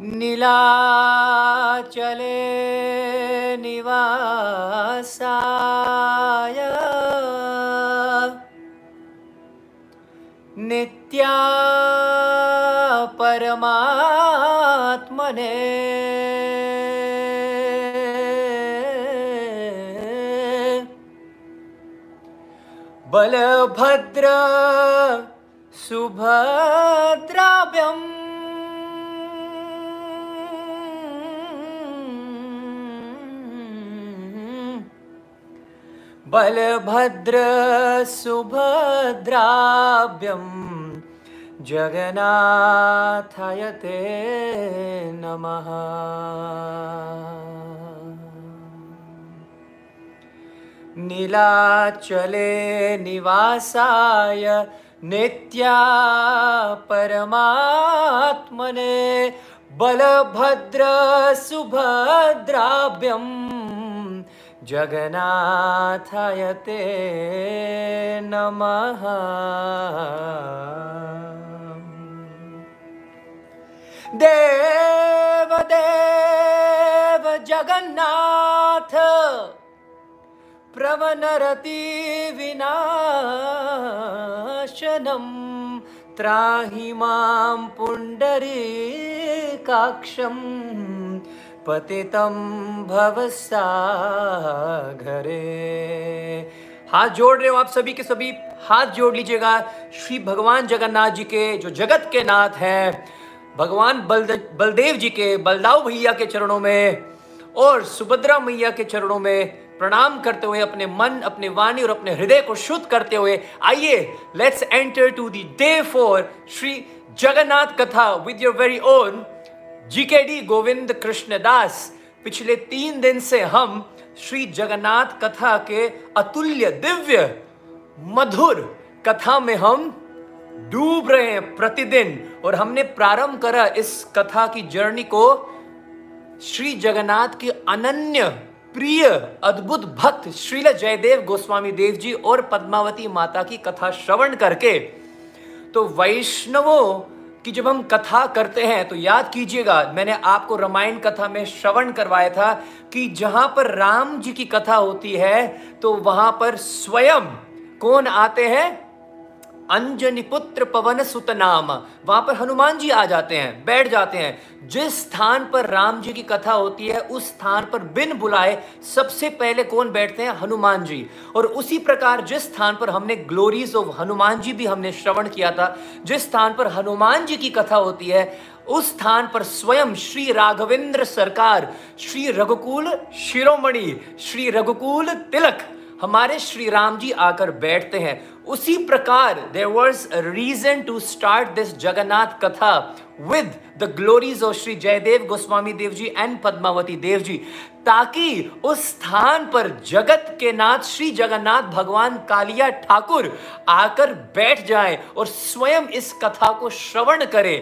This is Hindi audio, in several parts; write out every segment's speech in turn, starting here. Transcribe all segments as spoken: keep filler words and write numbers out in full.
नीलाचले निवासाय नित्या परमात्मने बलभद्र सुभद्राभ्यं बलभद्र सुभद्राभ्यं जगन्नाथाय ते नमः। नीलाचले निवासाय नित्या परमात्मने बलभद्र सुभद्राभ्यं जगन्नाथाय ते नमः। देव देव जगन्नाथ प्रवनरति विनाशनम त्राहि मां पुंडरीकाक्षं पतितं भवसागरे। हाथ जोड़ रहे हो आप सभी के सभी, हाथ जोड़ लीजिएगा श्री भगवान जगन्नाथ जी के जो जगत के नाथ हैं, भगवान बलदेव जी के, बलदाऊ भैया के चरणों में और सुभद्रा मैया के चरणों में प्रणाम करते हुए अपने मन, अपने वाणी और अपने हृदय को शुद्ध करते हुए आइए let's enter to the day four Shri Jagannath कथा with your very own GKD Govind Krishnadas. पिछले तीन दिन से हम श्री जगन्नाथ कथा के अतुल्य दिव्य मधुर कथा में हम डूब रहे हैं प्रतिदिन, और हमने प्रारंभ करा इस कथा की जर्नी को श्री जगन्नाथ के अनन्य प्रिय अद्भुत भक्त श्रील जयदेव गोस्वामी देव जी और पद्मावती माता की कथा श्रवण करके। तो वैष्णवों की जब हम कथा करते हैं तो याद कीजिएगा, मैंने आपको रामायण कथा में श्रवण करवाया था कि जहां पर राम जी की कथा होती है तो वहां पर स्वयं कौन आते हैं, अंजनी पुत्र पवन सुत नाम, वहां पर हनुमान जी आ जाते हैं, बैठ जाते हैं। जिस स्थान पर राम जी की कथा होती है उस स्थान पर बिन बुलाए सबसे पहले कौन बैठते हैं, हनुमान जी। और उसी प्रकार जिस स्थान पर हमने ग्लोरीज ऑफ हनुमान जी भी हमने श्रवण किया था, जिस स्थान पर हनुमान जी की कथा होती है उस स्थान पर स्वयं श्री राघवेंद्र सरकार, श्री रघुकुल शिरोमणि, श्री रघुकुल तिलक, हमारे श्री राम जी आकर बैठते हैं। उसी प्रकार there was a reason to start this Jagannath कथा with the glories of Shri Jaydev Goswami Dev ji and Padmavati Dev ji, ताकि उस स्थान पर जगत के नाथ श्री जगन्नाथ भगवान कालिया ठाकुर आकर बैठ जाएं और स्वयं इस कथा को श्रवण करें।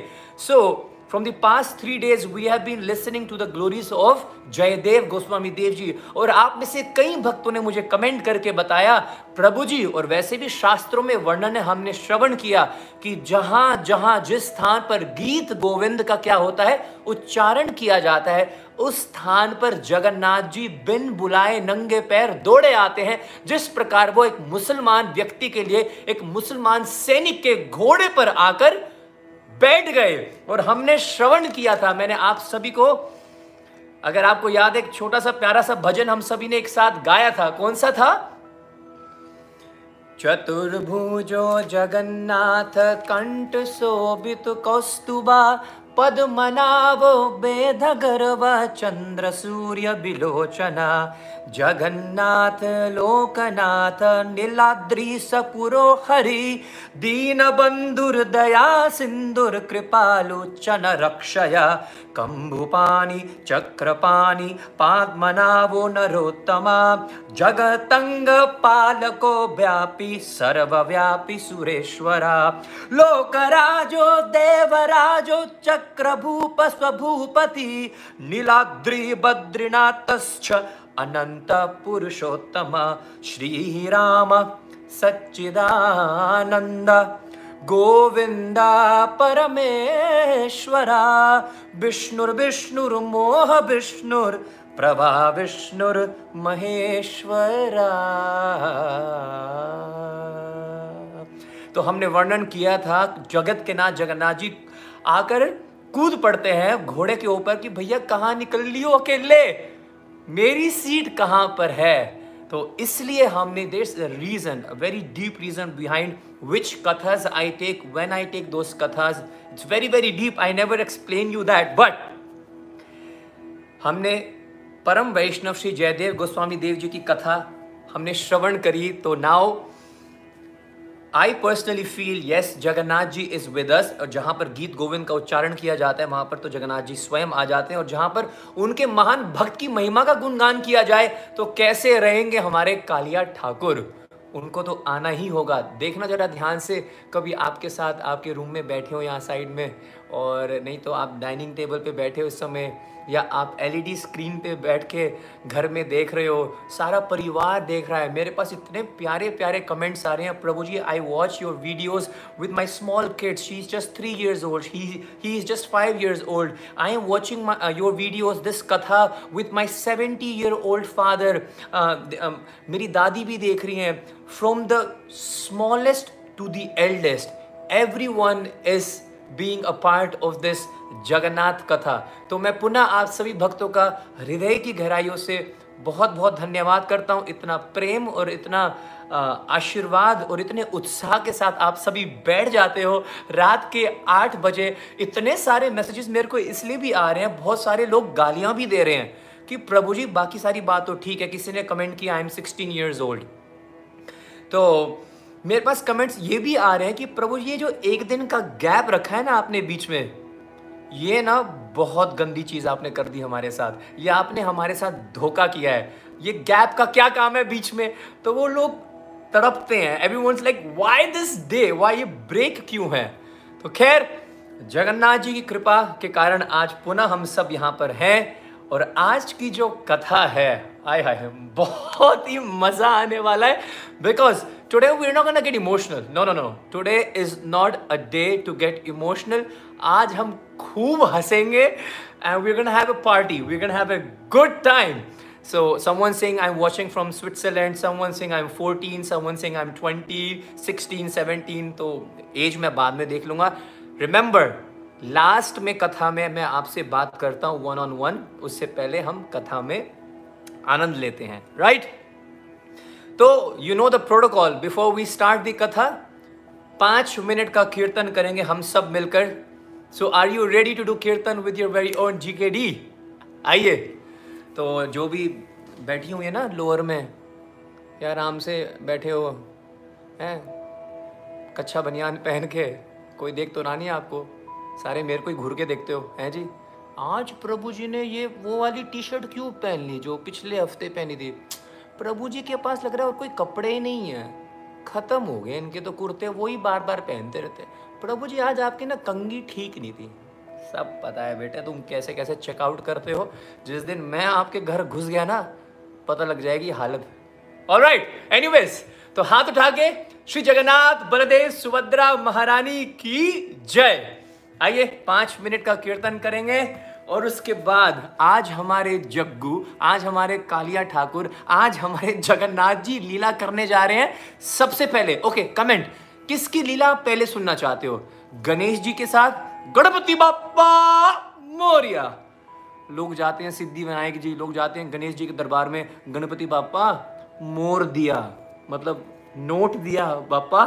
सो From the past three days we have been listening to the glories of Jayadev Goswami Dev Ji, और आप में से कई भक्तों ने मुझे कमेंट करके बताया प्रभु जी, और वैसे भी शास्त्रों में वर्णन है, हमने श्रवण किया कि जहाँ जहाँ जिस स्थान पर गीत गोविंद का क्या होता है, उच्चारण किया जाता है, उस स्थान पर जगन्नाथ जी बिन बुलाए नंगे पैर दौड़े आते हैं। जिस प्रकार वो एक मुसलमान व्यक्ति के लिए, एक मुसलमान सैनिक के घोड़े पर आकर बैठ गए। और हमने श्रवण किया था, मैंने आप सभी को, अगर आपको याद है, एक छोटा सा प्यारा सा भजन हम सभी ने एक साथ गाया था। कौन सा था? चतुर्भुजो जगन्नाथ कंठ शोभित कौस्तुबा, पद्मनाभो बेधगर्वा, चंद्र सूर्य बिलोचना, जगन्नाथ लोकनाथ नीलाद्री सपुरो हरि, दीन बंधुर दया सिंधुर कृपालु चन रक्षया, कंबुपानी चक्रपानी पद्मनाभो नरोत्तमा, जगतंग पालको व्यापी सर्वव्यापी सुरेश्वरा, लोकराजो देवराजो चक्रभूप स्वभूपति, नीलाद्री बद्रीनाथश्च अनंत पुरुषोत्तम, श्री राम सच्चिदानंद गोविंदा परमेश्वरा विष्णुर्विष्णुर्मोह विष्णुर्प्रभा विष्णुर्महेश्वरा। तो हमने वर्णन किया था जगत के नाथ जगन्नाथ जी आकर कूद पड़ते हैं घोड़े के ऊपर कि भैया कहाँ निकल लियो अकेले, मेरी सीट कहाँ पर है। तो इसलिए हमने there is a reason, a very deep reason behind which kathas I take when I take those kathas. It's very very deep, I never explain you that. But हमने परम वैष्णव श्री जयदेव गोस्वामी देव जी की कथा हमने श्रवण करी। तो now I personally feel yes Jagannath ji is with us. और जहाँ पर गीत गोविंद का उच्चारण किया जाता है वहाँ पर तो जगन्नाथ जी स्वयं आ जाते हैं। और जहाँ पर उनके महान भक्त की महिमा का गुणगान किया जाए तो कैसे रहेंगे हमारे कालिया ठाकुर, उनको तो आना ही होगा। देखना जरा ध्यान से, कभी आपके साथ आपके रूम में बैठे हो यहाँ साइड में, और नहीं तो आप डाइनिंग टेबल पे बैठे हो इस समय, या आप एलईडी स्क्रीन पे बैठ के घर में देख रहे हो, सारा परिवार देख रहा है। मेरे पास इतने प्यारे प्यारे कमेंट्स आ रहे हैं, Prabhu ji I watch your videos with my small kids, she is just three years old, he is just five years old, I am watching your videos this katha with my seventy year old father. मेरी दादी भी देख रही हैं। From the smallest to the eldest, everyone is being a part of this Jagannath Katha. तो मैं पुनः आप सभी भक्तों का हृदय की गहराइयों से बहुत बहुत धन्यवाद करता हूँ। इतना प्रेम और इतना आशीर्वाद और इतने उत्साह के साथ आप सभी बैठ जाते हो रात के आठ बजे। इतने सारे मैसेजेस मेरे को इसलिए भी आ रहे हैं, बहुत सारे लोग गालियाँ भी दे रहे हैं कि प्रभु जी बाकी सारी बात तो ठीक है। किसी ने कमेंट किया I am sixteen years old. तो मेरे पास कमेंट्स ये भी आ रहे हैं कि प्रभु ये जो एक दिन का गैप रखा है ना आपने बीच में, ये ना बहुत गंदी चीज़ आपने कर दी हमारे साथ, ये आपने हमारे साथ धोखा किया है, ये गैप का क्या काम है बीच में। तो वो लोग तड़पते हैं, everyone's like why this day, why ये ब्रेक क्यों है। तो खैर जगन्नाथ जी की कृपा के कारण आज पुनः हम सब यहाँ पर हैं। और आज की जो कथा है, आय हाय बहुत ही मजा आने वाला है, because today we are not gonna get emotional. No no no, today is not a day to get emotional. आज हम खूब हंसेंगे and we are gonna have a party, we are gonna have a good time. So someone saying I'm watching from Switzerland, someone saying I'm fourteen, someone saying I'm twenty, sixteen, seventeen। तो एज मैं बाद में देख लूँगा। Remember लास्ट में कथा में मैं आपसे बात करता हूँ वन ऑन वन, उससे पहले हम कथा में आनंद लेते हैं, राइट right? तो you know the protocol, before we start the katha पाँच मिनट का कीर्तन करेंगे हम सब मिलकर। So are you ready to do kirtan with your very own G K D? आइए, तो जो भी बैठी हुई है ना लोअर में, या आराम से बैठे हो हैं कच्छा बनियान पहन के, कोई देख तो ना नहीं आपको, सारे मेरे को ही घूर के देखते हो हैं जी। आज प्रभु जी ने ये वो वाली टी शर्ट क्यों पहन ली जो पिछले हफ्ते पहनी थी? प्रभु जी के पास लग रहा है और कोई कपड़े ही नहीं हैं, ख़त्म हो गए इनके तो कुर्ते, वो ही बार बार पहनते रहते। प्रभु जी आज आपकी ना कंगी ठीक नहीं थी। सब पता है बेटे, तुम कैसे कैसे चेकआउट करते हो, जिस दिन मैं आपके घर घुस गया ना पता लग जाएगी हालत। ऑलराइट, एनीवेज, तो हाथ उठा के श्री जगन्नाथ बलदेव सुभद्रा महारानी की जय। आइए पाँच मिनट का कीर्तन करेंगे और उसके बाद आज हमारे जग्गू, आज हमारे कालिया ठाकुर, आज हमारे जगन्नाथ जी लीला करने जा रहे हैं। सबसे पहले ओके कमेंट, किसकी लीला पहले सुनना चाहते हो? गणेश जी के साथ गणपति बाप्पा मोरिया। लोग जाते हैं सिद्धि विनायक जी, लोग जाते हैं गणेश जी के दरबार में, गणपति बाप्पा मोर दिया, मतलब नोट दिया, बापा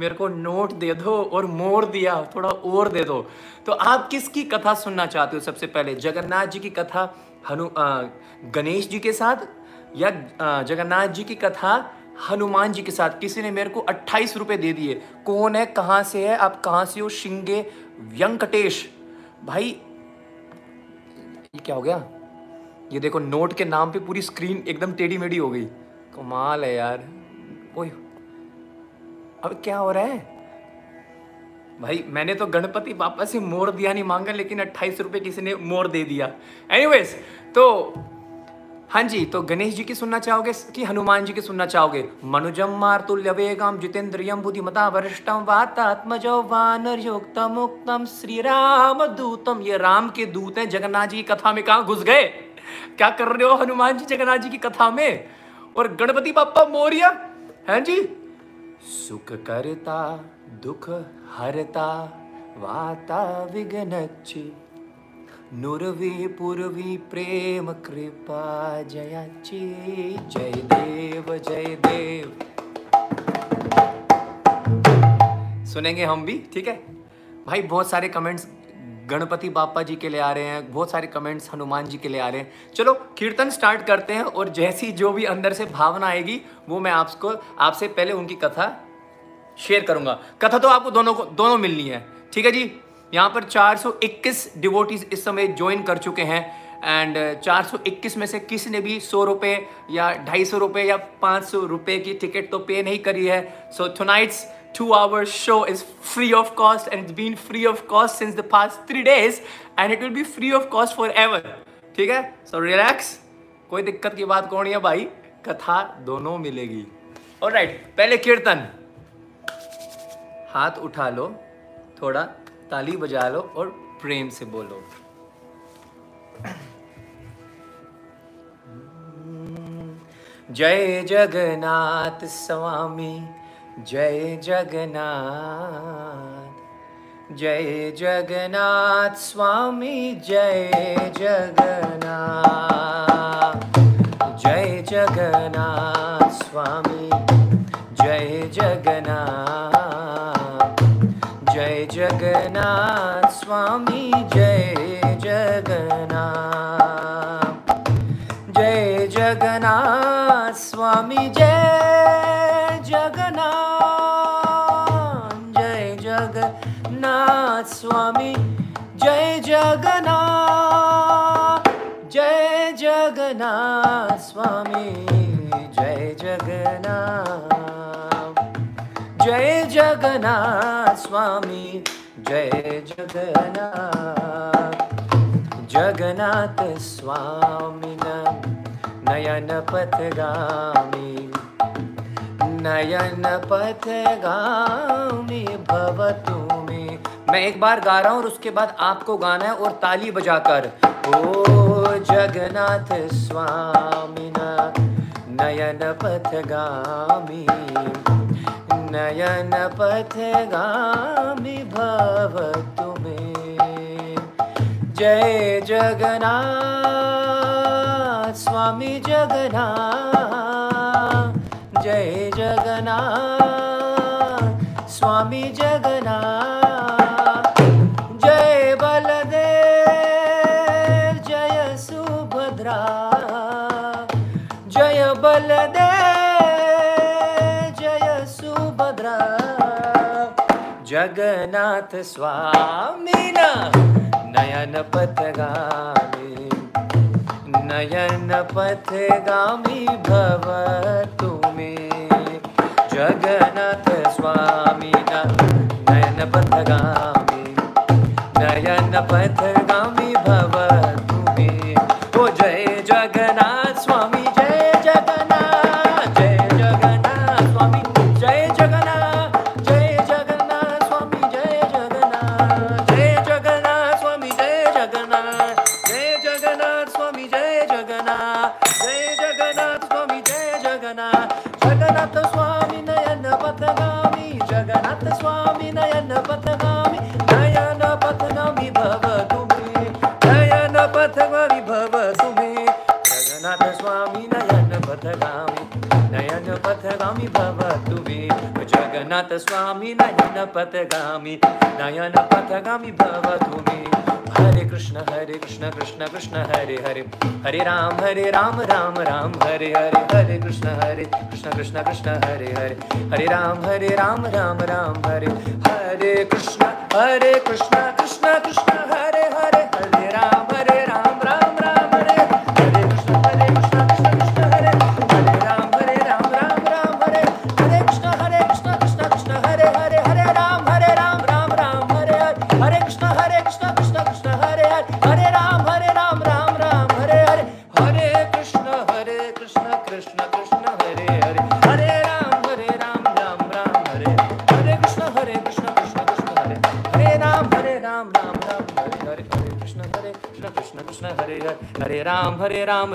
मेरे को नोट दे दो और मोर दिया थोड़ा और दे दो। तो आप किसकी कथा सुनना चाहते हो सबसे पहले, जगन्नाथ जी की कथा हनु गणेश जी के साथ, या जगन्नाथ जी की कथा हनुमान जी के साथ? किसी ने मेरे को अट्ठाईस रुपये दे दिए। कौन है, कहाँ से है, आप कहाँ से हो? शिंगे व्यंकटेश भाई, ये क्या हो गया? ये देखो नोट के नाम पे पूरी स्क्रीन एकदम टेढ़ी मेढ़ी हो गई, कमाल है यार। ओह अब क्या हो रहा है भाई? मैंने तो गणपति बापा से मोर दिया नहीं मांगा, लेकिन अट्ठाईस रुपये किसी ने मोर दे दिया। एनीवेज, तो हाँ जी, तो गणेश जी की सुनना चाहोगे कि हनुमान जी की सुनना चाहोगे? मनुजम मार्तुल्य वेगम जितेन्द्रियम बुद्धिमता वरिष्ठम वातात्मजो वानरयोक्तम उक्तम श्री राम दूतम। ये राम के दूत हैं। जगन्नाथ जी की कथा में कहाँ घुस गए? क्या कर रहे हो हनुमान जी जगन्नाथ जी की कथा में? और गणपति बाप्पा मोरिया हैं जी, सुख करता दुख हरता वाता विघ्नहर्ता नुरवी पुरवी प्रेम कृपा जयाची। जय देव जय देव सुनेंगे हम भी, ठीक है भाई। बहुत सारे कमेंट्स गणपति बापा जी के लिए आ रहे हैं, बहुत सारे कमेंट्स हनुमान जी के लिए आ रहे हैं। चलो कीर्तन स्टार्ट करते हैं और जैसी जो भी अंदर से भावना आएगी वो मैं आपको आपसे पहले उनकी कथा शेयर करूंगा। कथा तो आपको दोनों को दोनों मिलनी है, ठीक है जी। यहाँ पर चार सौ इक्कीस डिवोटीज इस समय ज्वाइन कर चुके हैं एंड चार सौ इक्कीस में से किसी ने भी सौ रुपये या ढाई सौ रुपये या पाँच सौ रुपये की टिकट तो पे नहीं करी है। So tonight's two hour show is free of cost and it's been free of cost since the past three days and it will be free of cost forever एवर, ठीक है। सो रिलैक्स, कोई दिक्कत की बात कौन है भाई, कथा दोनों मिलेगी। ऑलराइट, पहले कीर्तन। हाथ उठा लो, थोड़ा ताली बजा लो और प्रेम से बोलो। जय जगन्नाथ स्वामी जय जगन्नाथ, जय जगन्नाथ स्वामी जय जगन्नाथ, जय जगन्नाथ स्वामी जय जगन्नाथ, जय जगन्नाथ स्वामी जय जगन्नाथ, जय जगन्नाथ स्वामी जय जगन्नाथ, जय जगन्नाथ स्वामी जय जगन्नाथ, जय जगन्नाथ स्वामी जय जगन्नाथ, जय जगन्नाथ स्वामी जय जगन्नाथ। जगन्नाथ स्वामी नयन पथगामी, नयन पथगामी भवतु में। मैं एक बार गा रहा हूँ और उसके बाद आपको गाना है और ताली बजाकर। ओ जगन्नाथ स्वामी नयन पथगामी, नयन पथगामी भव तुम्हें। जय जगन्नाथ स्वामी जगन्नाथ, जय जगन्नाथ स्वामी जगन्नाथ, जय बलदेव जय सुभद्रा, जय बलदेव जगन्नाथ स्वामी नयन पथगामी, नयन पथगामी भव तुम्हें। जगन्नाथ स्वामी नयन पथगामी, नयन पथगामी भव तुम्हें। ओ जय जगन्नाथ स्वामी जय जगन्नाथ, जय जगन्नाथ स्वामी जय जगन्नाथ, स्वामी नयन पथगामी, नयन पथगामी भव तुम्हें, नयन पथगामी भव तुम्हें। जगन्नाथ स्वामी नयन पथगामी, नयन पथगामी भव तुम्हें। जगन्नाथ स्वामी नयन पथगामी, नयन पथगामी भव तुम्हें। हरे कृष्ण हरे कृष्ण कृष्ण कृष्ण हरे हरे, हरे राम हरे राम राम राम हरे हरे, हरे कृष्ण हरे कृष्ण कृष्ण कृष्ण हरे हरे, हरे राम हरे राम राम राम हरे, हरे कृष्ण हरे कृष्ण कृष्ण कृष्ण हरे हरे, हरे राम हरे राम राम राम हरे, हरे कृष्ण हरे कृष्ण कृष्ण कृष्ण हरे, हरे राम हरे राम राम राम हरे, हरे कृष्ण हरे कृष्ण कृष्ण कृष्ण हरे हरे, हरे राम हरे राम राम राम हरे हरे, हरे कृष्ण हरे कृष्ण कृष्ण कृष्ण हरे हरे, हरे राम हरे राम राम राम हरे हरे, हरे कृष्ण कृष्ण हरे हरे, हरे राम हरे राम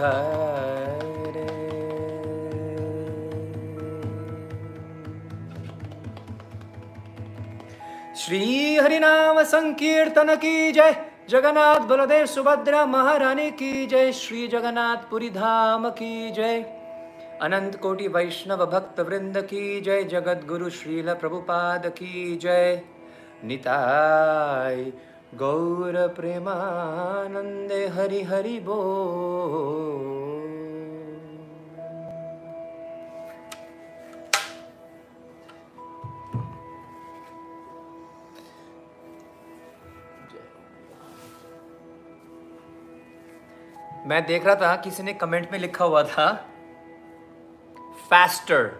हरे। श्री हरिनाम संकीर्तन की जय, जगन्नाथ बलदेव सुभद्रा महारानी की जय, श्री जगन्नाथ पुरी धाम की जय, अनंत कोटि वैष्णव भक्त वृंद की जय, जगत गुरु श्रील प्रभुपाद की जय। निताय गौर प्रेमानंदे हरि हरि बो। मैं देख रहा था किसी ने कमेंट में लिखा हुआ था फास्टर,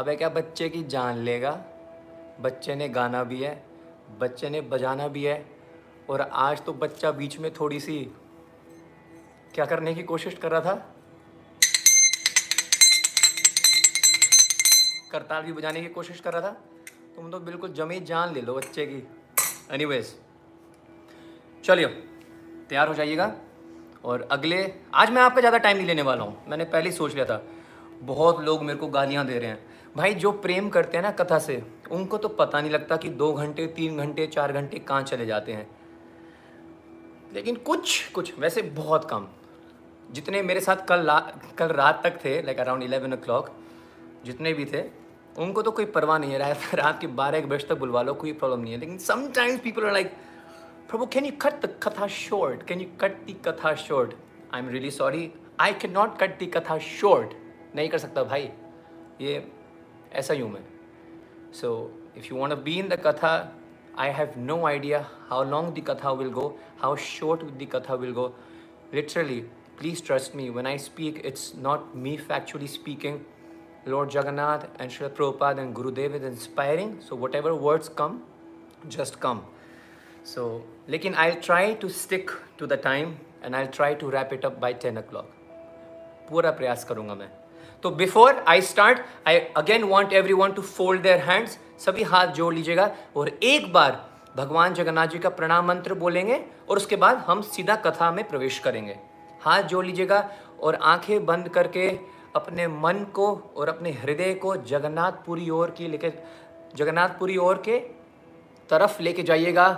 अबे क्या बच्चे की जान लेगा, बच्चे ने गाना भी है, बच्चे ने बजाना भी है, और आज तो बच्चा बीच में थोड़ी सी क्या करने की कोशिश कर रहा था, करताल भी बजाने की कोशिश कर रहा था। तुम तो बिल्कुल जमी जान ले लो बच्चे की। एनीवेज, चलिए तैयार हो जाइएगा। और अगले, आज मैं आपका ज़्यादा टाइम नहीं लेने वाला हूँ, मैंने पहले ही सोच लिया था। बहुत लोग मेरे को गालियाँ दे रहे हैं, भाई जो प्रेम करते हैं ना कथा से, उनको तो पता नहीं लगता कि दो घंटे तीन घंटे चार घंटे कहाँ चले जाते हैं। लेकिन कुछ कुछ, वैसे बहुत कम, जितने मेरे साथ कल रा, कल रात तक थे, like around eleven o'clock जितने भी थे, उनको तो कोई परवाह नहीं है। रात रात के बारह एक बजे तक बुलवा लो, कोई प्रॉब्लम नहीं है। लेकिन sometimes people are like, Prabhu, can you cut the katha short? Can you cut the katha short? I'm really sorry. I cannot cut the katha short. नहीं कर सकता भाई, ये ऐसा ही हूँ मैं। So if you want to be in the katha, I have no idea how long the katha will go, how short the katha will go. Literally, please trust me. When I speak, it's not me factually speaking. Lord Jagannath and Srila Prabhupada and Gurudev is inspiring. So whatever words come, just come. So, लेकिन I'll try to stick to the time and I'll try to wrap it up by ten o'clock. पूरा प्रयास करूँगा मैं। तो before I start, I again want everyone to fold their hands. सभी हाथ जोड़ लीजिएगा और एक बार भगवान जगन्नाथ जी का प्रणाम मंत्र बोलेंगे और उसके बाद हम सीधा कथा में प्रवेश करेंगे। हाथ जोड़ लीजिएगा और आंखें बंद करके अपने मन को और अपने हृदय को जगन्नाथपुरी ओर की लेके जगन्नाथपुरी ओर के तरफ लेके जाइएगा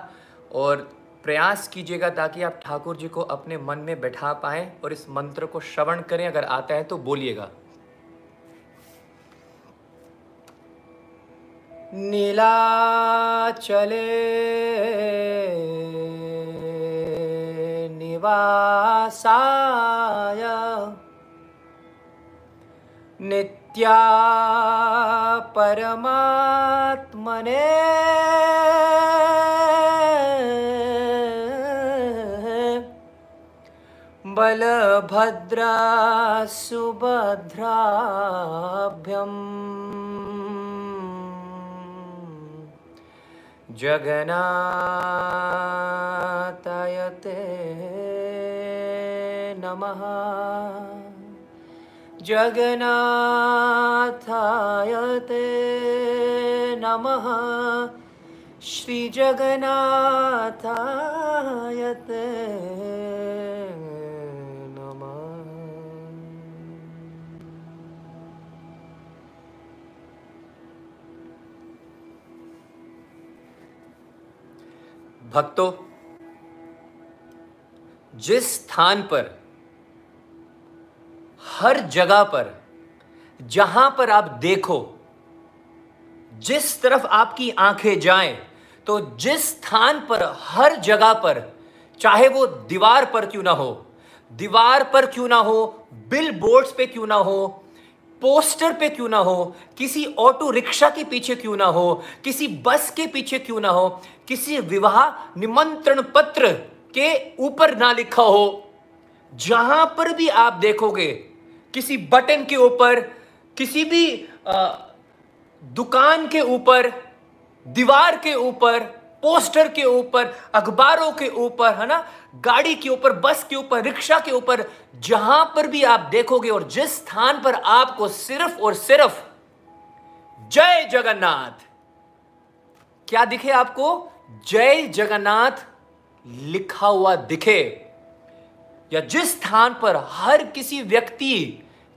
और प्रयास कीजिएगा ताकि आप ठाकुर जी को अपने मन में बैठा पाएं और इस मंत्र को श्रवण करें। अगर आता है तो बोलिएगा। नीलाचले निवासाय नित्या परमात्मने बलभद्रा सुभद्राभ्यं जगन्नाथायते नमः, जगन्नाथायते नमः, श्री जगन्नाथायते भक्तों, जिस स्थान पर, हर जगह पर, जहां पर आप देखो, जिस तरफ आपकी आंखें जाएं, तो जिस स्थान पर, हर जगह पर, चाहे वो दीवार पर क्यों ना हो, दीवार पर क्यों ना हो, बिल बोर्ड्स पे क्यों ना हो, पोस्टर पे क्यों ना हो, किसी ऑटो रिक्शा के पीछे क्यों ना हो, किसी बस के पीछे क्यों ना हो, किसी विवाह निमंत्रण पत्र के ऊपर ना लिखा हो, जहां पर भी आप देखोगे, किसी बटन के ऊपर, किसी भी आ, दुकान के ऊपर, दीवार के ऊपर, पोस्टर के ऊपर, अखबारों के ऊपर, है ना, गाड़ी के ऊपर, बस के ऊपर, रिक्शा के ऊपर, जहां पर भी आप देखोगे और जिस स्थान पर आपको सिर्फ और सिर्फ जय जगन्नाथ, क्या दिखे आपको? जय जगन्नाथ लिखा हुआ दिखे, या जिस स्थान पर हर किसी व्यक्ति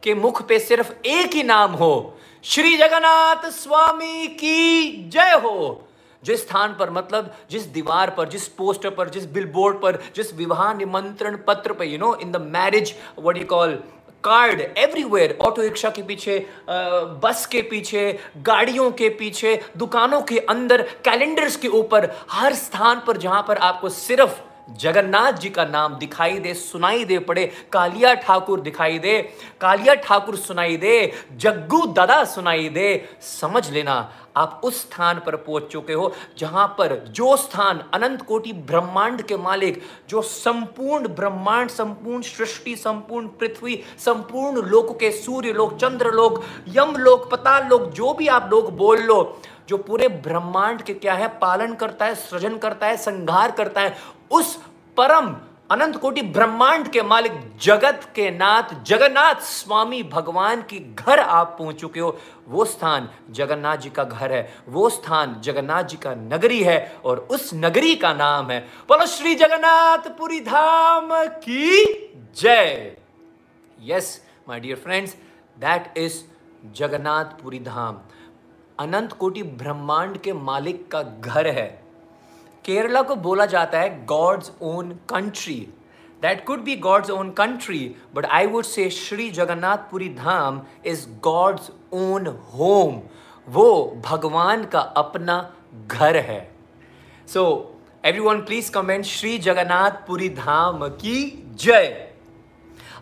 के मुख पे सिर्फ एक ही नाम हो, श्री जगन्नाथ स्वामी की जय हो, जिस स्थान पर, मतलब जिस दीवार पर, जिस पोस्टर पर, जिस बिलबोर्ड पर, जिस विवाह निमंत्रण पत्र पे, you know, in the marriage what you call card, everywhere, auto rickshaw के पीछे, बस के पीछे, गाड़ियों के पीछे, दुकानों के अंदर, कैलेंडर्स के ऊपर, हर स्थान पर जहां पर आपको सिर्फ जगन्नाथ जी का नाम दिखाई दे, सुनाई दे पड़े, कालिया ठाकुर दिखाई दे, कालिया ठाकुर सुनाई दे, जग्गू दादा सुनाई दे, समझ लेना आप उस स्थान पर पहुंच चुके हो जहां पर, जो स्थान अनंत कोटि ब्रह्मांड के मालिक, जो संपूर्ण ब्रह्मांड, संपूर्ण सृष्टि, संपूर्ण पृथ्वी, संपूर्ण लोक के, सूर्य लोक, चंद्र लोक, यम लोक, पाताल लोक, जो भी आप लोग बोल लो, जो पूरे ब्रह्मांड के क्या है, पालन करता है, सृजन करता है, संहार करता है, उस परम अनंत कोटि ब्रह्मांड के मालिक जगत के नाथ जगन्नाथ स्वामी भगवान के घर आप पहुंच चुके हो। वो स्थान जगन्नाथ जी का घर है, वो स्थान जगन्नाथ जी का नगरी है, और उस नगरी का नाम है, बोलो श्री जगन्नाथ पुरी धाम की जय। Yes my dear friends, that is Jagannath Puri Dham, अनंत कोटि ब्रह्मांड के मालिक का घर है। केरला को बोला जाता है God's own country, that could be God's own country, but I would say Shri Jagannath Puri Dham is God's own home, वो भगवान का अपना घर है। So everyone please comment Shri Jagannath Puri Dham की जय।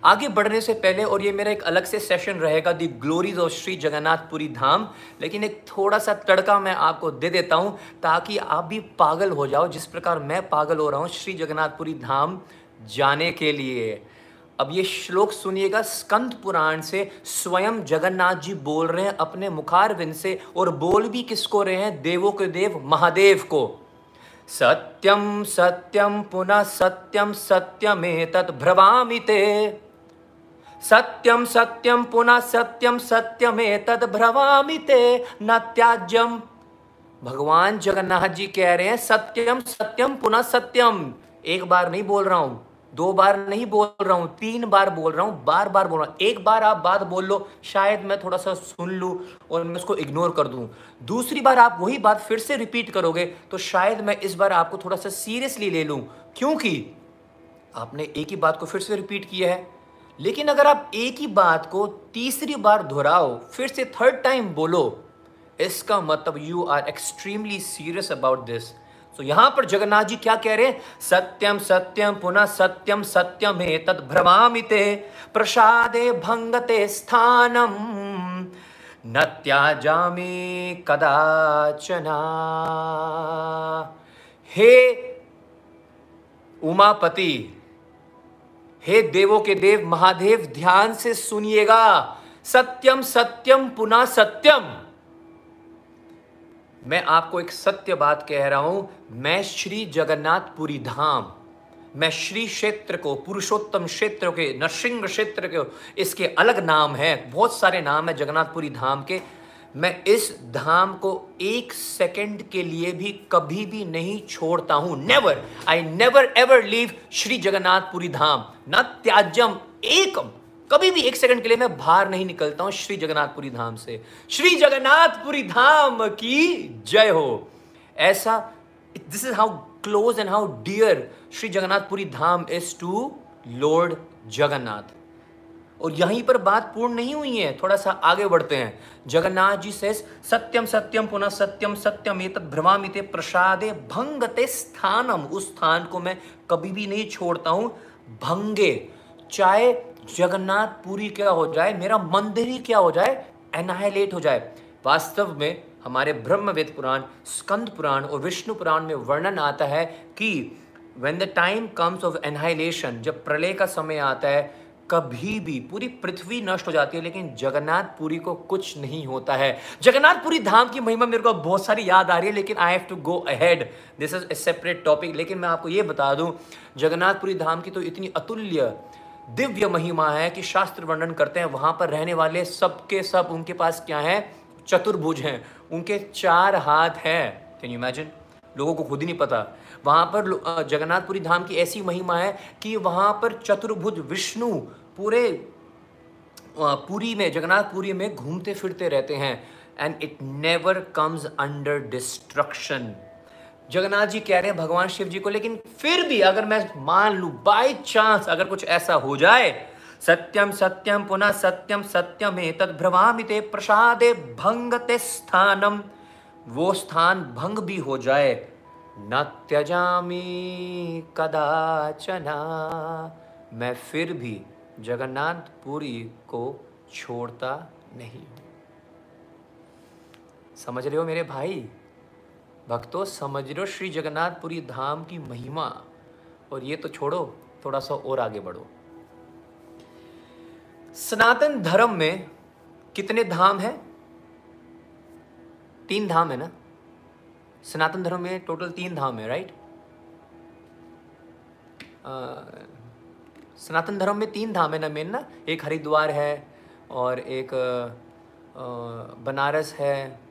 आगे बढ़ने से पहले, और ये मेरा एक अलग से सेशन रहेगा, the glories of Shri Jagannath Puri Dham, लेकिन एक थोड़ा सा तड़का मैं आपको दे देता हूँ ताकि आप भी पागल हो जाओ जिस प्रकार मैं पागल हो रहा हूँ श्री जगन्नाथ पुरी धाम जाने के लिए। अब ये श्लोक सुनिएगा, स्कंद पुराण से स्वयं जगन्नाथ जी बोल रहे हैं अपने मुखारविंद से, और बोल भी किसको रहे हैं? देवों के देव महादेव को। सत्यम सत्यम पुनः सत्यम सत्यमेतत् ब्रवामि ते, सत्यम सत्यम पुनः सत्यम सत्यमेतत् ब्रवामि ते न त्याज्यम। भगवान जगन्नाथ जी कह रहे हैं सत्यम सत्यम पुनः सत्यम, एक बार नहीं बोल रहा हूँ, दो बार नहीं बोल रहा हूँ, तीन बार बोल रहा हूँ, बार बार बोल रहा हूँ। एक बार आप बात बोल लो, शायद मैं थोड़ा सा सुन लूँ और मैं उसको इग्नोर कर दूँ, दूसरी बार आप वही बात फिर से रिपीट करोगे तो शायद मैं इस बार आपको थोड़ा सा सीरियसली ले लूँ, क्योंकि आपने एक ही बात को फिर से रिपीट किया है। लेकिन अगर आप एक ही बात को तीसरी बार दोहराओ, फिर से थर्ड टाइम बोलो, इसका मतलब you are extremely serious about this. तो यहां पर जगन्नाथ जी क्या कह रहे हैं? सत्यम सत्यम पुनः सत्यम सत्यम एतत् भ्रमामिते प्रसादे भंगते स्थानम न त्याजामि कदाचना। हे उमापति, हे देवों के देव महादेव, ध्यान से सुनिएगा, सत्यम सत्यम पुनः सत्यम, मैं आपको एक सत्य बात कह रहा हूं, मैं श्री जगन्नाथ पुरी धाम, मैं श्री क्षेत्र को, पुरुषोत्तम क्षेत्र के, नरसिंह क्षेत्र के, इसके अलग नाम है, बहुत सारे नाम है जगन्नाथ पुरी धाम के, मैं इस धाम को एक सेकंड के लिए भी कभी भी नहीं छोड़ता हूं। Never, I never ever leave Shri Jagannath Puri Dham, न त्याज्यम एकम, कभी भी एक सेकंड के लिए मैं बाहर नहीं निकलता हूं श्री जगन्नाथपुरी धाम से। श्री जगन्नाथपुरी धाम की जय हो। ऐसा, this is how close and how dear Shri Jagannathpuri Dham is to Lord Jagannath. और यहीं पर बात पूर्ण नहीं हुई है, थोड़ा सा आगे बढ़ते हैं। जगन्नाथ जी से सत्यम सत्यम पुनः सत्यम सत्यम एतत् भ्रमामि ते प्रसादे भंगते स्थानम, उस स्थान को मैं कभी भी नहीं छोड़ता हूं। भंगे, चाहे जगन्नाथ पुरी क्या हो जाए, मेरा मंदिर ही क्या हो जाए, एनाहिलेट हो जाए। वास्तव में हमारे ब्रह्मवेद पुराण, स्कंद पुराण और विष्णु पुराण में वर्णन आता है कि when the time comes of annihilation, जब प्रलय का समय आता है, कभी भी पूरी पृथ्वी नष्ट हो जाती है लेकिन जगन्नाथपुरी को कुछ नहीं होता है। जगन्नाथपुरी धाम की महिमा मेरे को बहुत सारी याद आ रही है लेकिन I have to go ahead, this is a separate topic. लेकिन मैं आपको ये बता दूं, जगन्नाथपुरी धाम की तो इतनी अतुल्य दिव्य महिमा है कि शास्त्र वर्णन करते हैं वहाँ पर रहने वाले सबके सब उनके पास क्या है, चतुर्भुज हैं, उनके चार हाथ हैं। कैन यू इमेजिन, लोगों को खुद ही नहीं पता। वहाँ पर जगन्नाथपुरी धाम की ऐसी महिमा है कि वहाँ पर चतुर्भुज विष्णु पूरे पुरी में, जगन्नाथपुरी में घूमते फिरते रहते हैं। And it never comes under destruction. Jagannath ji कह रहे हैं भगवान शिव जी को, लेकिन फिर भी अगर मैं मान लूँ बाय चांस अगर कुछ ऐसा हो जाए, सत्यम सत्यम पुनः सत्यम सत्यम एतद् ब्रह्मामि ते प्रसादे भंगते स्थानम, वो स्थान भंग भी हो जाए, न त्यजामि कदाचना, मैं फिर भी जगन्नाथपुरी को छोड़ता नहीं। समझ रहे हो मेरे भाई भक्तों, समझ रहे हो श्री जगन्नाथपुरी धाम की महिमा। और ये तो छोड़ो, थोड़ा सा और आगे बढ़ो। सनातन धर्म में कितने धाम हैं? तीन धाम है ना, सनातन धर्म में टोटल तीन धाम है, राइट? सनातन धर्म में तीन धाम है ना मेन ना, एक हरिद्वार है और एक आ, बनारस है।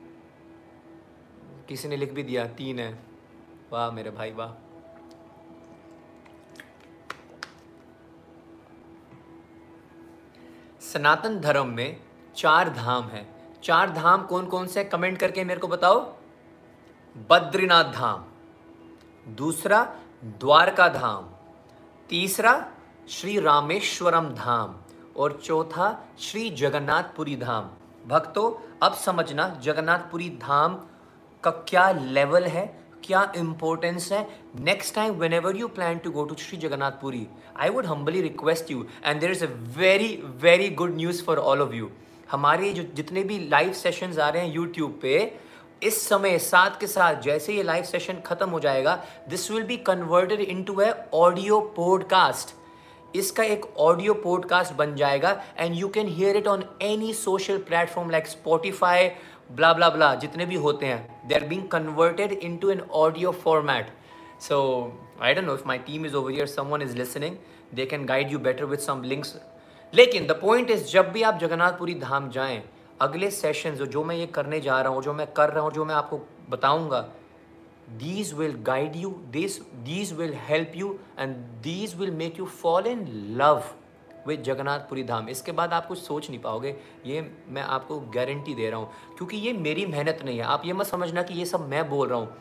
किसी ने लिख भी दिया तीन है, वाह मेरे भाई वाह। सनातन धर्म में चार धाम है। चार धाम कौन कौन से, कमेंट करके मेरे को बताओ। बद्रीनाथ धाम, दूसरा द्वारका धाम, तीसरा श्री रामेश्वरम धाम और चौथा श्री जगन्नाथपुरी धाम। भक्तों अब समझना जगन्नाथपुरी धाम का क्या लेवल है, क्या इंपॉर्टेंस है। Next time whenever you plan to go to Shri Jagannathpuri, I would humbly request you, and there is a very very good news for all of you. हमारे जो जितने भी लाइव सेशंस आ रहे हैं यूट्यूब पे इस समय, साथ के साथ जैसे ये लाइव सेशन खत्म हो जाएगा, this will be converted into a audio podcast. इसका एक ऑडियो पॉडकास्ट बन जाएगा and you can hear it on any social platform like Spotify blah blah blah, जितने भी होते हैं, they are being converted into an audio format. So I don't know if my team is over here, someone is listening, they can guide you better with some links. लेकिन द पॉइंट इज, जब भी आप जगन्नाथपुरी धाम जाएं, अगले सेशन जो जो मैं ये करने जा रहा हूँ, जो मैं कर रहा हूँ, जो मैं आपको बताऊँगा, these will guide you, this these will help you and these will make you fall in love वे जगन्नाथपुरी धाम। इसके बाद आप कुछ सोच नहीं पाओगे, ये मैं आपको गारंटी दे रहा हूँ, क्योंकि ये मेरी मेहनत नहीं है। आप ये मत समझना कि ये सब मैं बोल रहा हूँ,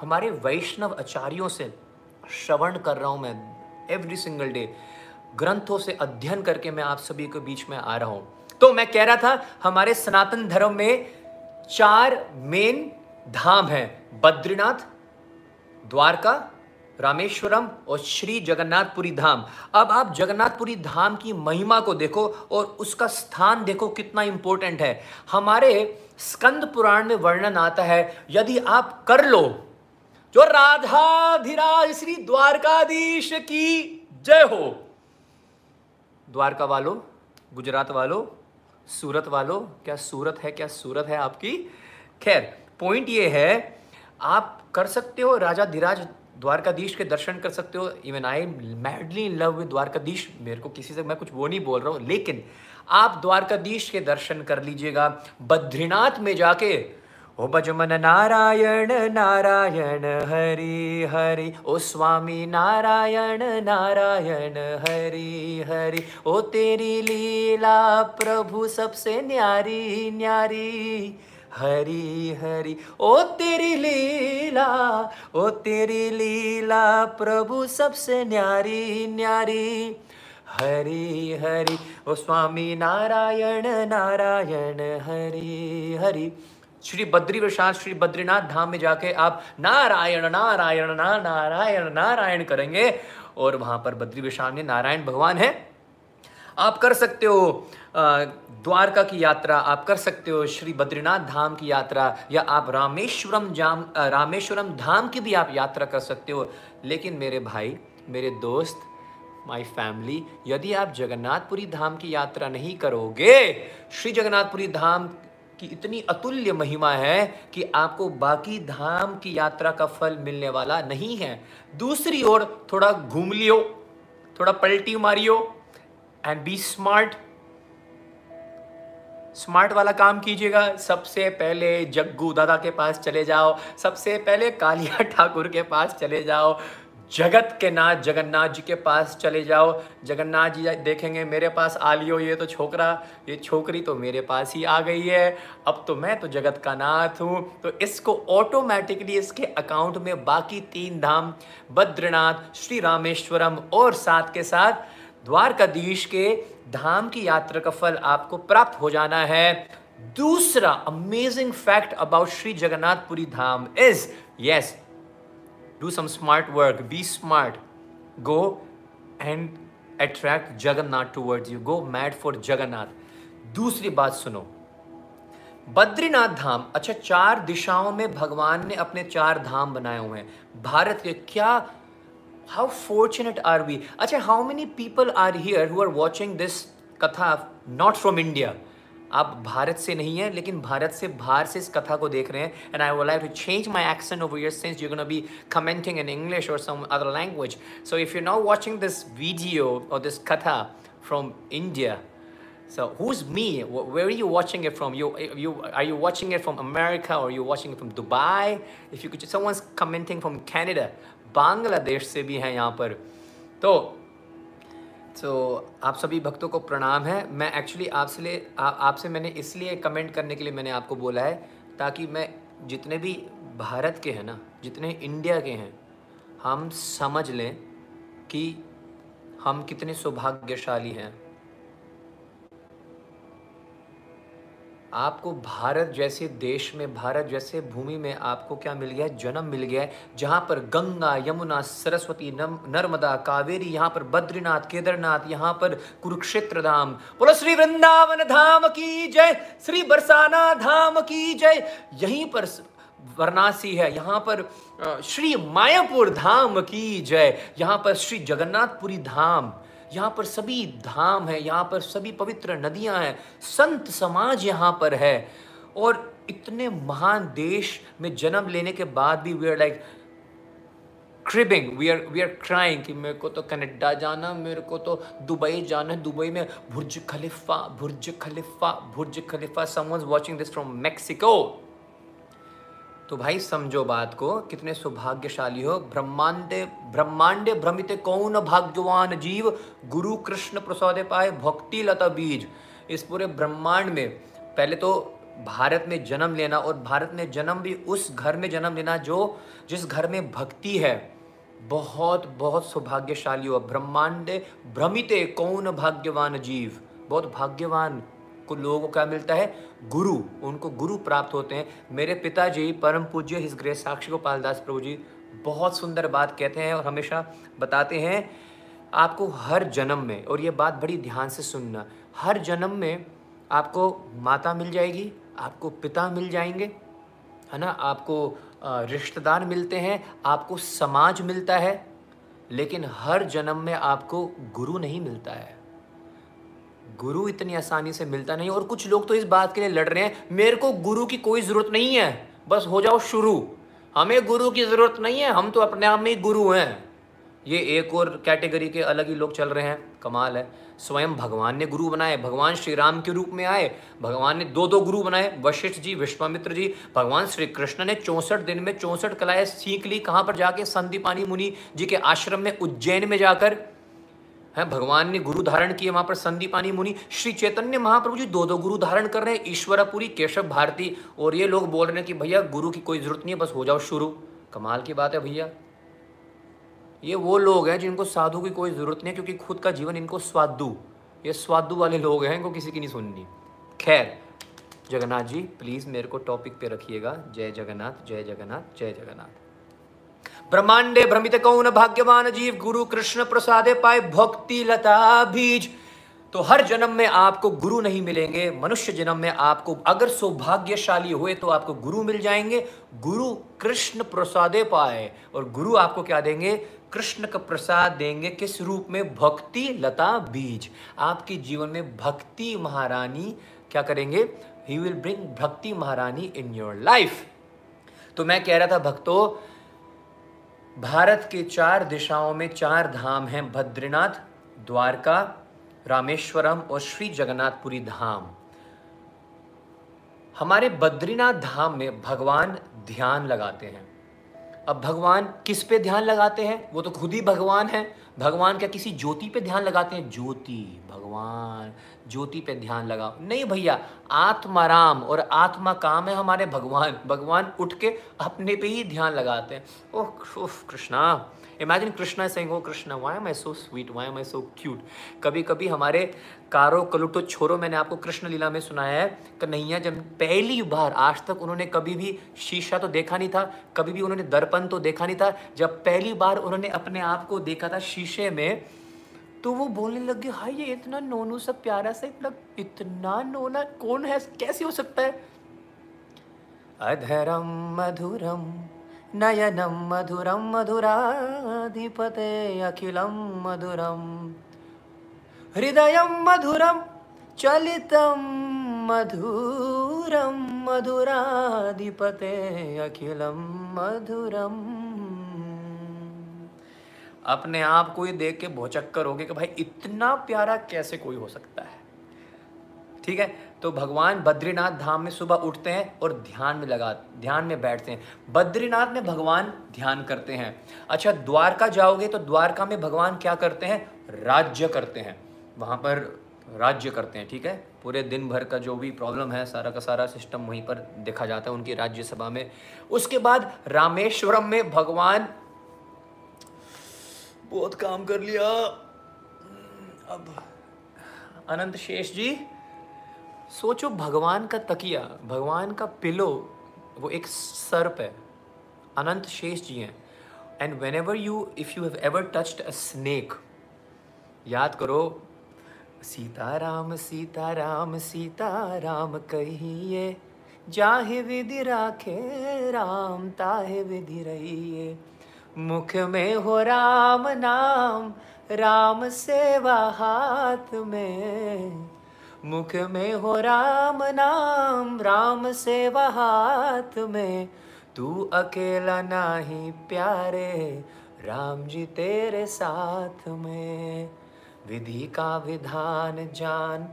हमारे वैष्णव आचार्यों से श्रवण कर रहा हूँ मैं एवरी सिंगल डे, ग्रंथों से अध्ययन करके मैं आप सभी के बीच में आ रहा हूँ। तो मैं कह रहा था, हमारे सनातन धर्म में चार मेन धाम हैं, बद्रीनाथ, द्वारका, रामेश्वरम और श्री जगन्नाथपुरी धाम। अब आप जगन्नाथपुरी धाम की महिमा को देखो और उसका स्थान देखो कितना इंपॉर्टेंट है। हमारे स्कंद पुराण में वर्णन आता है, यदि आप कर लो, जो राधाधिराज श्री द्वारकाधीश की जय हो। द्वारका वालों, गुजरात वालों, सूरत वालों, क्या सूरत है, क्या सूरत है आपकी? खैर पॉइंट ये है, आप कर सकते हो, राजाधिराज द्वारकाधीश के दर्शन कर सकते हो। Even I am madly in love with Dwarkadhish, मेरे को किसी से, मैं कुछ वो नहीं बोल रहा हूँ, लेकिन आप द्वारकाधीश के दर्शन कर लीजिएगा। बद्रीनाथ में जाके, ओ बजमन नारायण नारायण हरि हरि, ओ स्वामी नारायण नारायण हरि हरि, ओ तेरी लीला प्रभु सबसे न्यारी न्यारी हरी हरी, ओ तेरी लीला, ओ तेरी लीला प्रभु सबसे न्यारी न्यारी हरी हरी, ओ स्वामी नारायण नारायण हरी हरी। श्री बद्री प्रसाद, श्री बद्रीनाथ धाम में जाके आप नारायण नारायण ना नारायण नारायण करेंगे, और वहां पर बद्री प्रसाद में नारायण भगवान है। आप कर सकते हो द्वारका की यात्रा, आप कर सकते हो श्री बद्रीनाथ धाम की यात्रा, या आप रामेश्वरम जाम रामेश्वरम धाम की भी आप यात्रा कर सकते हो। लेकिन मेरे भाई, मेरे दोस्त, माई फैमिली, यदि आप जगन्नाथपुरी धाम की यात्रा नहीं करोगे, श्री जगन्नाथपुरी धाम कि इतनी अतुल्य महिमा है कि आपको बाकी धाम की यात्रा का फल मिलने वाला नहीं है। दूसरी ओर थोड़ा घूम लियो, थोड़ा पलटी मारियो, एंड बी स्मार्ट। स्मार्ट वाला काम कीजिएगा। सबसे पहले जग्गू दादा के पास चले जाओ, सबसे पहले कालिया ठाकुर के पास चले जाओ, जगत के नाथ जगन्नाथ जी के पास चले जाओ। जगन्नाथ जी देखेंगे मेरे पास आ लियो, ये तो छोकरा, ये छोकरी तो मेरे पास ही आ गई है, अब तो मैं तो जगत का नाथ हूँ। तो इसको ऑटोमेटिकली इसके अकाउंट में बाकी तीन धाम बद्रीनाथ, श्री रामेश्वरम और साथ के साथ द्वारकाधीश के धाम की यात्रा का फल आपको प्राप्त हो जाना है। दूसरा amazing fact about Shri Jagannathpuri Dham is, yes, do some smart work, be smart, go and attract Jagannath towards you, go mad for Jagannath। दूसरी बात सुनो, बद्रीनाथ धाम, अच्छा चार दिशाओं में भगवान ने अपने चार धाम बनाए हुए हैं भारत के। क्या, how fortunate are we? अच्छा, how many people are here who are watching this katha not from India? आप भारत से नहीं हैं लेकिन भारत से बाहर से इस कथा को देख रहे हैं। And I would like to change my accent over here since you gonna be commenting in English और some other language. So if you now watching this video और दिस कथा from India, so who is me, where are you watching it from? You you are you watching it from America और you watching it from Dubai? If you कुछ, someone is commenting from Canada, Bangladesh से भी हैं यहाँ पर। तो तो so, आप सभी भक्तों को प्रणाम है। मैं एक्चुअली आपसे आपसे मैंने इसलिए कमेंट करने के लिए मैंने आपको बोला है ताकि मैं, जितने भी भारत के हैं ना, जितने इंडिया के हैं, हम समझ लें कि हम कितने सौभाग्यशाली हैं। आपको भारत जैसे देश में, भारत जैसे भूमि में आपको क्या मिल गया है? जन्म मिल गया है, जहाँ पर गंगा, यमुना, सरस्वती, नर्मदा, कावेरी, यहाँ पर बद्रीनाथ, केदारनाथ, यहाँ पर कुरुक्षेत्र धाम। बोलो श्री वृंदावन धाम की जय, श्री बरसाना धाम की जय। यहीं पर वाराणसी है, यहाँ पर श्री मायापुर धाम की जय, यहाँ पर श्री जगन्नाथपुरी धाम। यहाँ पर सभी धाम है, यहाँ पर सभी पवित्र नदियाँ हैं, संत समाज यहाँ पर है। और इतने महान देश में जन्म लेने के बाद भी we are like cribbing, we are we are crying कि मेरे को तो कनाडा जाना, मेरे को तो दुबई जाना है, दुबई में Burj Khalifa, Burj Khalifa, Burj Khalifa. Someone is watching this from Mexico. तो भाई समझो बात को, कितने सौभाग्यशाली हो। ब्रह्मांडे ब्रह्मांडे भ्रमिते कौन भाग्यवान जीव, गुरु कृष्ण प्रसादे पाए भक्ति लता बीज। इस पूरे ब्रह्मांड में पहले तो भारत में जन्म लेना, और भारत में जन्म भी उस घर में जन्म लेना जो जिस घर में भक्ति है, बहुत बहुत सौभाग्यशाली हो। ब्रह्मांडे भ्रमिते कौन भाग्यवान जीव, बहुत भाग्यवान को लोगों को क्या मिलता है? गुरु, उनको गुरु प्राप्त होते हैं। मेरे पिताजी परम पूज्य हिज ग्रेस साक्षी गोपाल दास प्रभु जी बहुत सुंदर बात कहते हैं और हमेशा बताते हैं आपको, हर जन्म में, और ये बात बड़ी ध्यान से सुनना, हर जन्म में आपको माता मिल जाएगी, आपको पिता मिल जाएंगे, है ना, आपको रिश्तेदार मिलते हैं, आपको समाज मिलता है, लेकिन हर जन्म में आपको गुरु नहीं मिलता है। गुरु इतनी आसानी से मिलता नहीं। और कुछ लोग तो इस बात के लिए लड़ रहे हैं, मेरे को गुरु की कोई ज़रूरत नहीं है, बस हो जाओ शुरू, हमें गुरु की ज़रूरत नहीं है, हम तो अपने आप में ही गुरु हैं। ये एक और कैटेगरी के अलग ही लोग चल रहे हैं। कमाल है, स्वयं भगवान ने गुरु बनाए। भगवान श्री राम के रूप में आए, भगवान ने दो दो गुरु बनाए, वशिष्ठ जी, विश्वामित्र जी। भगवान श्री कृष्ण ने चौंसठ दिन में चौंसठ कलाएँ सीख ली, कहाँ पर जाके? संदीपानी मुनि जी के आश्रम में, उज्जैन में जाकर हैं भगवान ने गुरु धारण किए वहाँ पर संदीपानी मुनि। श्री चैतन्य महाप्रभु जी दो दो गुरु धारण कर रहे हैं, ईश्वरपुरी, केशव भारती। और ये लोग बोल रहे हैं कि भैया गुरु की कोई ज़रूरत नहीं है, बस हो जाओ शुरू। कमाल की बात है भैया, ये वो लोग हैं जिनको साधु की कोई ज़रूरत नहीं है, क्योंकि खुद का जीवन इनको स्वादु, ये स्वादु वाले लोग हैं, इनको किसी की नहीं सुननी। खैर जगन्नाथ जी प्लीज़ मेरे को टॉपिक पे रखिएगा। जय जगन्नाथ, जय जगन्नाथ, जय जगन्नाथ। ब्रह्मांडे भ्रमित कौन भाग्यवान जीव, गुरु कृष्ण प्रसादे पाए भक्ति लता बीज। तो हर जन्म में आपको गुरु नहीं मिलेंगे, मनुष्य जन्म में आपको अगर सौभाग्यशाली हुए तो आपको गुरु मिल जाएंगे। गुरु कृष्ण प्रसादे पाए, और गुरु आपको क्या देंगे? कृष्ण का प्रसाद देंगे। किस रूप में? भक्ति लता बीज। आपके जीवन में भक्ति महारानी क्या करेंगे? ही विल ब्रिंग भक्ति महारानी इन योर लाइफ। तो मैं कह रहा था भक्तों, भारत के चार दिशाओं में चार धाम हैं, बद्रीनाथ, द्वारका, रामेश्वरम और श्री जगन्नाथपुरी धाम। हमारे बद्रीनाथ धाम में भगवान ध्यान लगाते हैं। अब भगवान किस पे ध्यान लगाते हैं? वो तो खुद ही भगवान है। भगवान क्या किसी ज्योति पे ध्यान लगाते हैं? ज्योति, भगवान ज्योति पे ध्यान लगाओ, नहीं भैया, आत्माराम और आत्मा काम है हमारे भगवान। भगवान उठ के अपने पे ही ध्यान लगाते हैं। Oh oh Krishna, imagine Krishna saying, oh Krishna, why am I so sweet, why am I so cute. कभी कभी हमारे कारो कलुटो छोरो, मैंने आपको कृष्ण लीला में सुनाया है, कन्हैया जब पहली बार, आज तक उन्होंने कभी भी शीशा तो देखा नहीं था, कभी भी उन्होंने दर्पण तो देखा नहीं था, जब पहली बार उन्होंने अपने आप को देखा था शीशे में तो वो बोलने लग गए, हाय ये इतना नोनू सा प्यारा सा, इतना नोना कौन है, कैसे हो सकता है। अधरम मधुरम नयनम मधुरम मधुराधिपते अखिलम मधुरम हृदयम मधुरम चलितम मधुरम मधुराधिपते अखिलम मधुरम। अपने आप को ये देख के बहुत चक्कर हो गए कि भाई इतना प्यारा कैसे कोई हो सकता है। ठीक है, तो भगवान बद्रीनाथ धाम में सुबह उठते हैं और ध्यान में लगा ध्यान में बैठते हैं। बद्रीनाथ में भगवान ध्यान करते हैं। अच्छा, द्वारका जाओगे तो द्वारका में भगवान क्या करते हैं? राज्य करते हैं, वहाँ पर राज्य करते हैं। ठीक है, पूरे दिन भर का जो भी प्रॉब्लम है सारा का सारा सिस्टम वहीं पर देखा जाता है उनकी राज्यसभा में। उसके बाद रामेश्वरम में भगवान, बहुत काम कर लिया अब अनंत शेष जी, सोचो भगवान का तकिया, भगवान का पिलो, वो एक सर्प है, अनंत शेष जी हैं। And whenever you if you have ever touched a snake, याद करो, सीताराम सीताराम सीताराम कहिए, जाहे विधि राखे राम ताहे विधि रहिए, मुख में हो राम नाम राम सेवा हाथ में, मुख में हो राम नाम राम सेवा हाथ में, तू अकेला नाही प्यारे राम जी तेरे साथ में, विधि का विधान जान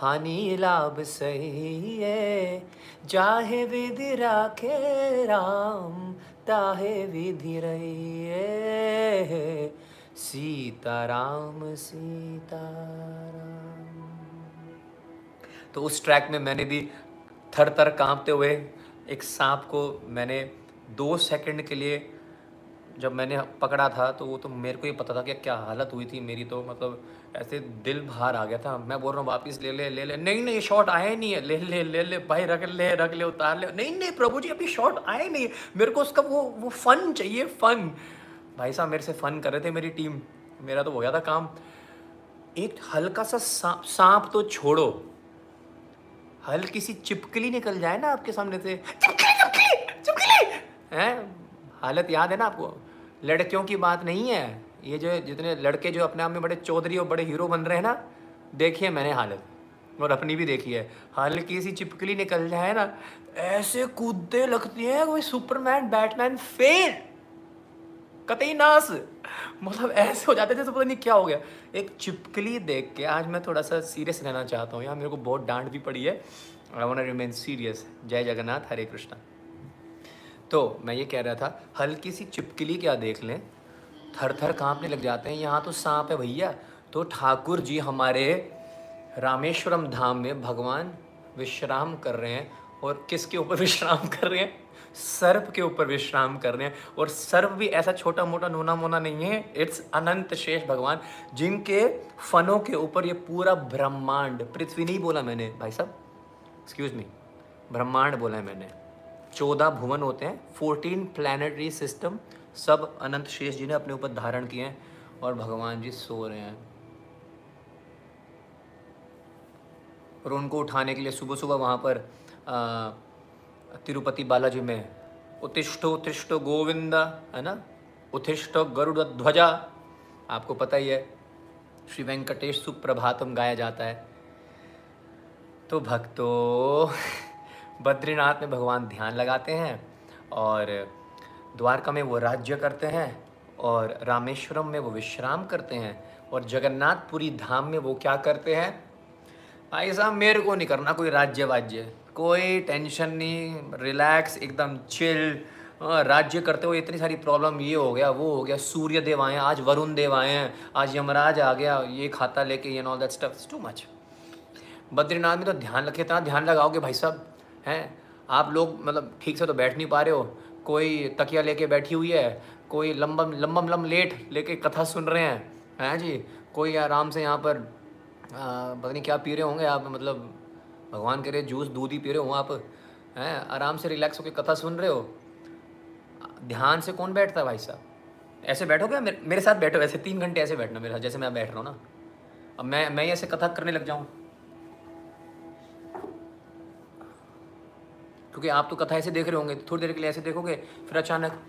हानि लाभ सही है, जाहे विधि राखे राम ताहे विधि रहिए, सीताराम सीताराम। तो उस ट्रैक में मैंने भी थर थर काँपते हुए एक सांप को मैंने दो सेकंड के लिए जब मैंने पकड़ा था तो वो तो मेरे को ही पता था कि क्या हालत हुई थी मेरी, तो मतलब ऐसे दिल बाहर आ गया था। मैं बोल रहा हूँ वापस ले ले ले ले नहीं नहीं शॉट आया नहीं है, ले ले ले ले भाई, रख ले रख ले उतार ले, नहीं नहीं प्रभु जी अभी शॉट आए नहीं, मेरे को उसका वो वो फ़न चाहिए, फ़न। भाई साहब मेरे से फ़न कर रहे थे मेरी टीम, मेरा तो हो गया था काम। एक हल्का सा सांप तो छोड़ो, हल्की सी चिपकली निकल जाए ना आपके सामने से, चिपकली चिपकली चिपकली हैं, हालत याद है ना आपको। लड़कियों की बात नहीं है ये, जो जितने लड़के जो अपने आप में बड़े चौधरी और बड़े हीरो बन रहे हैं ना, देखिए मैंने हालत और अपनी भी देखी है, हल्की सी चिपकली निकल जाए ना ऐसे कूदते लगती है कोई सुपरमैन बैटमैन फेल कतई नास, मतलब ऐसे हो जाते थे तो पता नहीं क्या हो गया। एक चिपकली देख के आज मैं थोड़ा सा सीरियस रहना चाहता हूँ, यहाँ मेरे को बहुत डांट भी पड़ी है, I want to remain serious. जय जगन्नाथ, हरे कृष्णा। तो मैं ये कह रहा था, हल्की सी चिपकली क्या देख लें, थर थर काँपने लग जाते हैं, यहाँ तो सांप है भैया। तो ठाकुर जी हमारे रामेश्वरम धाम में भगवान विश्राम कर रहे हैं, और किसके ऊपर विश्राम कर रहे हैं? सर्प के ऊपर विश्राम कर रहे हैं। और सर्प भी ऐसा छोटा मोटा नोना मोना नहीं है, इट्स अनंत शेष भगवान, जिनके फनों के ऊपर ये पूरा ब्रह्मांड, पृथ्वी नहीं बोला मैंने भाई साहब, एक्सक्यूज मी, ब्रह्मांड बोला है मैंने। चौदह भुवन होते हैं, फोर्टीन प्लैनेटरी सिस्टम, सब अनंत शेष जी ने अपने ऊपर धारण किए हैं, और भगवान जी सो रहे हैं। और उनको उठाने के लिए सुबह सुबह वहाँ पर तिरुपति बालाजी में उत्तिष्ठो उत्तिष्ठो गोविंदा, है ना, उत्तिष्ठो गरुड़ ध्वजा, आपको पता ही है, श्री वेंकटेश सुप्रभातम गाया जाता है। तो भक्तों, बद्रीनाथ में भगवान ध्यान लगाते हैं और द्वारका में वो राज्य करते हैं और रामेश्वरम में वो विश्राम करते हैं और जगन्नाथपुरी धाम में वो क्या करते हैं। भाई साहब, मेरे को नहीं करना कोई राज्य वाज्य, कोई टेंशन नहीं, रिलैक्स एकदम चिल। राज्य करते हुए इतनी सारी प्रॉब्लम, ये हो गया वो हो गया, सूर्य देव आए हैं, आज वरुण देव आए हैं, आज यमराज आ गया ये खाता लेके, ये all that stuff is too much. Badrinath में तो ध्यान रखे, इतना ध्यान लगाओगे भाई साहब, हैं आप लोग, मतलब ठीक से तो बैठ नहीं पा रहे हो, कोई तकिया लेके बैठी हुई है, कोई लम्बम लम्बम लम लेट लेके कथा सुन रहे हैं, हैं जी, कोई आराम से यहाँ पर पता नहीं क्या पी रहे होंगे आप, मतलब भगवान करे जूस दूध ही पी रहे हो आप, हैं, आराम से रिलैक्स होकर कथा सुन रहे हो। ध्यान से कौन बैठता है भाई साहब? ऐसे बैठोगे, मेरे, मेरे साथ बैठो, ऐसे तीन घंटे ऐसे बैठना मेरे साथ, जैसे मैं बैठ रहा हूँ ना, अब मैं मैं ऐसे कथा करने लग जाऊँ, क्योंकि आप तो कथा ऐसे देख रहे होंगे, थोड़ी देर के लिए ऐसे देखोगे, फिर अचानक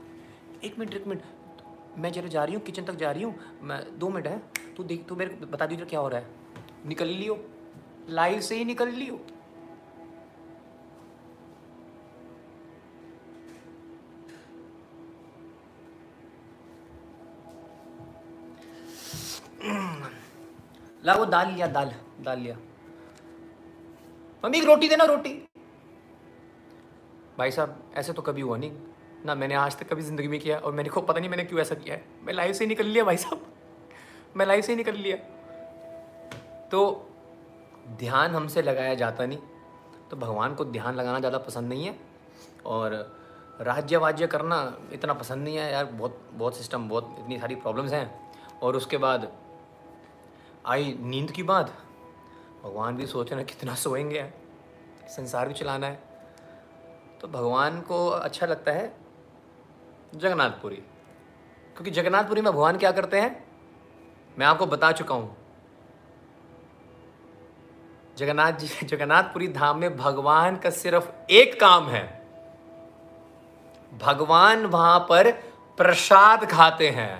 एक मिनट एक मिनट मैं जरा जा रही हूँ किचन तक जा रही हूँ, मैं दो मिनट है, तू देख, तू मेरे को बता दीजिए क्या हो रहा है। निकल लियो, लाइव से ही निकल लियो। ला वो दाल लिया, दाल दाल लिया, मम्मी रोटी देना रोटी। भाई साहब, ऐसे तो कभी हुआ नहीं ना, मैंने आज तक कभी ज़िंदगी में किया, और मेरे को पता नहीं मैंने क्यों ऐसा किया है। मैं लाइफ से ही निकल लिया भाई साहब, मैं लाइफ से ही निकल लिया। तो ध्यान हमसे लगाया जाता नहीं, तो भगवान को ध्यान लगाना ज़्यादा पसंद नहीं है, और राज्य वाज्य करना इतना पसंद नहीं है यार, बहुत बहुत सिस्टम, बहुत इतनी सारी प्रॉब्लम्स हैं। और उसके बाद आई नींद की बात, भगवान भी सोच रहे हैं कितना सोएंगे, संसार भी चलाना है। तो भगवान को अच्छा लगता है जगन्नाथपुरी, क्योंकि जगन्नाथपुरी में भगवान क्या करते हैं मैं आपको बता चुका हूँ। जगन्नाथ जी, जगन्नाथपुरी धाम में भगवान का सिर्फ एक काम है, भगवान वहाँ पर प्रसाद खाते हैं।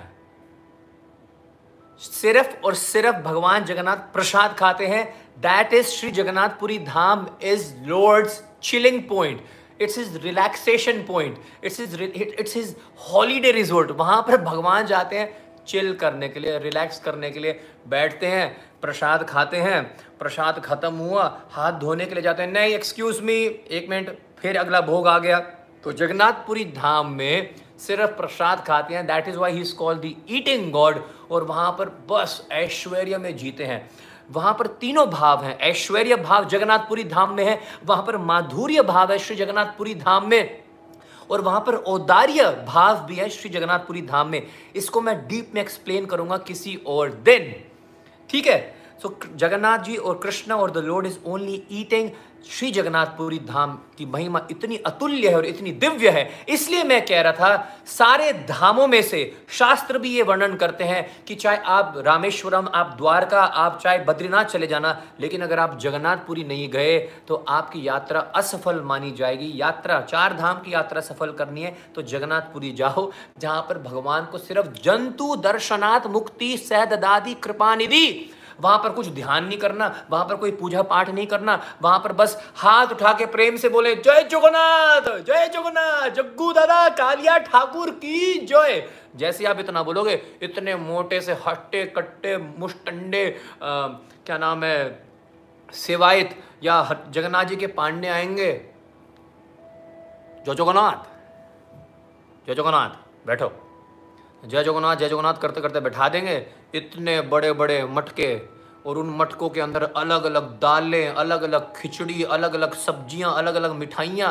सिर्फ और सिर्फ भगवान जगन्नाथ प्रसाद खाते हैं। That is Shri Jagannathpuri Dham is Lord's chilling point, it's is relaxation point, it's is it's is holiday resort. वहाँ पर भगवान जाते हैं चिल करने के लिए, रिलैक्स करने के लिए, बैठते हैं, प्रसाद खाते हैं, प्रसाद खत्म हुआ, हाथ धोने के लिए जाते हैं, नहीं एक्सक्यूज मी एक मिनट, फिर अगला भोग आ गया। तो जगन्नाथपुरी धाम में सिर्फ प्रसाद खाते हैं, that is why he is called the eating god. और वहाँ पर बस ऐश्वर्य में जीते हैं, वहाँ पर तीनों भाव हैं, ऐश्वर्य भाव जगन्नाथपुरी धाम में है, वहाँ पर माधुर्य भाव है श्री जगन्नाथपुरी धाम में, और वहाँ पर औदार्य भाव भी है श्री जगन्नाथपुरी धाम में। इसको मैं डीप में एक्सप्लेन करूँगा किसी और दिन, ठीक है। सो so, जगन्नाथ जी और कृष्णा और the Lord is only eating. Shri Jagannathpuri Dham की महिमा इतनी अतुल्य है और इतनी दिव्य है, इसलिए मैं कह रहा था सारे धामों में से शास्त्र भी ये वर्णन करते हैं कि चाहे आप रामेश्वरम, आप द्वारका, आप चाहे बद्रीनाथ चले जाना, लेकिन अगर आप जगन्नाथपुरी नहीं गए तो आपकी यात्रा असफल मानी जाएगी। यात्रा, चार धाम की यात्रा सफल करनी है तो जगन्नाथपुरी जाओ, जहाँ पर भगवान को सिर्फ जंतु दर्शनाथ मुक्ति सहददादी कृपानिधि। वहाँ पर कुछ ध्यान नहीं करना, वहाँ पर कोई पूजा पाठ नहीं करना, वहाँ पर बस हाथ उठा के प्रेम से बोले जय जगन्नाथ, जय जगन्नाथ, जग्गू दादा कालिया ठाकुर की जय। जैसे आप इतना बोलोगे, इतने मोटे से हट्टे कट्टे मुष्टंडे क्या नाम है सेवायत या जगन्नाथ जी के पांडे आएंगे, जय जगन्नाथ, जय जगन्नाथ, बैठो, जय जगन्नाथ, जय जगन्नाथ करते करते बैठा देंगे। इतने बड़े बड़े मटके, और उन मटकों के अंदर अलग अलग दालें, अलग अलग खिचड़ी, अलग अलग सब्जियां, अलग अलग मिठाइयाँ।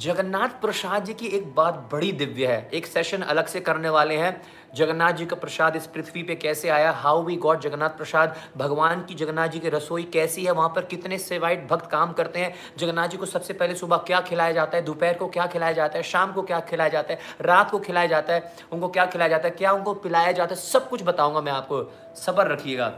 जगन्नाथ प्रसाद जी की एक बात बड़ी दिव्य है, एक सेशन अलग से करने वाले हैं, जगन्नाथ जी का प्रसाद इस पृथ्वी पे कैसे आया, how we got Jagannath prasad, भगवान की जगन्नाथ जी की रसोई कैसी है, वहाँ पर कितने सेवायत भक्त काम करते हैं, जगन्नाथ जी को सबसे पहले सुबह क्या खिलाया जाता है, दोपहर को क्या खिलाया जाता है, शाम को क्या खिलाया जाता है, रात को खिलाया जाता है, उनको क्या खिलाया जाता है, क्या उनको पिलाया जाता है, सब कुछ बताऊँगा मैं आपको, सब्र रखिएगा।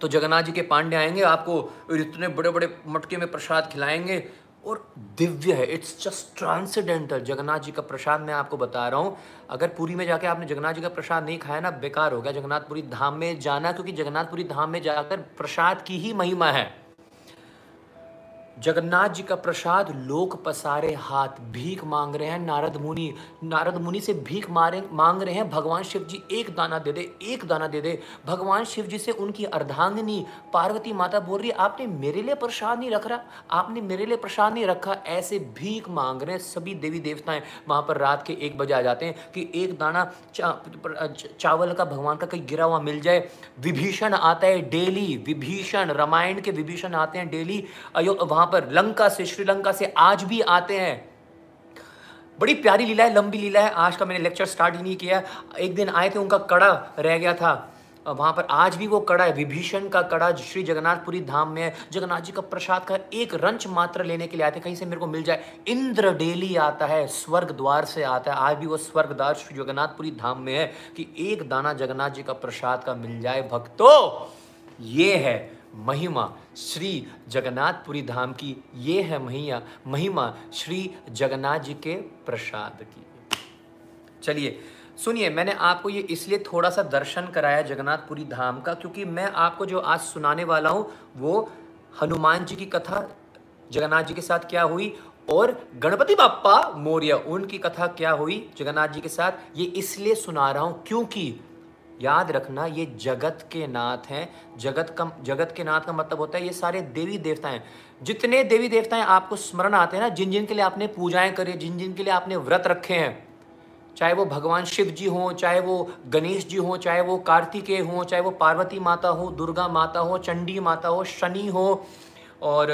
तो जगन्नाथ जी के पांडे आएंगे, आपको इतने बड़े बड़े मटके में प्रसाद खिलाएंगे और दिव्य है, it's just transcendental. Jagannath ji का प्रसाद मैं आपको बता रहा हूँ, अगर पूरी में जाके आपने जगन्नाथ जी का प्रसाद नहीं खाया ना, बेकार हो गया जगन्नाथपुरी धाम में जाना, क्योंकि जगन्नाथपुरी धाम में जाकर प्रसाद की ही महिमा है। जगन्नाथ जी का प्रसाद, लोक पसारे हाथ, भीख मांग रहे हैं नारद मुनि, नारद मुनि से भीख मारे मांग रहे हैं भगवान शिव जी, एक दाना दे दे, एक दाना दे दे। भगवान शिव जी से उनकी अर्धांगिनी पार्वती माता बोल रही है, आपने मेरे लिए प्रसाद नहीं रख रहा, आपने मेरे लिए प्रसाद नहीं रखा। ऐसे भीख मांग रहे हैं सभी देवी देवताएं। वहाँ पर रात के एक बजे आ जाते हैं कि एक दाना चा, चावल का भगवान का कहीं गिरा हुआ मिल जाए। विभीषण आता है डेली, विभीषण रामायण के विभीषण आते हैं डेली, अयो वहाँ पर लंका से, श्रीलंका से आज भी आते हैं। बड़ी प्यारी लीला है, लंबी लीला है, आज का मैंने लेक्चर स्टार्ट ही नहीं किया। एक दिन आए थे, उनका कड़ा रह गया था वहाँ पर, आज भी वो कड़ा है, विभीषण का कड़ा श्री जगन्नाथपुरी धाम में है। जगन्नाथ जी का प्रसाद का एक रंच मात्र लेने के लिए आते, कहीं से मेरे को मिल जाए। इंद्र डेली आता है, स्वर्ग द्वार से आता है, आज भी वो स्वर्ग द्वार श्री जगन्नाथपुरी धाम में है कि एक दाना जगन्नाथ जी का प्रसाद का मिल जाए। भक्तों, ये है महिमा श्री जगन्नाथपुरी धाम की, ये है महिमा महिमा श्री जगन्नाथ जी के प्रसाद की। चलिए सुनिए, मैंने आपको ये इसलिए थोड़ा सा दर्शन कराया जगन्नाथपुरी धाम का, क्योंकि मैं आपको जो आज सुनाने वाला हूँ वो हनुमान जी की कथा, जगन्नाथ जी के साथ क्या हुई, और गणपति बाप्पा मोरया, उनकी कथा क्या हुई जगन्नाथ जी के साथ। ये इसलिए सुना रहा हूँ क्योंकि याद रखना, ये जगत के नाथ हैं। जगत का, जगत के नाथ का मतलब होता है ये सारे देवी देवता हैं। जितने देवी देवताएं आपको स्मरण आते हैं ना, जिन जिन के लिए आपने पूजाएं करी, जिन जिन के लिए आपने व्रत रखे हैं, चाहे वो भगवान शिव जी हों, चाहे वो गणेश जी हों, चाहे वो कार्तिकेय हों, चाहे वो पार्वती माता हो, दुर्गा माता हो, चंडी माता हो, शनि हो, और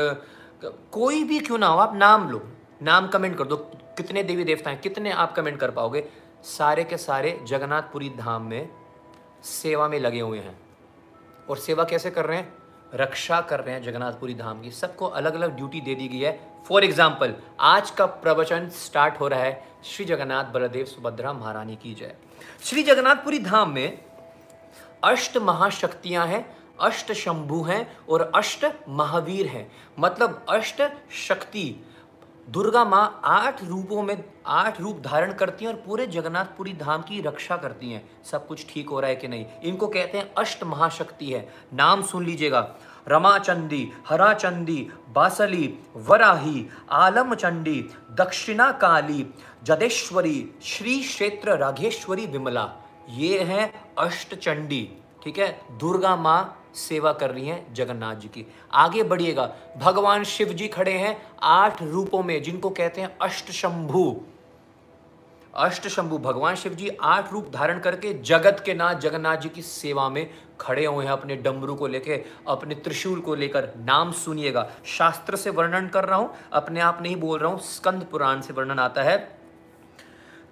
कोई भी क्यों ना हो, आप नाम लो, नाम कमेंट कर दो, कितने देवी देवता हैं, कितने आप कमेंट कर पाओगे। सारे के सारे जगन्नाथपुरी धाम में सेवा में लगे हुए हैं। और सेवा कैसे कर रहे हैं? रक्षा कर रहे हैं जगन्नाथपुरी धाम की। सबको अलग अलग ड्यूटी दे दी गई है। फॉर एग्जाम्पल, आज का प्रवचन स्टार्ट हो रहा है श्री जगन्नाथ बलदेव सुभद्रा महारानी की जय। श्री जगन्नाथपुरी धाम में अष्ट महाशक्तियाँ हैं, अष्ट शंभु हैं और अष्ट महावीर हैं। मतलब अष्ट शक्ति, दुर्गा माँ आठ रूपों में आठ रूप धारण करती हैं और पूरे जगन्नाथपुरी धाम की रक्षा करती हैं। सब कुछ ठीक हो रहा है कि नहीं, इनको कहते हैं अष्ट महाशक्ति है। नाम सुन लीजिएगा, रमाचंडी, हराचंडी, बासली, वराही, आलमचंडी, दक्षिणा काली, जदेश्वरी, श्री क्षेत्र राघेश्वरी विमला, ये हैं अष्टचंडी। ठीक है, दुर्गा माँ सेवा कर रही हैं जगन्नाथ जी की। आगे बढ़िएगा, भगवान शिव जी खड़े हैं आठ रूपों में, जिनको कहते हैं अष्टशंभु। अष्टशंभु भगवान शिव जी आठ रूप धारण करके जगत के नाथ जगन्नाथ जी की सेवा में खड़े हुए हैं, अपने डमरू को लेके, अपने त्रिशूल को लेकर। नाम सुनिएगा, शास्त्र से वर्णन कर रहा हूं, अपने आप नहीं बोल रहा हूं, स्कंद पुराण से वर्णन आता है।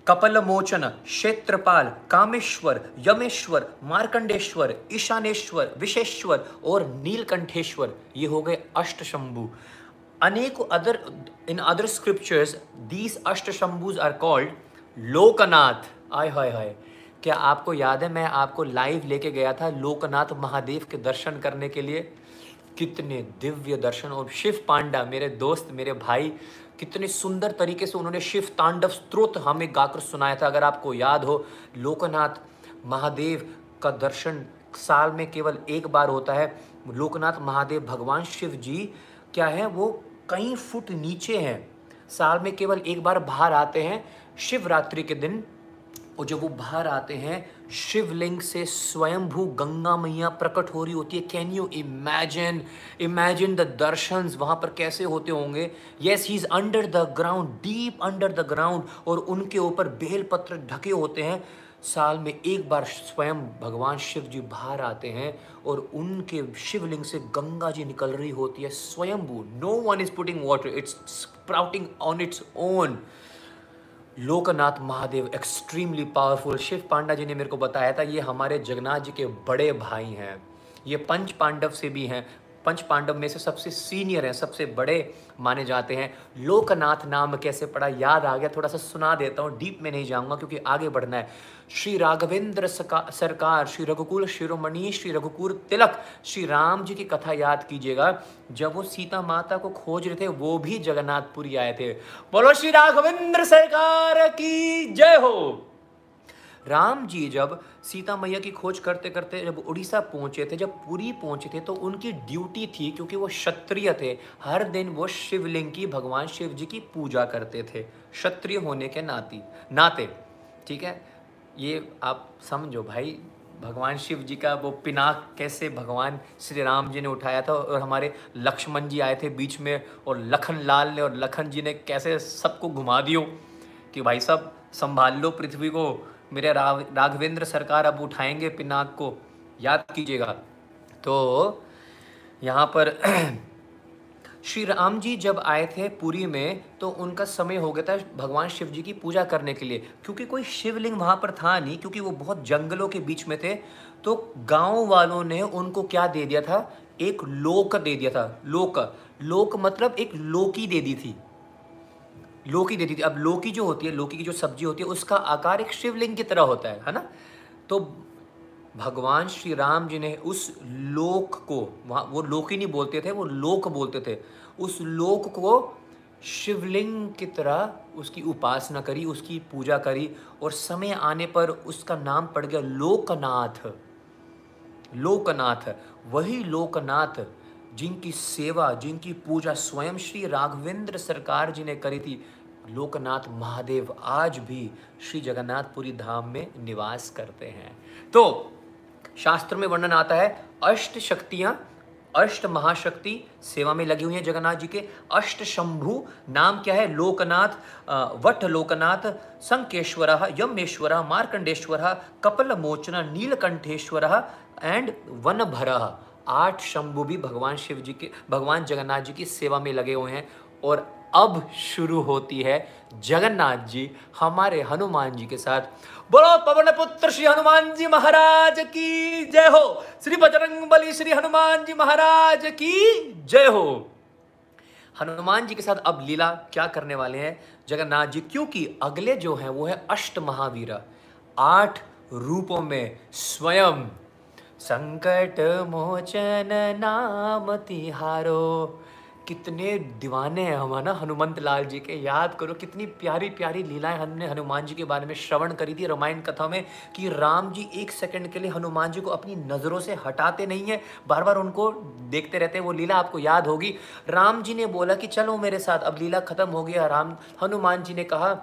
कपलमोचन, क्षेत्रपाल, कामेश्वर, यमेश्वर, मार्कंडेश्वर, ईशानेश्वर, विशेश्वर और नीलकंठेश्वर, ये हो गए अष्टशंभु। अनेक other in other scriptures these Ashtashambhus are called Loknath. आय हाय हाय, क्या आपको याद है मैं आपको लाइव लेके गया था लोकनाथ महादेव के दर्शन करने के लिए? कितने दिव्य दर्शन! और शिव पांडा, मेरे दोस्त, मेरे भाई, कितने सुंदर तरीके से उन्होंने शिव तांडव स्तोत्र हमें गाकर सुनाया था। अगर आपको याद हो, लोकनाथ महादेव का दर्शन साल में केवल एक बार होता है। लोकनाथ महादेव भगवान शिव जी क्या है, वो कई फुट नीचे हैं, साल में केवल एक बार बाहर आते हैं शिवरात्रि के दिन। और जब वो बाहर आते हैं, शिवलिंग से स्वयंभू गंगा मैया प्रकट हो रही होती है। Can you imagine imagine the darshans वहाँ पर कैसे होते होंगे। Yes, he is under the ground, deep under the ground, और उनके ऊपर बेलपत्र ढके होते हैं। साल में एक बार स्वयं भगवान शिव जी बाहर आते हैं और उनके शिवलिंग से गंगा जी निकल रही होती है स्वयंभू। No one is putting water, it's sprouting on its own. Loknath Mahadev extremely powerful. Shiv Panda ji ने मेरे को बताया था, ये हमारे जगन्नाथ जी के बड़े भाई हैं, ये पंच पांडव से भी हैं। पंच पांडव में से सबसे सीनियर हैं, सबसे बड़े माने जाते हैं। लोकनाथ नाम कैसे पड़ा याद आ गया, थोड़ा सा सुना देता हूँ, डीप में नहीं जाऊँगा क्योंकि आगे बढ़ना है। श्री राघवेंद्र सरकार, श्री रघुकुल शिरोमणि, श्री रघुकुल तिलक, श्री राम जी की कथा याद कीजिएगा, जब वो सीता माता को खोज रहे थे वो भी जगन्नाथपुरी आए थे। बोलो श्री राघवेंद्र सरकार की जय हो। राम जी जब सीता मैया की खोज करते करते जब उड़ीसा पहुंचे थे, जब पुरी पहुंचे थे, तो उनकी ड्यूटी थी, क्योंकि वो क्षत्रिय थे, हर दिन वो शिवलिंग की, भगवान शिव जी की पूजा करते थे क्षत्रिय होने के नाती नाते। ठीक है, ये आप समझो भाई, भगवान शिव जी का वो पिनाक कैसे भगवान श्री राम जी ने उठाया था, और हमारे लक्ष्मण जी आए थे बीच में, और लखन लाल ने और लखन जी ने कैसे सबको घुमा दियो कि भाई साहब संभाल लो पृथ्वी को, मेरे राव राघवेंद्र सरकार अब उठाएंगे पिनाक को, याद कीजिएगा। तो यहाँ पर श्री राम जी जब आए थे पुरी में तो उनका समय हो गया था भगवान शिव जी की पूजा करने के लिए, क्योंकि कोई शिवलिंग वहाँ पर था नहीं, क्योंकि वो बहुत जंगलों के बीच में थे। तो गांव वालों ने उनको क्या दे दिया था, एक लोक दे दिया था। लोक लोक मतलब एक लौकी दे दी थी, लौकी देती थी। अब लौकी जो होती है, लौकी की जो सब्जी होती है, उसका आकार एक शिवलिंग की तरह होता है, है ना। तो भगवान श्री राम जी ने उस लोक को, वहाँ वो लौकी नहीं बोलते थे, वो लोक बोलते थे, उस लोक को शिवलिंग की तरह उसकी उपासना करी, उसकी पूजा करी, और समय आने पर उसका नाम पड़ गया लोकनाथ। लोकनाथ वही लोकनाथ जिनकी सेवा, जिनकी पूजा स्वयं श्री राघवेंद्र सरकार जी ने करी थी। लोकनाथ महादेव आज भी श्री जगन्नाथपुरी धाम में निवास करते हैं। तो शास्त्र में वर्णन आता है अष्ट शक्तियाँ, अष्ट महाशक्ति सेवा में लगी हुई हैं जगन्नाथ जी के। अष्ट शंभु नाम क्या है, लोकनाथ, वट लोकनाथ, संकेश्वरः, यमेश्वरः, मार्कंडेश्वरः, कपलमोचनः, नीलकंठेश्वरः एंड वनभरः। आठ शंभु भी भगवान शिव जी के, भगवान जगन्नाथ जी की सेवा में लगे हुए हैं। और अब शुरू होती है जगन्नाथ जी हमारे हनुमान जी के साथ। बोलो पवन पुत्र श्री हनुमान जी महाराज की जय हो। श्री बजरंग बली श्री हनुमान जी महाराज की जय हो। हनुमान जी के साथ अब लीला क्या करने वाले हैं जगन्नाथ जी, क्योंकि अगले जो हैं वो है अष्ट महावीर, आठ रूपों में स्वयं संकट मोचन नाम तिहारो। कितने दीवाने हैं हम, है ना, हनुमंत लाल जी के। याद करो कितनी प्यारी प्यारी लीलाएं हमने हनुमान जी के बारे में श्रवण करी थी रामायण कथा में, कि राम जी एक सेकंड के लिए हनुमान जी को अपनी नज़रों से हटाते नहीं हैं, बार बार उनको देखते रहते हैं। वो लीला आपको याद होगी। राम जी ने बोला कि चलो मेरे साथ, अब लीला खत्म हो गया। राम हनुमान जी ने कहा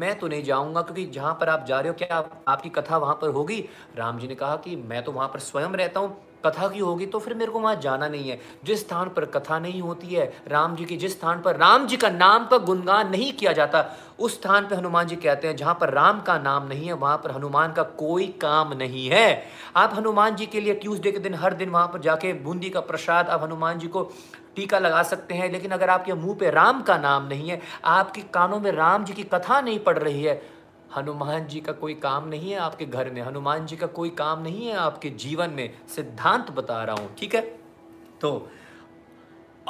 मैं तो नहीं जाऊंगा, क्योंकि जहाँ पर आप जा रहे हो क्या आप, आपकी कथा वहाँ पर होगी। राम जी ने कहा कि मैं तो वहाँ पर स्वयं रहता हूँ, कथा की होगी तो फिर मेरे को वहाँ जाना नहीं है। जिस स्थान पर कथा नहीं होती है राम जी की, जिस स्थान पर राम जी का नाम का गुणगान नहीं किया जाता, उस स्थान पर हनुमान जी कहते हैं जहाँ पर राम का नाम नहीं है वहाँ पर हनुमान का कोई काम नहीं है। आप हनुमान जी के लिए ट्यूसडे के दिन हर दिन वहाँ पर जाके बूंदी का प्रसाद, आप हनुमान जी को टीका लगा सकते हैं, लेकिन अगर आपके मुंह पे राम का नाम नहीं है, आपके कानों में राम जी की कथा नहीं पड़ रही है, हनुमान जी का कोई काम नहीं है आपके घर में, हनुमान जी का कोई काम नहीं है आपके जीवन में। सिद्धांत बता रहा हूँ, ठीक है। तो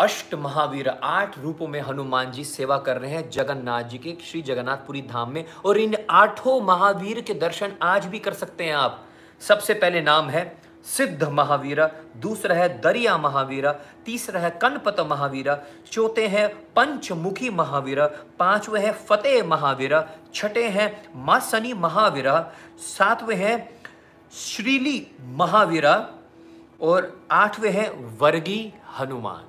अष्ट महावीर, आठ रूपों में हनुमान जी सेवा कर रहे हैं जगन्नाथ जी के श्री जगन्नाथपुरी धाम में, और इन आठों महावीर के दर्शन आज भी कर सकते हैं आप। सबसे पहले नाम है सिद्ध महावीरा, दूसरा है दरिया महावीरा, तीसरा है कनपत महावीरा, चौथे हैं पंचमुखी महावीरा, पांचवें हैं फतेह महावीरा, छठे हैं मासनी महावीरा, सातवें हैं श्रीली महावीरा, और आठवें हैं वर्गी हनुमान।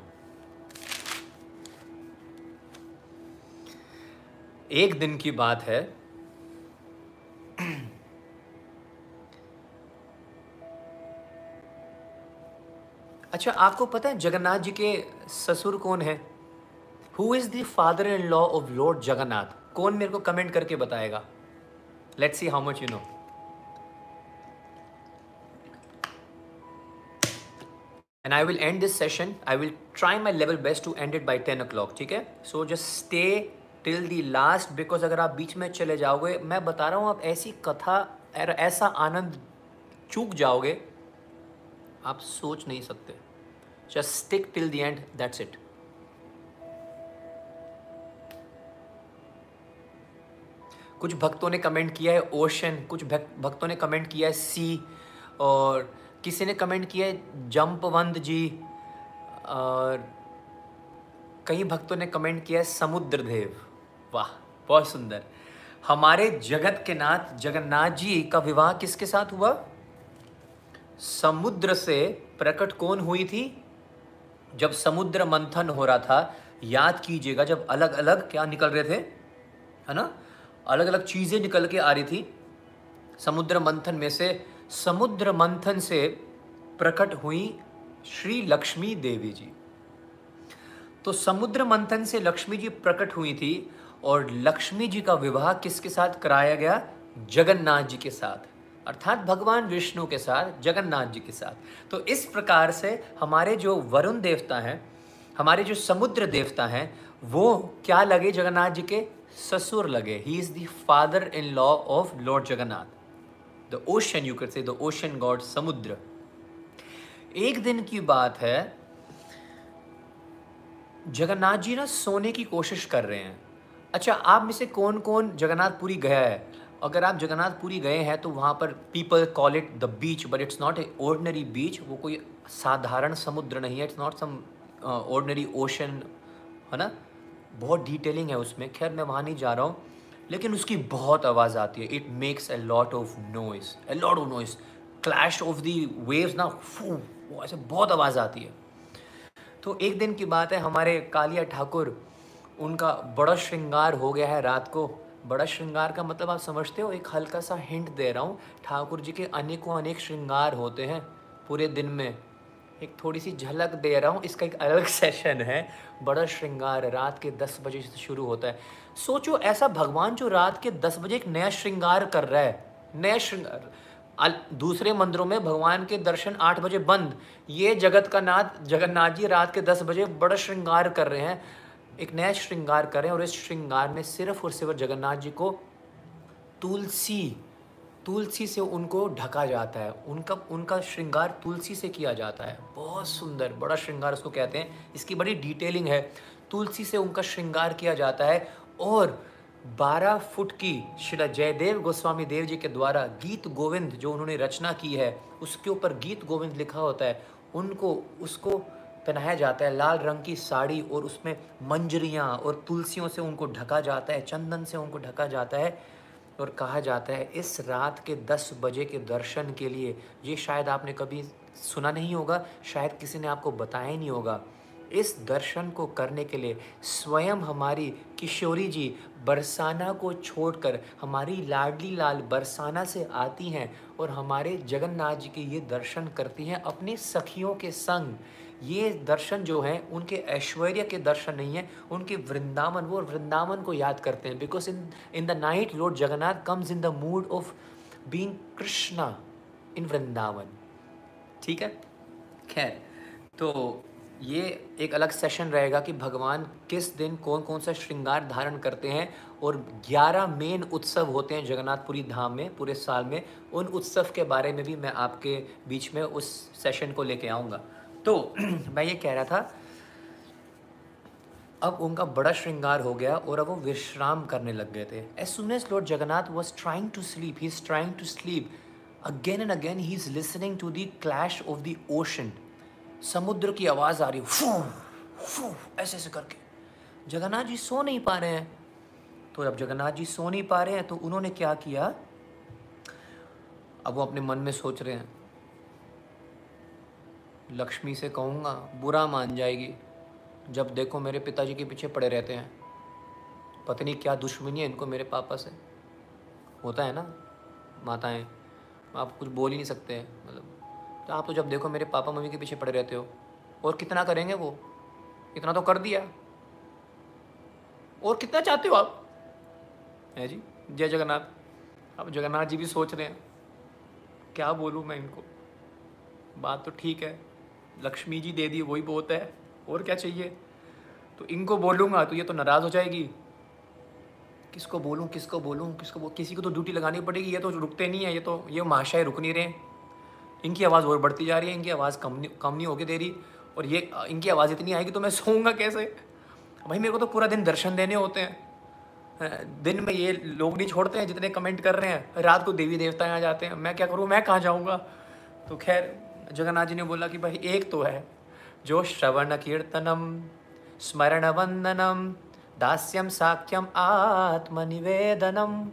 एक दिन की बात है, अच्छा आपको पता है जगन्नाथ जी के ससुर कौन है? Who is the father in law of Lord Jagannath? कौन मेरे को कमेंट करके बताएगा? Let's see how much you know. And I will end this session, I will try my level best to end it by ten o'clock, ठीक है। So just stay till the last, because अगर आप बीच में चले जाओगे, मैं बता रहा हूँ, आप ऐसी कथा, ऐसा आनंद चूक जाओगे, आप सोच नहीं सकते। Just stick till the end, that's it. कुछ भक्तों ने कमेंट किया है ओशन, कुछ भक्तों ने कमेंट किया है सी, और किसी ने कमेंट किया है जंपवंत जी, और कई भक्तों ने कमेंट किया है समुद्र देव। वाह, बहुत सुंदर। हमारे जगत के नाथ जगन्नाथ जी का विवाह किसके साथ हुआ? समुद्र से प्रकट कौन हुई थी? जब समुद्र मंथन हो रहा था, याद कीजिएगा, जब अलग अलग क्या निकल रहे थे, है ना, अलग अलग चीज़ें निकल के आ रही थी समुद्र मंथन में से, समुद्र मंथन से प्रकट हुई श्री लक्ष्मी देवी जी। तो समुद्र मंथन से लक्ष्मी जी प्रकट हुई थी, और लक्ष्मी जी का विवाह किसके साथ कराया गया? जगन्नाथ जी के साथ, अर्थात भगवान विष्णु के साथ, जगन्नाथ जी के साथ। तो इस प्रकार से हमारे जो वरुण देवता हैं, हमारे जो समुद्र देवता हैं, वो क्या लगे? जगन्नाथ जी के ससुर लगे। He is the father in law of Lord Jagannath, the ocean, you can say the ocean god, समुद्र। एक दिन की बात है, जगन्नाथ जी ना सोने की कोशिश कर रहे हैं। अच्छा, आप में से कौन कौन जगन्नाथपुरी गया है? अगर आप जगन्नाथपुरी गए हैं तो वहाँ पर people call it the beach, but it's not a ordinary beach. वो कोई साधारण समुद्र नहीं है, it's not some ordinary ocean, है ना, बहुत डिटेलिंग है उसमें। खैर, मैं वहाँ नहीं जा रहा हूँ, लेकिन उसकी बहुत आवाज़ आती है। It makes a lot of noise, a lot of noise, clash of the waves ना, फू, वो ऐसे बहुत आवाज़ आती है। तो एक दिन की बात है, हमारे कालिया ठाकुर, उनका बड़ा श्रृंगार हो गया है रात को। बड़ा श्रृंगार का मतलब आप समझते हो, एक हल्का सा हिंट दे रहा हूँ, ठाकुर जी के अनेकों अनेक श्रृंगार होते हैं पूरे दिन में। एक थोड़ी सी झलक दे रहा हूँ, इसका एक अलग सेशन है। बड़ा श्रृंगार रात के दस बजे से शुरू होता है। सोचो, ऐसा भगवान जो रात के दस बजे एक नया श्रृंगार कर रहा है, नया श्रृंगार। दूसरे मंदिरों में भगवान के दर्शन आठ बजे बंद, ये जगत का नाथ जगन्नाथ जी रात के दस बजे बड़ा श्रृंगार कर रहे हैं, एक नया श्रृंगार करें। और इस श्रृंगार में सिर्फ और सिर्फ जगन्नाथ जी को तुलसी, तुलसी से उनको ढका जाता है, उनका उनका श्रृंगार तुलसी से किया जाता है। बहुत सुंदर, बड़ा श्रृंगार उसको कहते हैं, इसकी बड़ी डिटेलिंग है। तुलसी से उनका श्रृंगार किया जाता है, और बारह फुट की श्री जयदेव गोस्वामी देव जी के द्वारा गीत गोविंद जो उन्होंने रचना की है, उसके ऊपर गीत गोविंद लिखा होता है, उनको उसको पहनाया जाता है, लाल रंग की साड़ी, और उसमें मंजरियाँ और तुलसियों से उनको ढका जाता है, चंदन से उनको ढका जाता है। और कहा जाता है इस रात के दस बजे के दर्शन के लिए, ये शायद आपने कभी सुना नहीं होगा, शायद किसी ने आपको बताया नहीं होगा, इस दर्शन को करने के लिए स्वयं हमारी किशोरी जी बरसाना को छोड़कर, हमारी लाडली लाल बरसाना से आती हैं, और हमारे जगन्नाथ जी के ये दर्शन करती हैं अपने सखियों के संग। ये दर्शन जो हैं, उनके ऐश्वर्य के दर्शन नहीं है, उनके वृंदावन, वो वृंदावन को याद करते हैं। Because in in the night Lord Jagannath comes in the mood of being Krishna in Vrindavan. ठीक है, खैर, तो ये एक अलग सेशन रहेगा कि भगवान किस दिन कौन कौन सा श्रृंगार धारण करते हैं। और ग्यारह मेन उत्सव होते हैं जगन्नाथपुरी धाम में पूरे साल में, उन उत्सव के बारे में भी मैं आपके बीच में उस सेशन को लेके आऊँगा। तो मैं ये कह रहा था, अब उनका बड़ा श्रृंगार हो गया, और अब वो विश्राम करने लग गए थे। As soon as Lord Jagannath was trying to sleep, he is trying to sleep, again and again he is listening to the clash of the ocean. समुद्र की आवाज़ आ रही, फू फू, ऐसे ऐसे करके। जगन्नाथ जी सो नहीं पा रहे हैं। तो जब जगन्नाथ जी सो नहीं पा रहे हैं, तो उन्होंने क्या किया, अब वो अपने मन में सोच रहे हैं, लक्ष्मी से कहूँगा बुरा मान जाएगी, जब देखो मेरे पिताजी के पीछे पड़े रहते हैं, पत्नी क्या दुश्मनी है इनको मेरे पापा से। होता है ना, माताएं, आप कुछ बोल ही नहीं सकते, मतलब तो आप तो जब देखो मेरे पापा मम्मी के पीछे पड़े रहते हो, और कितना करेंगे, वो इतना तो कर दिया, और कितना चाहते हो आप, है जी। जय जगन्नाथ। अब जगन्नाथ जी भी सोच रहे हैं, क्या बोलूँ मैं इनको, बात तो ठीक है, लक्ष्मी जी दे दी वही बहुत है, और क्या चाहिए। तो इनको बोलूँगा तो ये तो नाराज़ हो जाएगी, किसको बोलूँ किसको बोलूँ किसको बोलूं? किसी को तो ड्यूटी लगानी पड़ेगी, ये तो रुकते नहीं है, ये तो ये महाशय रुक नहीं रहे, इनकी आवाज़ और बढ़ती जा रही है, इनकी आवाज़ कम नहीं कम नहीं होगी दे रही। और ये इनकी आवाज़ इतनी आएगी तो मैं सोऊंगा कैसे भाई, मेरे को तो पूरा दिन दर्शन देने होते हैं। दिन में ये लोग नहीं छोड़ते हैं जितने कमेंट कर रहे हैं, रात को देवी देवताएं आ जाते हैं, मैं क्या करूँ, मैं कहाँ जाऊँगा। तो खैर जगन्नाथ जी ने बोला कि भाई एक तो है जो श्रवण कीर्तनम स्मरण वंदनम दास्यम साख्यम आत्मनिवेदनम।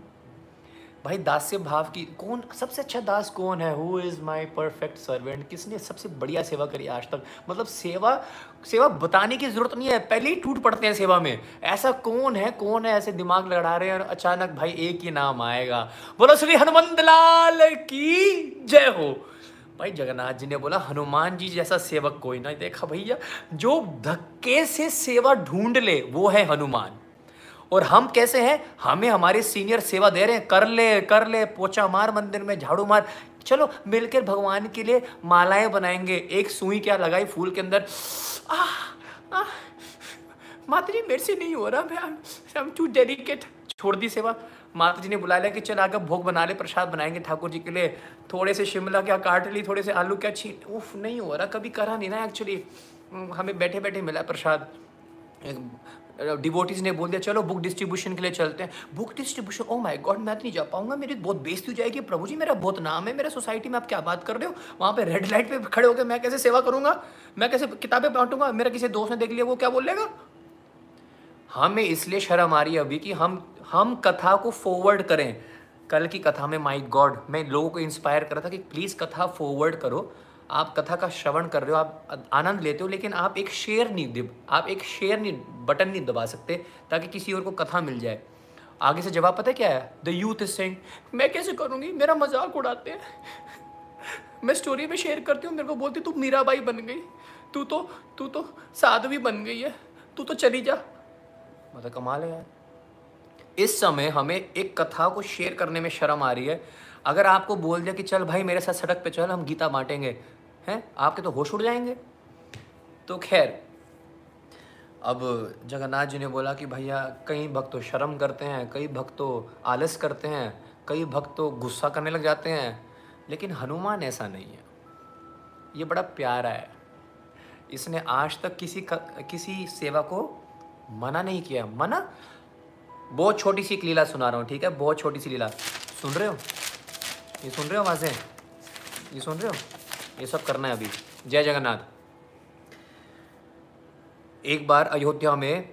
भाई दास्य भाव की, कौन सबसे अच्छा दास कौन है, who is my perfect servant, किसने सबसे बढ़िया सेवा करी आज तक। मतलब सेवा सेवा बताने की ज़रूरत नहीं है, पहले ही टूट पड़ते हैं सेवा में। ऐसा कौन है कौन है ऐसे दिमाग लड़ा रहे हैं और अचानक भाई एक ही नाम आएगा, बोलो श्री हनुमंत लाल की जय हो। भाई जगन्नाथ जी ने बोला हनुमान जी जैसा सेवक कोई ना देखा भैया, जो धक्के से सेवा ढूंढ ले वो है हनुमान। और हम कैसे हैं, हमें हमारे सीनियर सेवा दे रहे हैं, कर ले कर ले, पोछा मार मंदिर में, झाड़ू मार, चलो मिलकर भगवान के लिए मालाएं बनाएंगे। एक सुई क्या लगाई फूल के अंदर, आह आह माता जी मेरे से नहीं हो रहा, मैं आई एम टू डेडिकेट, छोड़ दी सेवा। माता जी ने बुला लिया कि चल आकर भोग बना ले, प्रसाद बनाएंगे ठाकुर जी के लिए, थोड़े से शिमला क्या काट ली, थोड़े से आलू क्या छीन, उफ नहीं हो रहा, कभी करा नहीं ना एक्चुअली, हमें बैठे बैठे मिला प्रसाद। डिवोटीज़ ने बोल दिया चलो बुक डिस्ट्रीब्यूशन के लिए चलते हैं, book distribution, oh my God मैं तो नहीं जा पाऊंगा, मेरी बहुत बेइज्जती हो जाएगी, प्रभु जी मेरा बहुत नाम है, मेरा सोसाइटी में आप क्या बात कर रहे हो, वहाँ पे रेड लाइट पे खड़े होकर मैं कैसे सेवा करूँगा, मैं कैसे किताबें बांटूंगा, मेरा किसी दोस्त ने देख लिया वो क्या बोलेगा। हमें इसलिए शर्म आ रही है अभी कि हम हम कथा को फॉरवर्ड करें। कल की कथा में माय गॉड मैं लोगों को इंस्पायर कर रहा था कि प्लीज़ कथा फॉरवर्ड करो। आप कथा का श्रवण कर रहे हो, आप आनंद लेते हो, लेकिन आप एक शेयर नहीं दब आप एक शेयर नहीं बटन नहीं दबा सकते ताकि किसी और को कथा मिल जाए। आगे से जवाब पता है क्या है, द यूथ इज सेइंग मैं कैसे करूँगी, मेरा मजाक उड़ाते हैं, मैं स्टोरी में शेयर करती हूँ, मेरे को बोलती तू मीराबाई बन गई, तू तो तू तो साध्वी बन गई है, तू तो चली जा। मतलब कमाल है यार। इस समय हमें एक कथा को शेयर करने में शर्म आ रही है। अगर आपको बोल दिया कि चल भाई मेरे साथ सड़क पे चल हम गीता बांटेंगे, हैं आपके तो होश उड़ जाएंगे। तो खैर अब जगन्नाथ जी ने बोला कि भैया कई भक्त तो शर्म करते हैं, कई भक्त तो आलस करते हैं, कई भक्त तो गुस्सा करने लग जाते हैं, लेकिन हनुमान ऐसा नहीं है, ये बड़ा प्यारा है। इसने आज तक किसी किसी सेवा को मना नहीं किया। मना बहुत छोटी सी एक लीला सुना रहा हूँ, ठीक है, बहुत छोटी सी लीला। सुन रहे हो, ये सुन रहे हो आवाज़ें, ये सुन रहे हो, ये सब करना है अभी। जय जगन्नाथ। एक बार अयोध्या में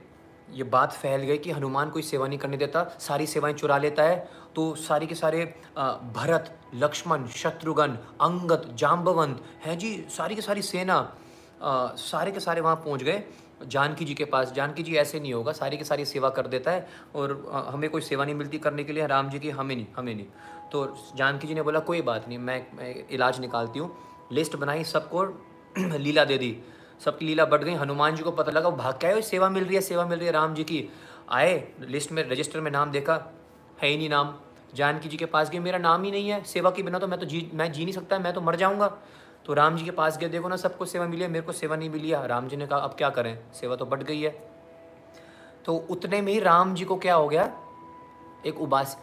ये बात फैल गई कि हनुमान कोई सेवा नहीं करने देता, सारी सेवाएं चुरा लेता है। तो सारे के सारे भरत, लक्ष्मण, शत्रुघ्न, अंगद, जाम्बवंत हैं जी, सारी की सारी सेना आ, सारे के सारे वहाँ पहुँच गए जानकी जी के पास। जानकी जी ऐसे नहीं होगा, सारी की सारी सेवा कर देता है और आ, हमें कोई सेवा नहीं मिलती करने के लिए, राम जी की हमें नहीं हमें नहीं। तो जानकी जी ने बोला कोई बात नहीं, मैं, मैं इलाज निकालती हूँ। लिस्ट बनाई, सबको लीला दे दी, सबकी लीला बढ़ गई। हनुमान जी को पता लगा, वो भाग के आए, सेवा मिल रही है सेवा मिल रही है राम जी की। आए, लिस्ट में रजिस्टर में नाम देखा, है ही नहीं नाम। जानकी जी के पास गए, मेरा नाम ही नहीं है, सेवा के बिना तो मैं तो जी मैं जी नहीं सकता, मैं तो मर जाऊँगा। तो राम जी के पास गए, देखो ना सबको सेवा मिली है, मेरे को सेवा नहीं मिली है। राम जी ने कहा अब क्या करें, सेवा तो बढ़ गई है। तो उतने में ही राम जी को क्या हो गया, एक उबासी,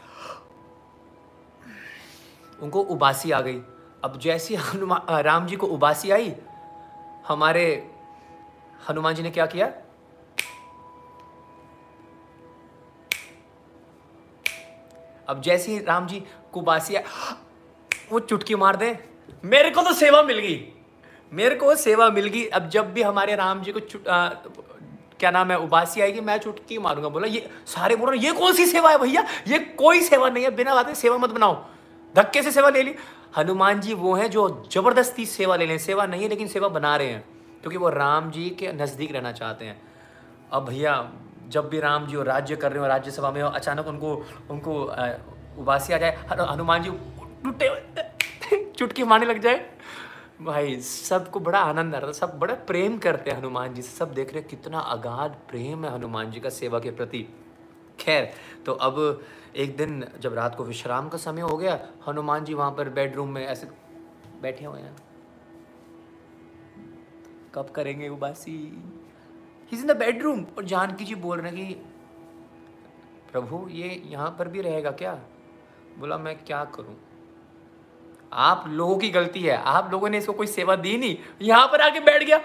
उनको उबासी आ गई। अब जैसी हनुमान राम जी को उबासी आई, हमारे हनुमान जी ने क्या किया, अब जैसी राम जी को उबासी आई, वो चुटकी मार दे, मेरे को तो सेवा मिल गई, मेरे को सेवा मिल गई। अब जब भी हमारे राम जी को आ, क्या नाम है उबासी आएगी, मैं चुटकी मारूंगा। बोला ये सारे बोल रहे ये कौन सी सेवा है भैया, ये कोई सेवा नहीं है, बिना बात में सेवा मत बनाओ, धक्के से सेवा ले ली। हनुमान जी वो हैं जो ज़बरदस्ती सेवा ले लें, सेवा नहीं है लेकिन सेवा बना रहे हैं, क्योंकि वो राम जी के नज़दीक रहना चाहते हैं। अब भैया जब भी राम जी वो राज्य कर रहे हो, राज्यसभा में अचानक उनको उनको आ, उबासी आ जाए, हनुमान जी टूटे चुटकी मारने लग जाए, भाई सबको बड़ा आनंद आ रहा था, सब बड़ा प्रेम करते हैं हनुमान जी से, सब देख रहे हैं कितना अगाध प्रेम है हनुमान जी का सेवा के प्रति। खैर तो अब एक दिन जब रात को विश्राम का समय हो गया, हनुमान जी वहाँ पर बेडरूम में ऐसे बैठे हुए हैं, कब करेंगे उबासी, he is in the bedroom. और जानकी जी बोल रहे हैं कि प्रभु ये यहाँ पर भी रहेगा क्या। बोला मैं क्या करूँ, आप लोगों की गलती है, आप लोगों ने इसको कोई सेवा दी नहीं, यहाँ पर आके बैठ गया।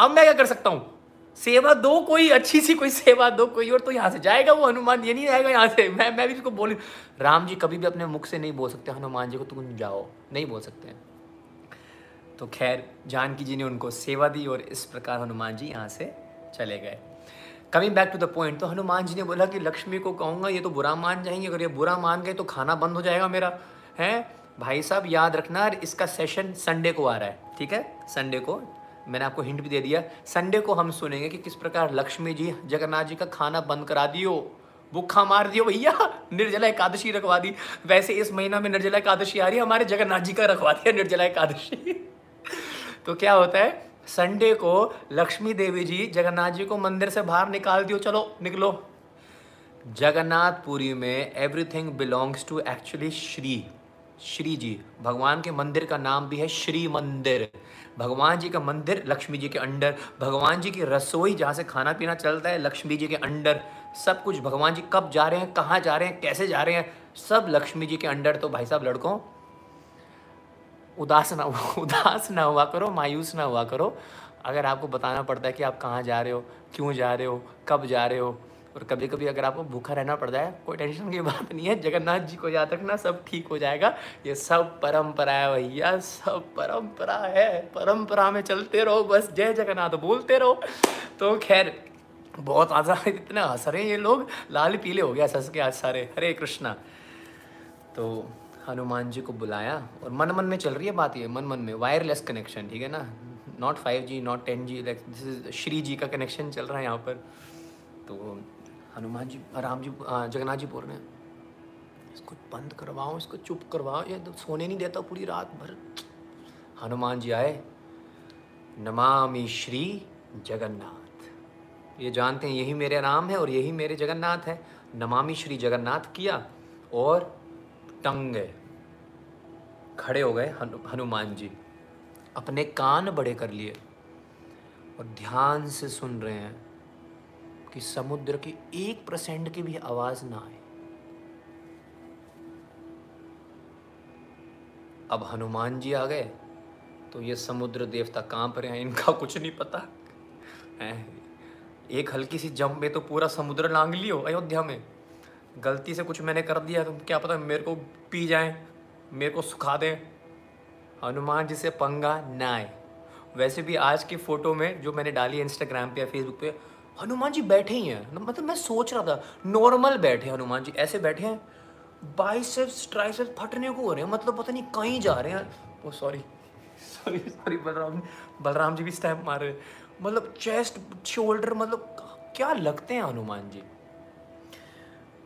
अब मैं क्या कर सकता हूँ, सेवा दो, कोई अच्छी सी कोई सेवा दो, कोई और तो यहाँ से जाएगा वो हनुमान, ये नहीं आएगा यहाँ से। मैं मैं भी इसको बोली, राम जी कभी भी अपने मुख से नहीं बोल सकते हनुमान जी को तुम जाओ, नहीं बोल सकते हैं। तो खैर जानकी जी ने उनको सेवा दी और इस प्रकार हनुमान जी यहाँ से चले गए। Coming back to the point, तो हनुमान जी ने बोला कि लक्ष्मी को कहूँगा ये तो बुरा मान जाएंगे, अगर ये बुरा मान गए तो खाना बंद हो जाएगा मेरा। है भाई साहब याद रखना इसका सेशन संडे को आ रहा है, ठीक है, संडे को। मैंने आपको हिंट भी दे दिया, संडे को हम सुनेंगे कि किस प्रकार लक्ष्मी जी जगन्नाथ जी का खाना बंद करा दियो, भूखा मार दियो भैया, निर्जला एकादशी रखवा दी। वैसे इस महीना में निर्जला एकादशी आ रही है, हमारे जगन्नाथ जी का रखवा दिया निर्जला एकादशी। तो क्या होता है, संडे को लक्ष्मी देवी जी जगन्नाथ जी को मंदिर से बाहर निकाल दियो, चलो निकलो। जगन्नाथपुरी में everything belongs to actually Shri, Shri ji, भगवान के मंदिर का नाम भी है श्री मंदिर। भगवान जी का मंदिर लक्ष्मी जी के अंडर, भगवान जी की रसोई जहाँ से खाना पीना चलता है लक्ष्मी जी के अंडर, सब कुछ भगवान जी कब जा रहे हैं, कहाँ जा रहे हैं, कैसे जा रहे हैं, सब लक्ष्मी जी के अंडर। तो भाई साहब लड़कों उदास ना हुआ, उदास ना हुआ करो, मायूस ना हुआ करो। अगर आपको बताना पड़ता है कि आप कहाँ जा रहे हो, क्यों जा रहे हो, कब जा रहे हो, और कभी कभी अगर आपको भूखा रहना पड़ता है, कोई टेंशन की बात नहीं है। जगन्नाथ जी को याद रखना, सब ठीक हो जाएगा। ये सब परंपरा है भैया, सब परंपरा है, परंपरा में चलते रहो, बस जय जगन्नाथ बोलते रहो। तो खैर बहुत आसान, इतना हंस रहे हैं ये लोग, लाल पीले हो गया सस के आज सारे, हरे कृष्णा। तो हनुमान जी को बुलाया और मन मन में चल रही है बात, ये मन मन में वायरलेस कनेक्शन, ठीक है ना, not five G not ten G, like this is Shri ji का कनेक्शन चल रहा है यहाँ पर। तो हनुमान जी राम जी जगन्नाथ जी बोल रहे हैं इसको बंद करवाओ, इसको चुप करवाओ, ये तो सोने नहीं देता पूरी रात भर। हनुमान जी आए, नमामि श्री जगन्नाथ, ये जानते हैं यही मेरे राम है और यही मेरे जगन्नाथ है। नमामि श्री जगन्नाथ किया और टंगे खड़े हो गए हनुमान जी, अपने कान बड़े कर लिए और ध्यान से सुन रहे हैं कि समुद्र की एक परसेंट की भी आवाज ना आए। अब हनुमान जी आ गए तो ये समुद्र देवता कांप रहे हैं, इनका कुछ नहीं पता, एक हल्की सी जंप में तो पूरा समुद्र लांग लियो। अयोध्या में गलती से कुछ मैंने कर दिया तो क्या पता मेरे को पी जाए, मेरे को सुखा दे, हनुमान जी से पंगा ना आए। वैसे भी आज की फ़ोटो में जो मैंने डाली है इंस्टाग्राम पे या फेसबुक पे, हनुमान जी बैठे ही हैं, मतलब मैं सोच रहा था नॉर्मल बैठे हनुमान जी, ऐसे बैठे हैं, बाइसेप्स ट्राइसेप्स फटने को हो रहे हैं, मतलब पता नहीं कहीं जा रहे हैं। Oh sorry sorry sorry Balram Balram ji भी स्टैम्प मार रहे, मतलब चेस्ट शोल्डर, मतलब क्या लगते हैं हनुमान जी।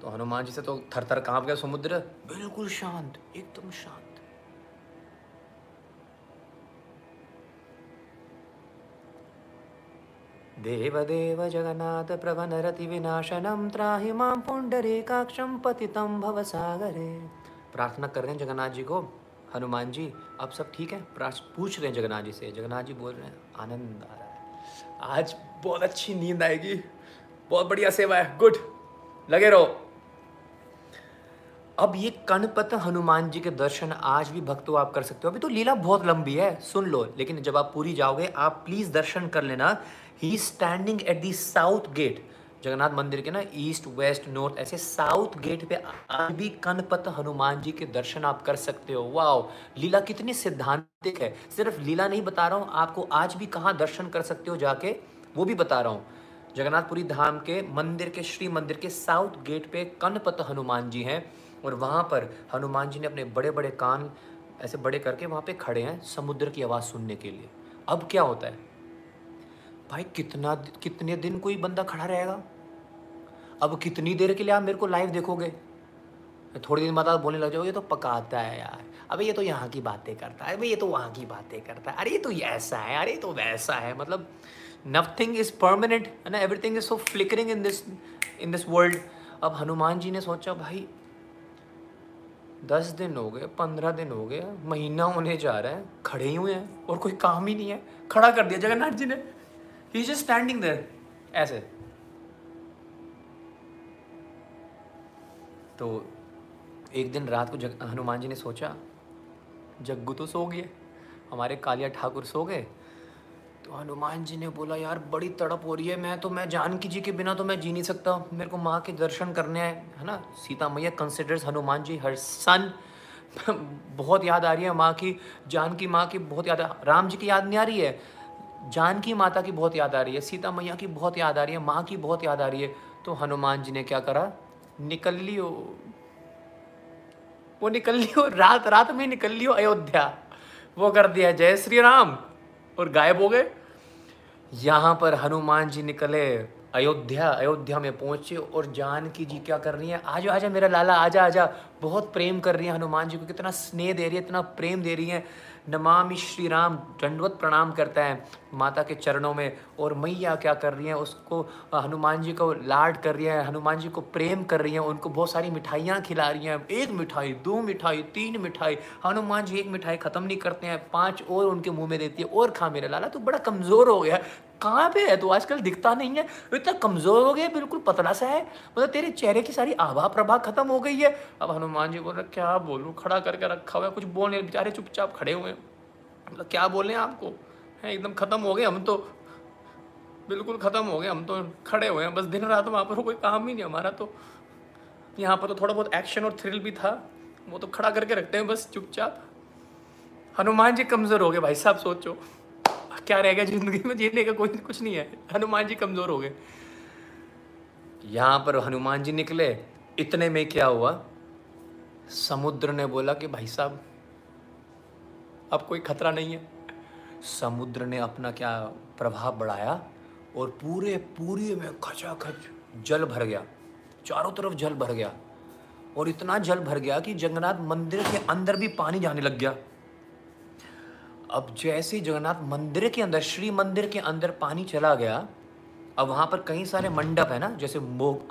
तो हनुमान जी से तो थर थर काँप गया समुद्र, बिल्कुल शांत, एकदम शांत। देव देव जगन्नाथ प्रभन रति विनाशनम त्राहि मां पुंडरीकाक्षं पतितं भवसागरे। प्रार्थना कर रहे हैं जगन्नाथ जी को, हनुमान जी आप सब ठीक है, पूछ रहे हैं जगन्नाथ जी से। जगन्नाथ जी बोल रहे हैं आनंद आ रहा है, आज बहुत अच्छी नींद आएगी, बहुत बढ़िया सेवा है, गुड, लगे रहो। अब ये कनपत हनुमान जी के दर्शन आज भी भक्तों आप कर सकते हो। अभी तो लीला बहुत लंबी है, सुन लो, लेकिन जब आप पूरी जाओगे आप प्लीज दर्शन कर लेना। He is standing at the south gate, Jagannath मंदिर के ना ईस्ट वेस्ट नॉर्थ ऐसे साउथ गेट पे आज भी कनपत हनुमान जी के दर्शन आप कर सकते हो। वाओ, लीला कितनी सिद्धांतिक है, सिर्फ लीला नहीं बता रहा हूँ आपको, आज भी कहाँ दर्शन कर सकते हो जाके वो भी बता रहा हूँ। जगन्नाथपुरी धाम के मंदिर के श्री मंदिर के साउथ गेट पे कनपत हनुमान जी हैं और वहाँ पर हनुमान जी ने अपने बड़े बड़े कान ऐसे बड़े करके वहाँ पे खड़े हैं समुद्र की आवाज़ सुनने के लिए। अब क्या होता है भाई, कितना कितने दिन कोई बंदा खड़ा रहेगा, अब कितनी देर के लिए आप मेरे को लाइव देखोगे। थोड़ी देर बाद आप बोलने लग जाओगे तो पकाता है यार, अबे ये तो यहाँ की बातें करता है, अबे ये तो वहाँ की बातें करता है, अरे ये तो ऐसा है, अरे तो वैसा है, मतलब नथिंग इज़ परमानेंट है ना, everything is so flickering in this in this world. अब हनुमान जी ने सोचा भाई दस दिन हो गए, पंद्रह दिन हो गए, महीना होने जा रहा है, खड़े ही हुए हैं और कोई काम ही नहीं है, खड़ा कर दिया जगन्नाथ जी ने। He is just standing there ऐसे। तो एक दिन रात को जग हनुमान जी ने सोचा जग्गू तो सो गए, हमारे कालिया ठाकुर सो गए, तो हनुमान जी ने बोला, यार बड़ी तड़प हो रही है, मैं तो मैं जानकी जी के बिना तो मैं जी नहीं सकता, मेरे को माँ के दर्शन करने आए है ना। सीता मैया कंसिडर्स हनुमान जी हर सन बहुत याद आ रही है माँ की, जानकी माँ की बहुत याद आ, राम जी की याद नहीं आ रही है, जानकी माता की बहुत याद आ रही है, सीता मैया की बहुत याद आ रही है, माँ की बहुत याद आ रही है। तो हनुमान जी ने क्या करा, निकल लियो, वो निकल लियो, रात रात में निकल लियो अयोध्या, वो कर दिया जय श्री राम और गायब हो गए। यहाँ पर हनुमान जी निकले अयोध्या, अयोध्या में पहुँचे और जानकी जी क्या कर रही हैं, आजा आजा मेरा लाला आजा आजा, बहुत प्रेम कर रही हैं हनुमान जी को, कितना स्नेह दे रही है, इतना प्रेम दे रही हैं। नमामि श्री राम दंडवत प्रणाम करता है माता के चरणों में, और मैया क्या कर रही हैं, उसको हनुमान जी को लाड कर रही हैं, हनुमान जी को प्रेम कर रही हैं, उनको बहुत सारी मिठाइयाँ खिला रही हैं, एक मिठाई दो मिठाई तीन मिठाई, हनुमान जी एक मिठाई ख़त्म नहीं करते हैं, पाँच और उनके मुँह में देती है, और खा मेरा लाला तो बड़ा कमज़ोर हो गया, कहाँ पे है तो आजकल दिखता नहीं है, इतना कमज़ोर हो गया, बिल्कुल पतला सा है, मतलब तेरे चेहरे की सारी आभा प्रभा खत्म हो गई है। अब हनुमान जी बोल रहे क्या बोलूँ, खड़ा करके रखा हुआ है, कुछ बोल नहीं, बेचारे चुपचाप खड़े हुए हैं, मतलब क्या बोलें आपको, हैं एकदम ख़त्म हो गए हम तो, बिल्कुल ख़त्म हो गए हम तो, खड़े हुए हैं बस दिन रात, वहाँ पर कोई काम ही नहीं हमारा तो। यहाँ पर तो थोड़ा बहुत एक्शन और थ्रिल भी था, वो तो खड़ा करके रखते हैं बस चुपचाप। हनुमान जी कमज़ोर हो गए भाई साहब, सोचो क्या रह गया जिंदगी में, जीने का कोई कुछ नहीं है, हनुमान जी कमज़ोर हो गए। यहाँ पर हनुमान जी निकले, इतने में क्या हुआ, समुद्र ने बोला कि भाई साहब अब कोई खतरा नहीं है। समुद्र ने अपना क्या प्रभाव बढ़ाया और पूरे पूरी में खचाखच जल भर गया, चारों तरफ जल भर गया, और इतना जल भर गया कि जगन्नाथ मंदिर के अंदर भी पानी जाने लग गया। अब जैसे ही जगन्नाथ मंदिर के अंदर, श्री मंदिर के अंदर पानी चला गया, अब वहाँ पर कई सारे मंडप है ना, जैसे भोग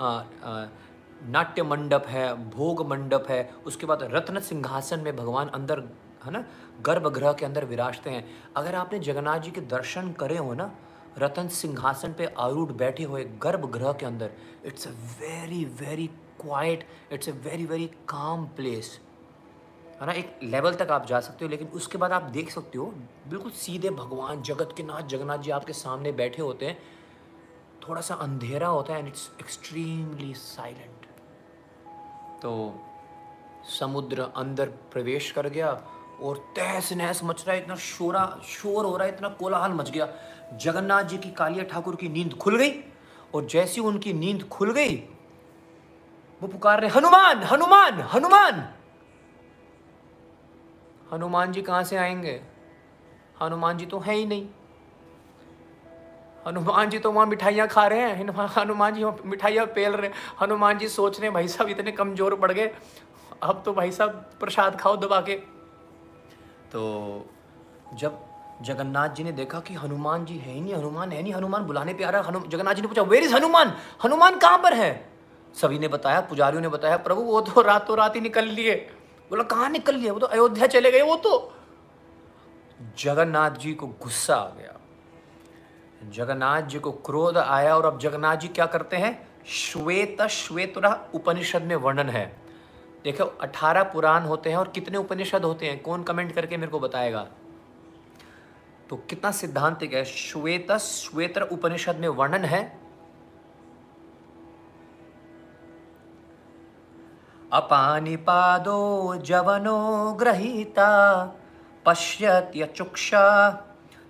नाट्य मंडप है, भोग मंडप है, उसके बाद रत्न सिंहासन में भगवान अंदर है ना गर्भगृह के अंदर विराजते हैं। अगर आपने जगन्नाथ जी के दर्शन करे हो ना, रत्न सिंहासन पे आरूढ़ बैठे हुए गर्भगृह के अंदर, it's a very very quiet, it's a very very calm place है ना, एक लेवल तक आप जा सकते हो, लेकिन उसके बाद आप देख सकते हो बिल्कुल सीधे भगवान जगत के नाथ जगन्नाथ जी आपके सामने बैठे होते हैं, थोड़ा सा अंधेरा होता है एंड इट्स एक्सट्रीमली साइलेंट। तो समुद्र अंदर प्रवेश कर गया और तहस नहस मच रहा है, इतना शोरा शोर हो रहा है, इतना कोलाहल मच गया। जगन्नाथ जी की, कालिया ठाकुर की नींद खुल गई, और जैसी उनकी नींद खुल गई वो पुकार रहे हनुमान हनुमान हनुमान। हनुमान जी कहाँ से आएंगे, हनुमान जी तो हैं ही नहीं, हनुमान जी तो वहाँ मिठाइयाँ खा रहे हैं, हनुमान जी वहाँ मिठाइयाँ पेल रहे हैं, हनुमान जी सोच रहे हैं भाई साहब इतने कमज़ोर पड़ गए, अब तो भाई साहब प्रसाद खाओ दबा के। तो जब जगन्नाथ जी ने देखा कि हनुमान जी है ही नहीं, हनुमान है नहीं, हनुमान बुलाने पे आ रहा है, जगन्नाथ जी ने पूछा वेयर इज़ हनुमान, हनुमान कहाँ पर है। सभी ने बताया, पुजारियों ने बताया, प्रभु वो तो रातों रात ही निकल लिए। बोला कहाँ निकल गया, वो तो अयोध्या चले गए। वो तो जगन्नाथ जी को गुस्सा आ गया, जगन्नाथ जी को क्रोध आया, और अब जगन्नाथ जी क्या करते हैं, श्वेत श्वेतरा उपनिषद में वर्णन है, देखो अठारह पुराण होते हैं और कितने उपनिषद होते हैं, कौन कमेंट करके मेरे को बताएगा। तो कितना सिद्धांतिक है, श्वेत श्वेतरा उपनिषद में वर्णन है। अपानिपादो जवनो गृहीता पश्यत्य चुक्षा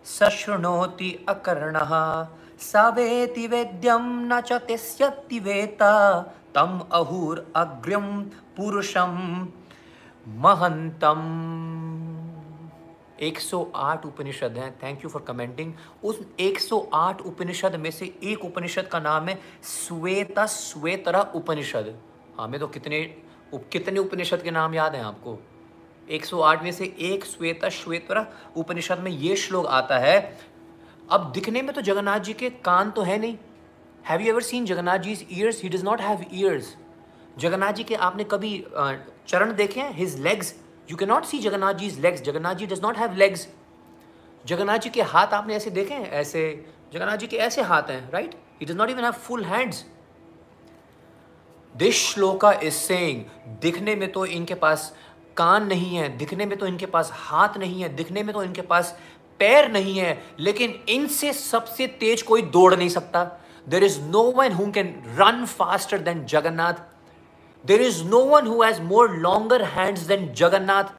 सशृणोति अकर्णः सावेति वेद्यं न च तिष्यति वेता तम अहुर अग्र्यम पुरुषम महंतम। एक सौ आठ उपनिषद हैं, थैंक यू फॉर कमेंटिंग। उस एक सौ आठ उपनिषद में से एक उपनिषद का नाम है श्वेत श्वेतरा उपनिषद। हमें तो कितने कितने उपनिषद के नाम याद हैं आपको, एक सौ आठ में से एक श्वेत श्वेतरा उपनिषद में ये श्लोक आता है। अब दिखने में तो जगन्नाथ जी के कान तो है नहीं, have you ever seen Jagannath ji ears, he does not have ears. Jagannath ji के आपने कभी चरण देखे हैं, his legs, you can not see Jagannath ji is legs, Jagannath ji does not have legs. Jagannath ji के हाथ आपने ऐसे देखे हैं, ऐसे जगन्नाथ जी के ऐसे हाथ हैं, right, he does not even have full hands. This shloka is saying, दिखने में तो इनके पास कान नहीं है, दिखने में तो इनके पास हाथ नहीं है, दिखने में तो इनके पास पैर नहीं है, लेकिन इनसे सबसे तेज कोई दौड़ नहीं सकता. There is no one who can run faster than Jagannath. There is no one who has more longer hands than Jagannath.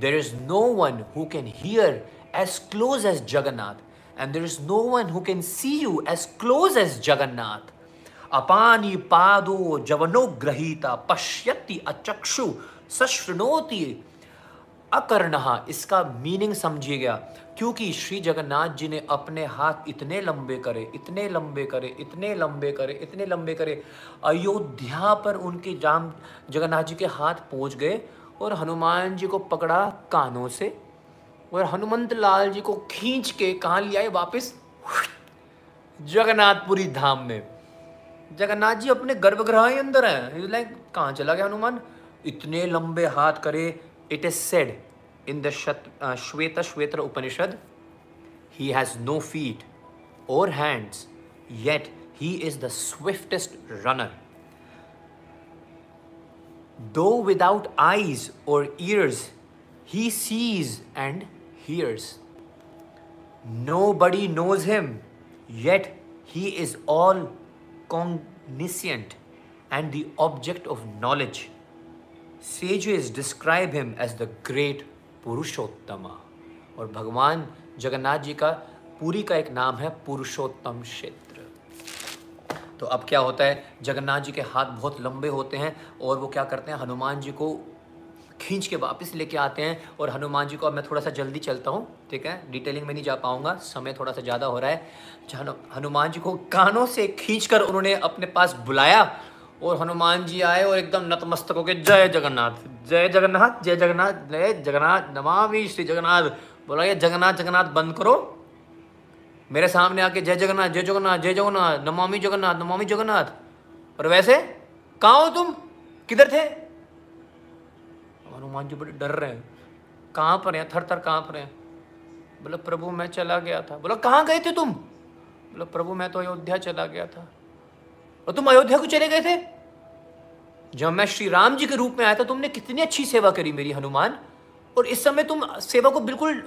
There is no one who can hear as close as Jagannath. And there is no one who can see you as close as Jagannath. Apani pado javanograheeta pashyati achakshu sashrunoti akarnaha. इसका मीनिंग समझिएगा, क्योंकि श्री जगन्नाथ जी ने अपने हाथ इतने लंबे करे, इतने लंबे करे, इतने लंबे करे, इतने लंबे करे. अयोध्या पर उनके जाम जगन्नाथ जी के हाथ पहुँच गए और हनुमान जी को पकड़ा कानों से और हनुमंत लाल जी को खींच के कहाँ ले आए वापस जगन्नाथपुरी धाम में. जगन्नाथ जी अपने गर्भगृह ही अंदर हैं, लाइक कहाँ चला गया हनुमान, इतने लंबे हाथ करे. It is said in the Shvet Shvetra Upanishad, he has no feet और hands yet he is the swiftest runner. Though without eyes और ears He sees and hears. Nobody knows him, yet he is all cognizant and the object of knowledge. Sages describe him as the great Purushottama. और भगवान जगन्नाथ जी का पूरी का एक नाम है पुरुषोत्तम क्षेत्र. तो अब क्या होता है, जगन्नाथ जी के हाथ बहुत लंबे होते हैं और वो क्या करते हैं, हनुमान जी को खींच के वापस लेके आते हैं. और हनुमान जी को, अब मैं थोड़ा सा जल्दी चलता हूँ, ठीक है, डिटेलिंग में नहीं जा पाऊँगा, समय थोड़ा सा ज़्यादा हो रहा है. हनुमान जी को कानों से खींचकर उन्होंने अपने पास बुलाया और हनुमान जी आए और एकदम नतमस्तक होके जय जगन्नाथ, जय जगन्नाथ, जय जगन्नाथ, जय जगन्नाथ, नमामि श्री जगन्नाथ. बोला ये जगन्नाथ जगन्नाथ बंद करो, मेरे सामने आके जय जगन्नाथ, जय जगन्नाथ, जय जगन्नाथ, नमामि जगन्नाथ, नमामि जगन्नाथ. और वैसे कहाँ हो तुम, किधर थे? हनुमान जी बड़े डर रहे हैं, कहाँ पर हैं, थर थर काँप रहे हैं. बोला प्रभु मैं चला गया था. बोला कहाँ गए थे तुम? बोला प्रभु मैं तो अयोध्या चला गया था. और तुम अयोध्या को चले गए थे? जब मैं श्री राम जी के रूप में आया था तुमने कितनी अच्छी सेवा करी मेरी हनुमान, और इस समय तुम सेवा को बिल्कुल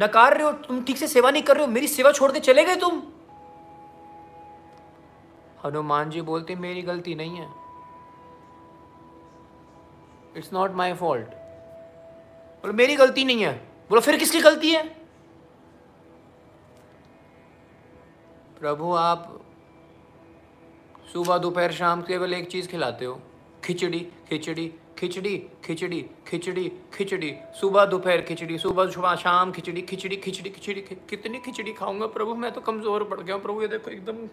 नकार रहे हो, तुम ठीक से सेवा नहीं कर रहे हो, मेरी सेवा छोड़ के चले गए तुम. हनुमान जी बोलते मेरी गलती नहीं है, इट्स नॉट माई फॉल्ट. बोलो मेरी गलती नहीं है. बोलो फिर किसकी गलती है? प्रभु आप सुबह दोपहर शाम केवल एक चीज़ खिलाते हो, खिचड़ी खिचड़ी खिचड़ी खिचड़ी खिचड़ी खिचड़ी, सुबह दोपहर खिचड़ी, सुबह सुबह शाम खिचड़ी खिचड़ी खिचड़ी खिचड़ी. कितनी खिचड़ी खाऊंगा प्रभु, मैं तो कमज़ोर पड़ गया हूँ प्रभु, ये देखो एकदम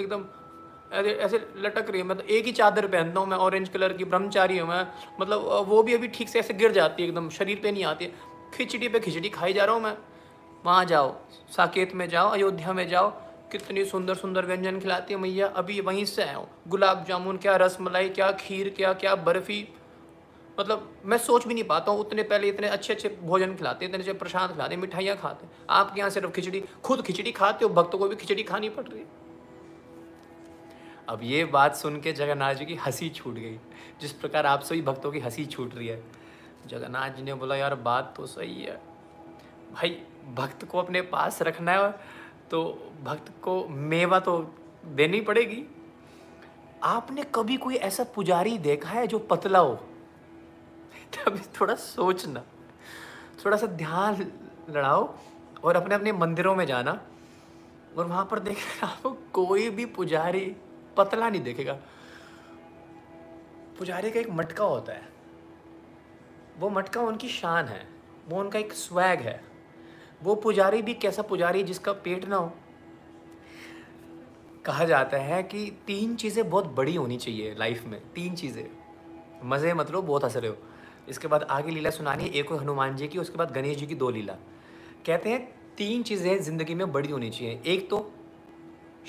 एकदम ऐसे लटक रही है. मैं तो एक ही चादर पहनता हूँ, मैं ऑरेंज कलर की ब्रह्मचारी हूँ मैं, मतलब वो भी अभी ठीक से ऐसे गिर जाती है, एकदम शरीर पे नहीं आती है. खिचड़ी पे खिचड़ी खाई जा रहा हूँ मैं. वहाँ जाओ, साकेत में जाओ, अयोध्या में जाओ, कितनी सुंदर सुंदर व्यंजन खिलाती है मैया. अभी वहीं से आया हूँ, गुलाब जामुन, क्या रसमलाई, क्या खीर, क्या क्या बर्फ़ी, मतलब मैं सोच भी नहीं पाता हूँ. उतने पहले इतने अच्छे अच्छे भोजन खिलाते, इतने अच्छे प्रसाद खिलाते, मिठाइयाँ खाते, आपके यहाँ सिर्फ खिचड़ी. खुद खिचड़ी खाते हो, भक्तों को भी खिचड़ी खानी पड़ रही है. अब ये बात सुन के जगन्नाथ जी की हंसी छूट गई, जिस प्रकार आप सभी भक्तों की हंसी छूट रही है. जगन्नाथ जी ने बोला यार बात तो सही है भाई, भक्त को अपने पास रखना है तो भक्त को मेवा तो देनी पड़ेगी. आपने कभी कोई ऐसा पुजारी देखा है जो पतला हो? तभी थोड़ा सोचना, थोड़ा सा ध्यान लगाओ और अपने अपने मंदिरों में जाना और वहाँ पर देखना आपको कोई भी पुजारी पतला नहीं देखेगा. पुजारी का एक मटका होता है, वो मटका उनकी शान है, वो उनका एक स्वैग है. वो पुजारी भी कैसा पुजारी जिसका पेट ना हो. कहा जाता है कि तीन चीज़ें बहुत बड़ी होनी चाहिए लाइफ में, तीन चीज़ें मज़े मतलब बहुत हंस रहे हो. इसके बाद आगे लीला सुनानी है, एक और हनुमान जी की, उसके बाद गणेश जी की दो लीला. कहते हैं तीन चीज़ें ज़िंदगी में बड़ी होनी चाहिए. एक तो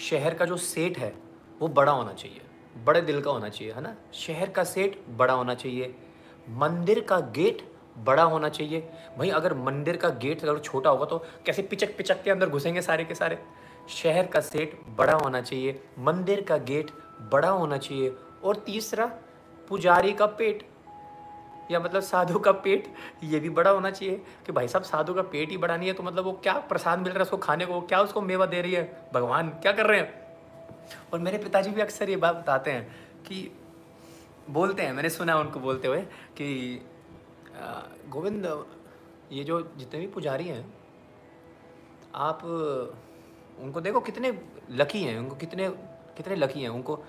शहर का जो सेठ है वो बड़ा होना चाहिए, बड़े दिल का होना चाहिए, है ना. शहर का सेठ बड़ा होना चाहिए. मंदिर का गेट बड़ा होना चाहिए. भाई अगर मंदिर का गेट अगर छोटा होगा तो कैसे पिचक पिचक के अंदर घुसेंगे सारे के सारे. शहर का सेठ बड़ा होना चाहिए, मंदिर का गेट बड़ा होना चाहिए, और तीसरा पुजारी का पेट. या मतलब साधु का पेट ये भी बड़ा होना चाहिए कि भाई साहब साधु का पेट ही बड़ा नहीं है तो मतलब वो क्या प्रसाद मिल रहा है उसको खाने को, क्या उसको मेवा दे रही है, भगवान क्या कर रहे हैं। और मेरे पिताजी भी अक्सर ये बात बताते हैं कि बोलते हैं, मैंने सुना उनको बोलते हुए कि गोविंद ये जो जितने भी पुजारी हैं आप उनको देखो कितने लकी हैं, उनको कितने कितने लकी हैं, उनको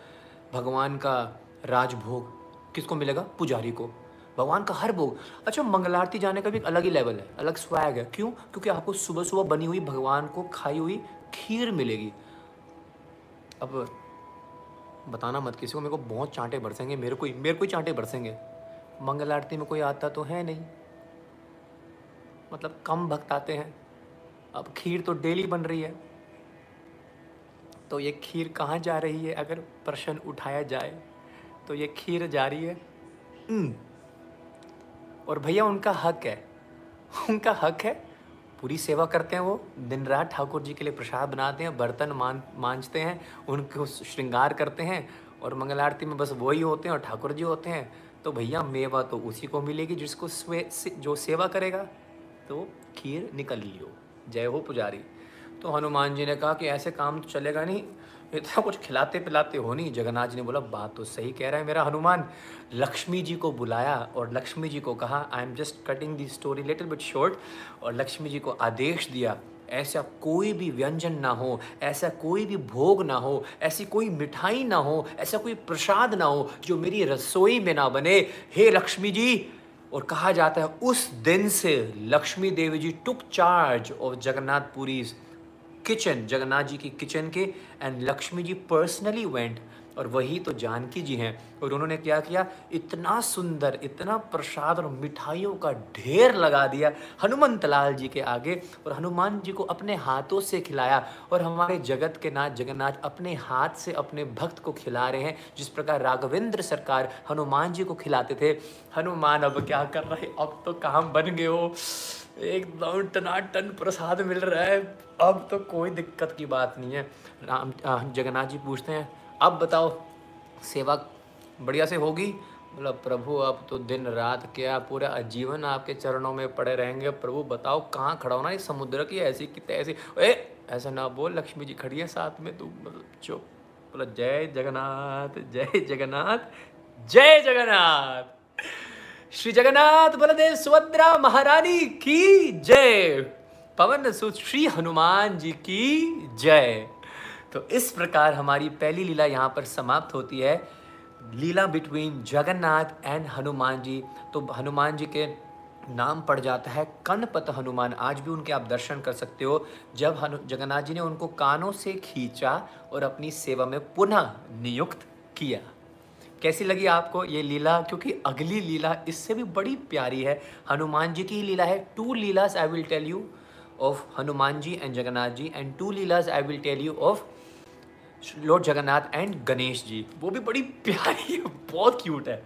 भगवान का राजभोग किसको मिलेगा, पुजारी को, भगवान का हर भोग। अच्छा मंगलारती जाने का भी एक अलग ही लेवल है, अलग स्वैग है, क्यों, क्योंकि आपको सुबह सुबह बनी हुई भगवान को खाई हुई खीर मिलेगी। अब बताना मत किसी को, मेरे को बहुत चांटे बरसेंगे, मेरे को मेरे को ही चांटे बरसेंगे। मंगल आरती में कोई आता तो है नहीं, मतलब कम भक्त आते हैं, अब खीर तो डेली बन रही है, तो ये खीर कहाँ जा रही है अगर प्रश्न उठाया जाए तो ये खीर जा रही है। और भैया उनका हक है, उनका हक है, पूरी सेवा करते हैं वो, दिन रात ठाकुर जी के लिए प्रसाद बनाते हैं, बर्तन मान मांझते हैं, उनको श्रृंगार करते हैं, और मंगल आरती में बस वही होते हैं और ठाकुर जी होते हैं। तो भैया मेवा तो उसी को मिलेगी जिसको स्वे से, जो सेवा करेगा, तो खीर निकल लियो, जय हो पुजारी। तो हनुमान जी ने कहा कि ऐसे काम तो चलेगा नहीं, इतना कुछ खिलाते पिलाते हो नहीं। जगन्नाथ जी ने बोला बात तो सही कह रहा है मेरा हनुमान। लक्ष्मी जी को बुलाया और लक्ष्मी जी को कहा, I am just cutting the story little bit short, और लक्ष्मी जी को आदेश दिया ऐसा कोई भी व्यंजन ना हो, ऐसा कोई भी भोग ना हो, ऐसी कोई मिठाई ना हो, ऐसा कोई प्रसाद ना हो जो मेरी रसोई में ना बने, हे लक्ष्मी जी। और कहा जाता है उस दिन से Lakshmi Devi ji took charge of Jagannath Puri kitchen, Jagannath ji की किचन के, and Lakshmi ji personally went, और वही तो जानकी जी हैं। और उन्होंने क्या किया, इतना सुंदर, इतना प्रसाद और मिठाइयों का ढेर लगा दिया हनुमंत लाल जी के आगे, और हनुमान जी को अपने हाथों से खिलाया। और हमारे जगत के नाथ जगन्नाथ अपने हाथ से अपने भक्त को खिला रहे हैं, जिस प्रकार राघवेंद्र सरकार हनुमान जी को खिलाते थे। हनुमान अब क्या कर रहे, अब तो काम बन गए हो, एकदम टनाटन प्रसाद मिल रहा है, अब तो कोई दिक्कत की बात नहीं है। राम जगन्नाथ जी पूछते हैं, अब बताओ सेवा बढ़िया से होगी? बोला प्रभु अब तो दिन रात क्या पूरा आजीवन आपके चरणों में पड़े रहेंगे, प्रभु बताओ कहाँ खड़ा होना, ये समुद्र की ऐसी कि तैसी, ए ऐसा ना बोल, लक्ष्मी जी खड़ी है साथ में, तू मतलब चुप। बोला जय जगन्नाथ, जय जगन्नाथ, जय जगन्नाथ, श्री जगन्नाथ बलदेव सुभद्रा महारानी की जय, पवन सुत श्री हनुमान जी की जय। तो इस प्रकार हमारी पहली लीला यहाँ पर समाप्त होती है, लीला बिटवीन जगन्नाथ एंड हनुमान जी। तो हनुमान जी के नाम पड़ जाता है कनपत हनुमान, आज भी उनके आप दर्शन कर सकते हो। जब हनु जगन्नाथ जी ने उनको कानों से खींचा और अपनी सेवा में पुनः नियुक्त किया। कैसी लगी आपको ये लीला, क्योंकि अगली लीला इससे भी बड़ी प्यारी है, हनुमान जी की लीला है। Two leelas I will tell you of Hanuman ji and Jagannath ji, and two leelas I will tell you of Lord Jagannath and Ganesh ji, वो भी बड़ी प्यारी है, बहुत क्यूट है।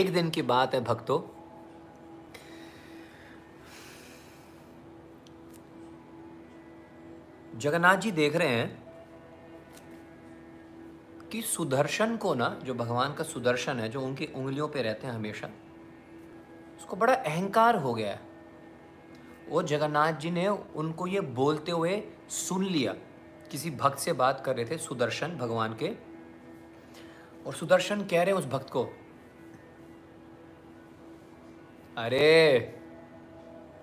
एक दिन की बात है भक्तों, जगन्नाथ जी देख रहे हैं कि सुदर्शन को ना, जो भगवान का सुदर्शन है, जो उनकी उंगलियों पे रहते हैं हमेशा, उसको बड़ा अहंकार हो गया है। वो जगन्नाथ जी ने उनको ये बोलते हुए सुन लिया, किसी भक्त से बात कर रहे थे सुदर्शन भगवान के, और सुदर्शन कह रहे हैं उस भक्त को, अरे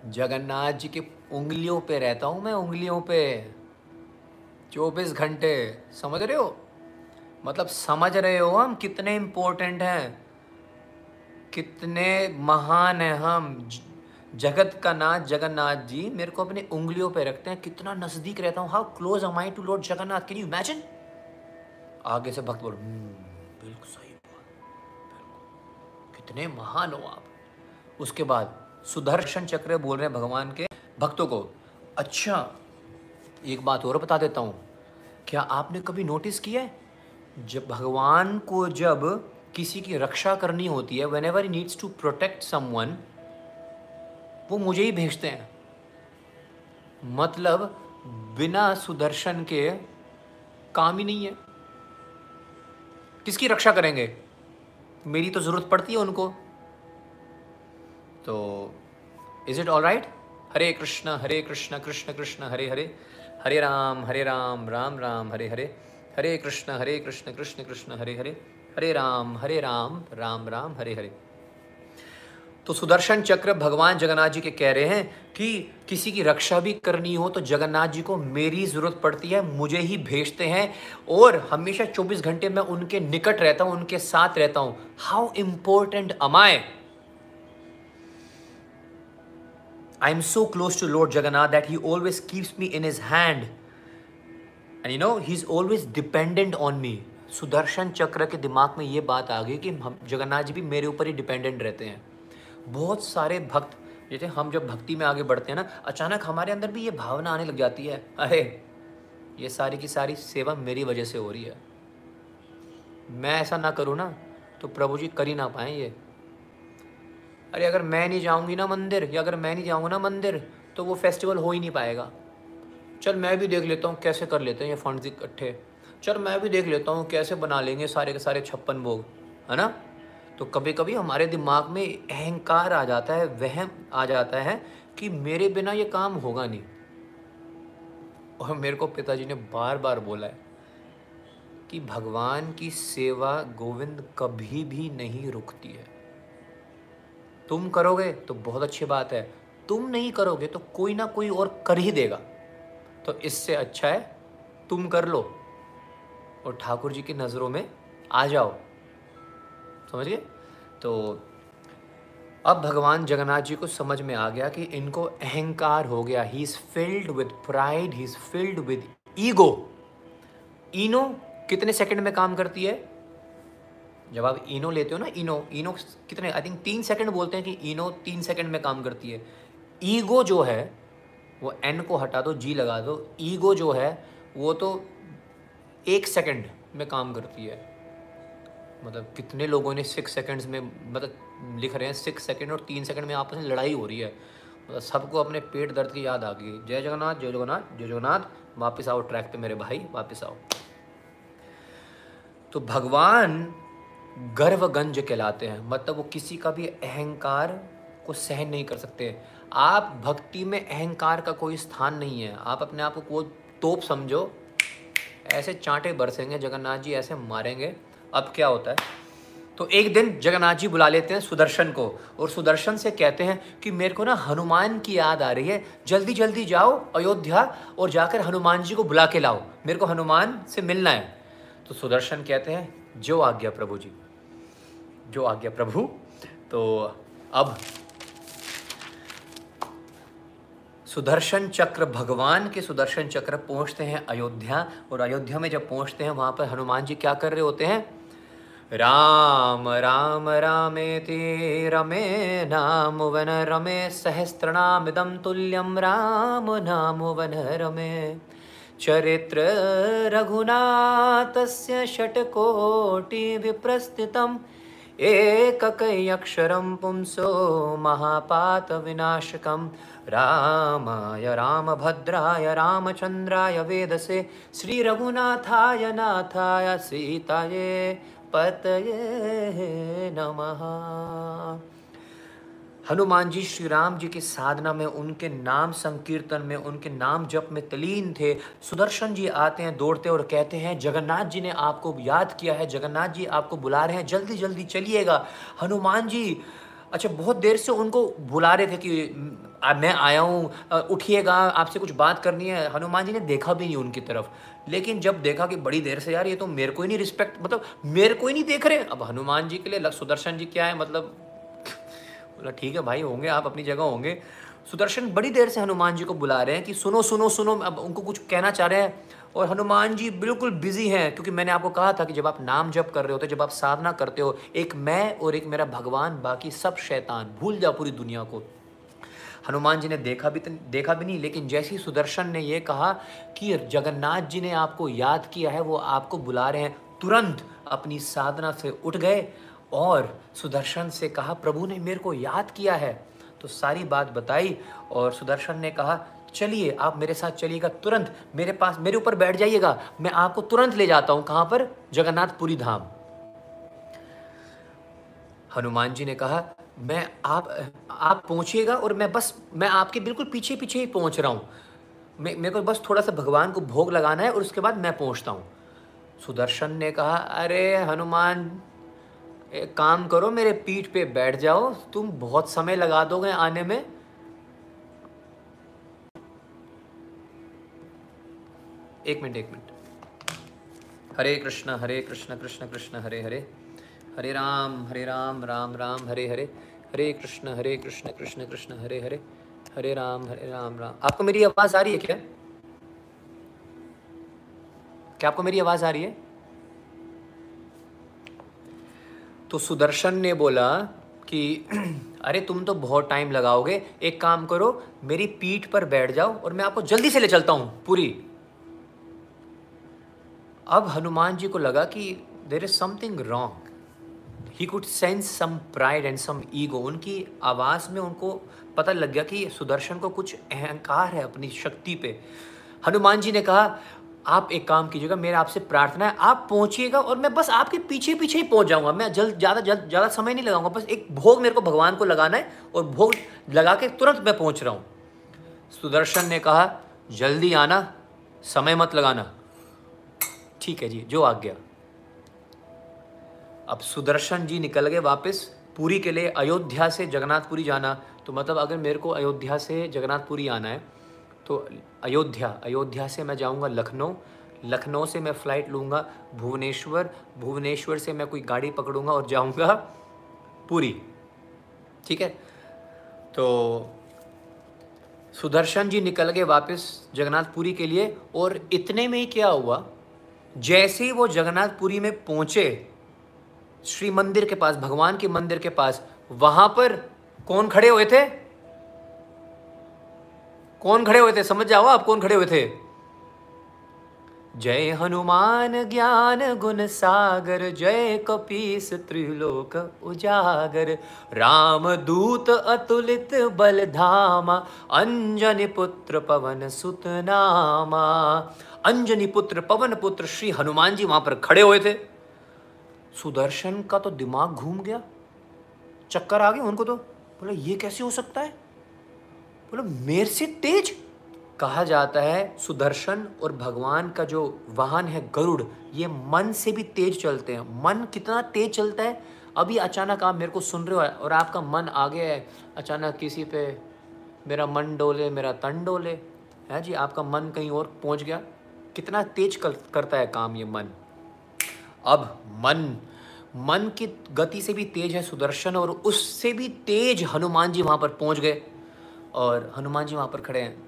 जगन्नाथ जी के उंगलियों पे रहता हूँ मैं, उंगलियों पे चौबीस घंटे, समझ रहे हो, मतलब समझ रहे हो हम कितने इम्पोर्टेंट हैं, कितने महान हैं हम, जगत का नाथ जगन्नाथ जी मेरे को अपनी उंगलियों पे रखते हैं, कितना नज़दीक रहता हूँ, how close am I to Lord Jagannath, can you imagine. आगे से भक्त बोल, बिल्कुल सही बात, कितने महान हो आप। उसके बाद सुदर्शन चक्र बोल रहे हैं भगवान के भक्तों को, अच्छा एक बात और बता देता हूँ, क्या आपने कभी नोटिस किया है, जब भगवान को जब किसी की रक्षा करनी होती है, whenever he needs to protect someone, वो मुझे ही भेजते हैं। मतलब बिना सुदर्शन के काम ही नहीं है। किसकी रक्षा करेंगे? मेरी तो ज़रूरत पड़ती है उनको। तो is it all right? Hare Krishna हरे कृष्णा कृष्ण कृष्ण हरे हरे, हरे राम हरे राम राम राम हरे हरे, हरे कृष्णा हरे कृष्ण कृष्ण कृष्ण हरे हरे, हरे राम हरे राम राम राम हरे हरे। तो सुदर्शन चक्र भगवान जगन्नाथ जी के कह रहे हैं कि किसी की रक्षा भी करनी हो तो जगन्नाथ जी को मेरी ज़रूरत पड़ती है, मुझे ही भेजते हैं और हमेशा चौबीस घंटे मैं उनके निकट रहता हूँ, उनके साथ रहता हूँ। How important am I? I am so close to Lord Jagannath that he always keeps me in his hand and you know he is always dependent on me. Sudarshan चक्र के दिमाग में ये बात आ गई कि हम जगन्नाथ जी भी मेरे ऊपर ही डिपेंडेंट रहते हैं। बहुत सारे भक्त जैसे हम जब भक्ति में आगे बढ़ते हैं ना, अचानक हमारे अंदर भी ये भावना आने लग जाती है, अरे ये सारी की सारी सेवा मेरी वजह से हो रही है, मैं ऐसा ना करूँ ना तो प्रभु जी कर ही ना पाएँ ये। अरे अगर मैं नहीं जाऊँगी ना मंदिर, या अगर मैं नहीं जाऊँगा ना मंदिर तो वो फेस्टिवल हो ही नहीं पाएगा। चल मैं भी देख लेता हूँ कैसे कर लेते हैं ये फंड्स इकट्ठे, चल मैं भी देख लेता हूँ कैसे बना लेंगे सारे के सारे छप्पन भोग, है ना। तो कभी कभी हमारे दिमाग में अहंकार आ जाता है, वहम आ जाता है कि मेरे बिना ये काम होगा नहीं। और मेरे को पिताजी ने बार बार बोला है कि भगवान की सेवा गोविंद कभी भी नहीं रुकती है। तुम करोगे तो बहुत अच्छी बात है, तुम नहीं करोगे तो कोई ना कोई और कर ही देगा। तो इससे अच्छा है तुम कर लो और ठाकुर जी की नज़रों में आ जाओ, समझिए। तो अब भगवान जगन्नाथ जी को समझ में आ गया कि इनको अहंकार हो गया, he is filled with pride, he is filled with ego. इनो कितने सेकंड में काम करती है? जब आप इनो लेते हो ना, इनो इनो कितने, आई थिंक तीन सेकंड बोलते हैं कि इनो तीन सेकंड में काम करती है। ईगो जो है वो एन को हटा दो, जी लगा दो, ईगो जो है वो तो एक सेकंड में काम करती है। मतलब कितने लोगों ने सिक्स सेकंड्स में, मतलब लिख रहे हैं सिक्स सेकंड और तीन सेकंड में आपस में लड़ाई हो रही है। मतलब सबको अपने पेट दर्द की याद आ गई। जय जगन्नाथ जय जगन्नाथ जय जगन्नाथ, वापस आओ ट्रैक पे मेरे भाई, वापस आओ। तो भगवान गर्वगंज कहलाते हैं, मतलब वो किसी का भी अहंकार को सहन नहीं कर सकते। आप भक्ति में अहंकार का कोई स्थान नहीं है। आप अपने आप को कोई तोप समझो, ऐसे चांटे बरसेंगे जगन्नाथ जी, ऐसे मारेंगे। अब क्या होता है, तो एक दिन जगन्नाथ जी बुला लेते हैं सुदर्शन को और सुदर्शन से कहते हैं कि मेरे को ना हनुमान की याद आ रही है, जल्दी जल्दी जाओ अयोध्या और जाकर हनुमान जी को बुला के लाओ, मेरे को हनुमान से मिलना है। तो सुदर्शन कहते हैं जो आज्ञा प्रभु जी, जो आज्ञा प्रभु। तो अब सुदर्शन चक्र भगवान के सुदर्शन चक्र पहुँचते हैं अयोध्या, और अयोध्या में जब पहुँचते हैं वहाँ पर हनुमान जी क्या कर रहे होते हैं? राम राम रामेति रमे नाम वन रमे सहस्रनामिदं तुल्यं राम नाम वन रमे चरित्र रघुनाथस्य षट्कोटि विप्रस्थितम् एककयक्षरं पुंसो महापातविनाशकं रामाय रामभद्राय रामचंद्राय वेदसे श्री रघुनाथाय नाथाय सीताये पतये नमः। हनुमान जी श्री राम जी की साधना में, उनके नाम संकीर्तन में, उनके नाम जप में तलीन थे। सुदर्शन जी आते हैं दौड़ते और कहते हैं जगन्नाथ जी ने आपको याद किया है, जगन्नाथ जी आपको बुला रहे हैं, जल्दी जल्दी चलिएगा। हनुमान जी अच्छा बहुत देर से उनको बुला रहे थे कि मैं आया हूँ, उठिएगा, आपसे कुछ बात करनी है। हनुमान जी ने देखा भी नहीं उनकी तरफ, लेकिन जब देखा कि बड़ी देर से यार ये तो मेरे को ही नहीं रिस्पेक्ट, मतलब मेरे को ही नहीं देख रहे। अब हनुमान जी के लिए सुदर्शन जी क्या है, मतलब बोला ठीक है भाई होंगे, आप अपनी जगह होंगे। सुदर्शन बड़ी देर से हनुमान जी को बुला रहे हैं कि सुनो सुनो सुनो, अब उनको कुछ कहना चाह रहे हैं और हनुमान जी बिल्कुल बिजी हैं, क्योंकि मैंने आपको कहा था कि जब आप नाम जप कर रहे होते, जब आप साधना करते हो, एक मैं और एक मेरा भगवान, बाकी सब शैतान, भूल जाओ पूरी दुनिया को। हनुमान जी ने देखा भी देखा भी नहीं, लेकिन जैसे ही सुदर्शन ने यह कहा कि जगन्नाथ जी ने आपको याद किया है, वो आपको बुला रहे हैं, तुरंत अपनी साधना से उठ गए और सुदर्शन से कहा प्रभु ने मेरे को याद किया है। तो सारी बात बताई और सुदर्शन ने कहा चलिए, आप मेरे साथ चलिएगा, तुरंत मेरे पास, मेरे ऊपर बैठ जाइएगा, मैं आपको तुरंत ले जाता हूं। कहां पर? जगन्नाथपुरी धाम। हनुमान जी ने कहा, मैं आप आप पहुंचिएगा और मैं बस मैं आपके बिल्कुल पीछे पीछे ही पहुंच रहा हूं, मे, मेरे को बस थोड़ा सा भगवान को भोग लगाना है और उसके बाद मैं पहुंचता हूं। सुदर्शन ने कहा, अरे हनुमान, एक काम करो, मेरे पीठ पे बैठ जाओ, तुम बहुत समय लगा दोगे आने में। एक मिनट, एक मिनट। हरे कृष्णा हरे कृष्णा कृष्ण कृष्ण हरे हरे, हरे राम हरे राम राम राम हरे हरे, हरे कृष्ण हरे कृष्ण कृष्ण कृष्ण हरे हरे, हरे राम हरे राम राम। आपको मेरी आवाज़ आ रही है क्या? क्या आपको मेरी आवाज़ आ रही है? तो सुदर्शन ने बोला कि अरे तुम तो बहुत टाइम लगाओगे, एक काम करो, मेरी पीठ पर बैठ जाओ और मैं आपको जल्दी से ले चलता हूं पूरी। अब हनुमान जी को लगा कि there is something wrong, he could sense some pride and some ego. उनकी आवाज़ में उनको पता लग गया कि सुदर्शन को कुछ अहंकार है अपनी शक्ति पे। हनुमान जी ने कहा, आप एक काम कीजिएगा, मेरा आपसे प्रार्थना है, आप पहुंचिएगा और मैं बस आपके पीछे पीछे ही पहुंच जाऊंगा, मैं जल्द ज़्यादा जल्द ज़्यादा समय नहीं लगाऊंगा, बस एक भोग मेरे को भगवान को लगाना है और भोग लगा के तुरंत मैं पहुंच रहा हूं। सुदर्शन ने कहा, जल्दी आना, समय मत लगाना। ठीक है जी, जो आ गया। अब सुदर्शन जी निकल गए वापस पुरी के लिए। अयोध्या से जगन्नाथपुरी जाना, तो मतलब अगर मेरे को अयोध्या से जगन्नाथपुरी आना है तो अयोध्या, अयोध्या से मैं जाऊंगा लखनऊ, लखनऊ से मैं फ़्लाइट लूँगा भुवनेश्वर, भुवनेश्वर से मैं कोई गाड़ी पकड़ूंगा और जाऊंगा पुरी। ठीक है, तो सुदर्शन जी निकल गए वापस जगन्नाथपुरी के लिए। और इतने में ही क्या हुआ, जैसे ही वो जगन्नाथपुरी में पहुँचे, श्री मंदिर के पास, भगवान के मंदिर के पास, वहाँ पर कौन खड़े हुए थे? कौन खड़े हुए थे? समझ जाओ आप कौन खड़े हुए थे। जय हनुमान ज्ञान गुण सागर, जय कपीस त्रिलोक उजागर, राम दूत अतुलित बल धामा, अंजनी पुत्र पवन सुत नामा। अंजनी पुत्र पवन पुत्र श्री हनुमान जी वहां पर खड़े हुए थे। सुदर्शन का तो दिमाग घूम गया, चक्कर आ गए उनको। तो बोला, ये कैसे हो सकता है? बोलो, मेरे से तेज? कहा जाता है सुदर्शन और भगवान का जो वाहन है गरुड़, ये मन से भी तेज चलते हैं। मन कितना तेज चलता है, अभी अचानक आप मेरे को सुन रहे हो और आपका मन आगे है, अचानक किसी पे मेरा मन डोले मेरा तन डोले, है जी, आपका मन कहीं और पहुंच गया। कितना तेज करता है काम ये मन। अब मन मन की गति से भी तेज है सुदर्शन, और उससे भी तेज हनुमान जी वहाँ पर पहुँच गए। और हनुमान जी वहाँ पर खड़े हैं,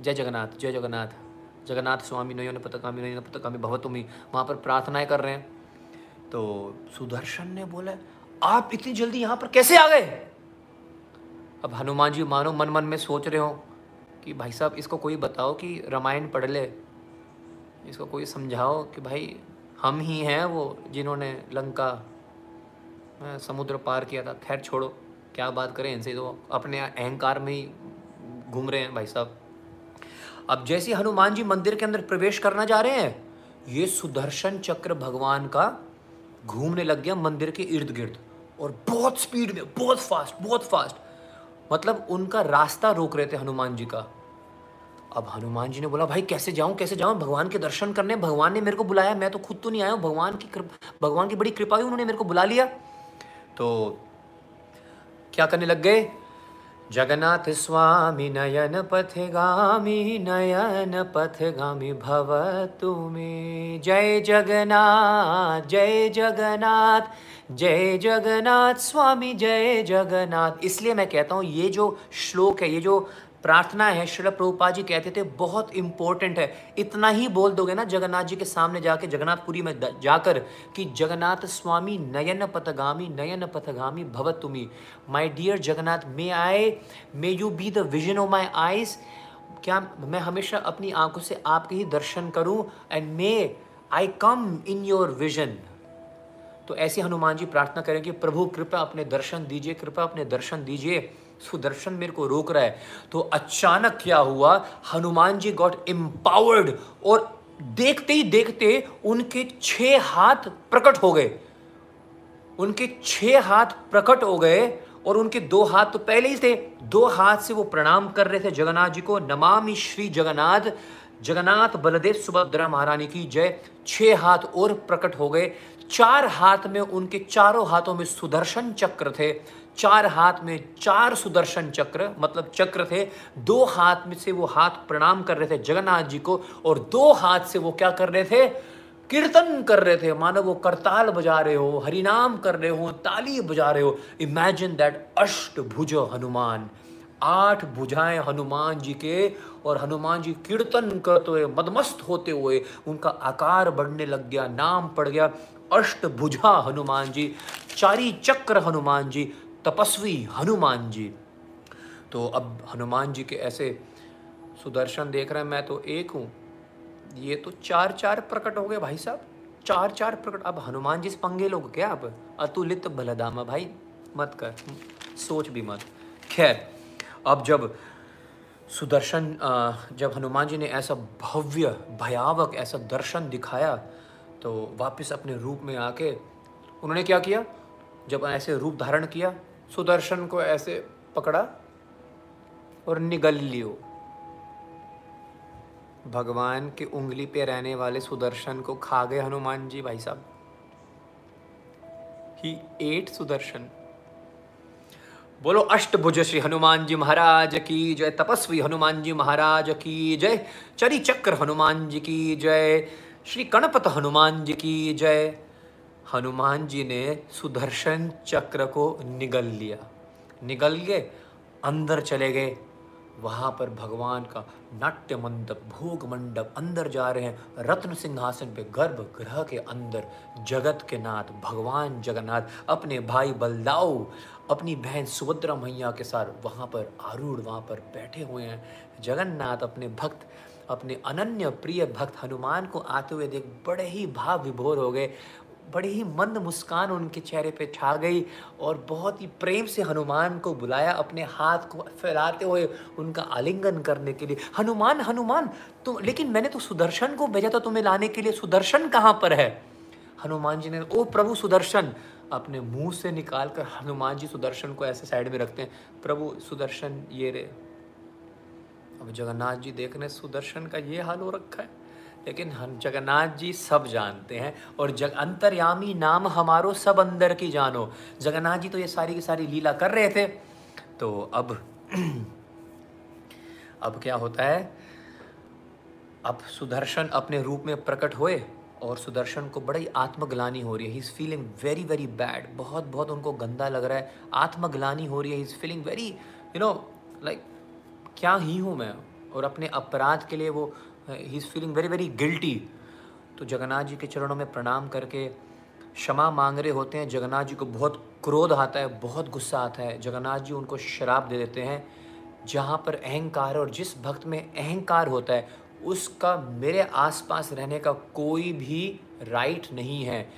जय जगन्नाथ जय जगन्नाथ जगन्नाथ स्वामी नयो पताकामी नयो पताकामी भवतुमी, वहाँ पर प्रार्थनाएं कर रहे हैं। तो सुदर्शन ने बोला, आप इतनी जल्दी यहाँ पर कैसे आ गए? अब हनुमान जी मानो मन मन में सोच रहे हो कि भाई साहब, इसको कोई बताओ कि रामायण पढ़ ले, इसको कोई समझाओ कि भाई हम ही हैं वो जिन्होंने लंका समुद्र पार किया था। खैर छोड़ो, क्या बात करें इनसे, तो अपने अहंकार में ही घूम रहे हैं भाई साहब। अब जैसे हनुमान जी मंदिर के अंदर प्रवेश करना जा रहे हैं, ये सुदर्शन चक्र भगवान का घूमने लग गया मंदिर के इर्द गिर्द, और बहुत स्पीड में, बहुत फास्ट बहुत फास्ट, मतलब उनका रास्ता रोक रहे थे हनुमान जी का। अब हनुमान जी ने बोला, भाई कैसे जाऊं कैसे जाऊं, भगवान के दर्शन करने, भगवान ने मेरे को बुलाया, मैं तो खुद तो नहीं आया हूँ, भगवान की भगवान की बड़ी कृपा हुई, उन्होंने मेरे को बुला लिया। तो क्या करने लग गए, जगन्नाथ स्वामी नयन पथगामी नयन पथगामी भव तुम्हें, जय जगन्नाथ जय जगन्नाथ जय जगन्नाथ स्वामी जय जगन्नाथ। इसलिए मैं कहता हूँ, ये जो श्लोक है, ये जो प्रार्थना है, श्रील प्रभुपाद जी कहते थे बहुत इंपॉर्टेंट है। इतना ही बोल दोगे ना जगन्नाथ जी के सामने जाके, जगन्नाथपुरी में जाकर, कि जगन्नाथ स्वामी नयन पथगामी नयन पथगामी भव तुमी, my dear Jagannath, may I may you be the vision of my eyes, क्या मैं हमेशा अपनी आंखों से आपके ही दर्शन करूं, and may I come in your vision, तो ऐसे हनुमान जी प्रार्थना करें कि प्रभु कृपा अपने दर्शन दीजिए, कृपा अपने दर्शन दीजिए, सुदर्शन मेरे को रोक रहा है। तो अचानक क्या हुआ, हनुमान जी गॉट एम्पावर्ड और देखते ही देखते उनके छह हाथ प्रकट हो गए, उनके छह हाथ प्रकट हो गए और उनके दो हाथ तो पहले ही थे, दो हाथ से वो प्रणाम कर रहे थे जगन्नाथ जी को। नमामि श्री जगन्नाथ, जगन्नाथ बलदेव सुभद्रा महारानी की जय। छह हाथ और प्रकट हो गए, चार हाथ में, उनके चारों हाथों में सुदर्शन चक्र थे, चार हाथ में चार सुदर्शन चक्र मतलब चक्र थे। दो हाथ में से वो हाथ प्रणाम कर रहे थे जगन्नाथ जी को और दो हाथ से वो क्या कर रहे थे, कीर्तन कर रहे थे, मानो वो करताल बजा रहे हो, हरिनाम कर रहे हो, ताली बजा रहे हो। इमेजिन दैट, अष्टभुज हनुमान, आठ भुजाएं हनुमान जी के, और हनुमान जी कीर्तन करते हुए मदमस्त होते हुए उनका आकार बढ़ने लग गया, नाम पड़ गया अष्टभुजा हनुमान जी, चारी चक्र हनुमान जी, तपस्वी हनुमान जी। तो अब हनुमान जी के ऐसे सुदर्शन देख रहे हैं, मैं तो एक हूँ, ये तो चार चार प्रकट हो गए भाई साहब, चार चार प्रकट। अब हनुमान जी से पंगे लोग क्या, आप अतुलित भलदामा भाई मत कर, सोच भी मत। खैर, अब जब सुदर्शन, जब हनुमान जी ने ऐसा भव्य भयावक ऐसा दर्शन दिखाया तो वापस अपने रूप में आके उन्होंने क्या किया, जब ऐसे रूप धारण किया, सुदर्शन को ऐसे पकड़ा और निगल लियो। भगवान के उंगली पे रहने वाले सुदर्शन को खा गए हनुमान जी भाई साहब। He ate Sudarshan. बोलो अष्टभुज श्री हनुमान जी महाराज की जय, तपस्वी हनुमान जी महाराज की जय, चरी चक्र हनुमान जी की जय, श्री कणपत हनुमान जी की जय। हनुमान जी ने सुदर्शन चक्र को निगल लिया, निगल गए, अंदर चले गए। वहाँ पर भगवान का नाट्य मंडप, भोग मंडप, अंदर जा रहे हैं, रत्न सिंहासन पे, गर्भगृह के अंदर जगत के नाथ भगवान जगन्नाथ अपने भाई बलदाऊ, अपनी बहन सुभद्रा मैया के साथ वहाँ पर आरूढ़, वहाँ पर बैठे हुए हैं। जगन्नाथ अपने भक्त, अपने अनन्य प्रिय भक्त हनुमान को आते हुए देख बड़े ही भाव विभोर हो गए, बड़ी ही मंद मुस्कान उनके चेहरे पे छा गई और बहुत ही प्रेम से हनुमान को बुलाया, अपने हाथ को फैलाते हुए उनका आलिंगन करने के लिए। हनुमान हनुमान तुम, लेकिन मैंने तो सुदर्शन को भेजा था तुम्हें लाने के लिए, सुदर्शन कहाँ पर है? हनुमान जी ने, ओ प्रभु सुदर्शन, अपने मुंह से निकाल कर हनुमान जी सुदर्शन को ऐसे साइड में रखते हैं, प्रभु सुदर्शन ये रे। अब जगन्नाथ जी देख रहे सुदर्शन का ये हाल हो रखा है, लेकिन हम जगन्नाथ जी सब जानते हैं और जग अंतर्यामी नाम हमारो सब अंदर की जानो। जगन्नाथ जी तो ये सारी की सारी लीला कर रहे थे। तो अब अब क्या होता है, अब सुदर्शन अपने रूप में प्रकट हुए और सुदर्शन को बड़ी आत्मग्लानि हो रही है, he is feeling very very bad, बहुत बहुत उनको गंदा लग रहा है, आत्मग्लानि हो रही है, he is feeling very you know like क्या ही हूँ मैं, और अपने अपराध के लिए वो he is feeling very very guilty. तो जगन्नाथ जी के चरणों में प्रणाम करके क्षमा मांग रहे होते हैं। जगन्नाथ जी को बहुत क्रोध आता है, बहुत गुस्सा आता है, जगन्नाथ जी उनको शराब दे देते हैं। जहाँ पर अहंकार है और जिस भक्त में अहंकार होता है उसका मेरे आसपास रहने का कोई भी राइट नहीं है।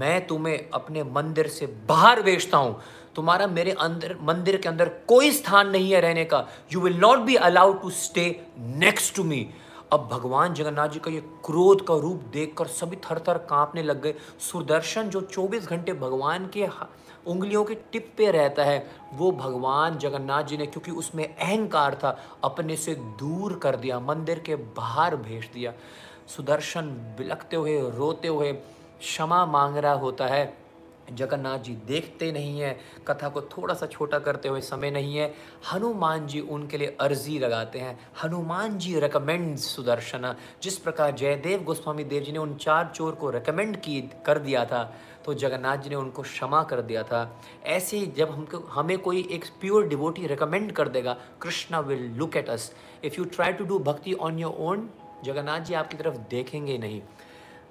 मैं तुम्हें अपने मंदिर से बाहर भेजता हूँ, तुम्हारा मेरे अंदर मंदिर के अंदर कोई स्थान नहीं है रहने का। You will not be allowed to stay next to me. अब भगवान जगन्नाथ जी का ये क्रोध का रूप देखकर सभी थर थर काँपने लग गए। सुदर्शन जो चौबीस घंटे भगवान के उंगलियों के टिप पे रहता है, वो भगवान जगन्नाथ जी ने, क्योंकि उसमें अहंकार था, अपने से दूर कर दिया, मंदिर के बाहर भेज दिया। सुदर्शन बिलखते हुए, रोते हुए क्षमा मांग रहा होता है। जगन्नाथ जी देखते नहीं है, कथा को थोड़ा सा छोटा करते हुए, समय नहीं है। हनुमान जी उनके लिए अर्जी लगाते हैं। हनुमान जी रेकमेंड सुदर्शन, जिस प्रकार जयदेव गोस्वामी देव जी ने उन चार चोर को रेकमेंड की कर दिया था, तो जगन्नाथ जी ने उनको क्षमा कर दिया था। ऐसे ही जब हमको हमें कोई एक प्योर डिवोटी रेकमेंड कर देगा, Krishna will look at us. If you try to do bhakti on your own, Jagannath ji आपकी तरफ देखेंगे नहीं।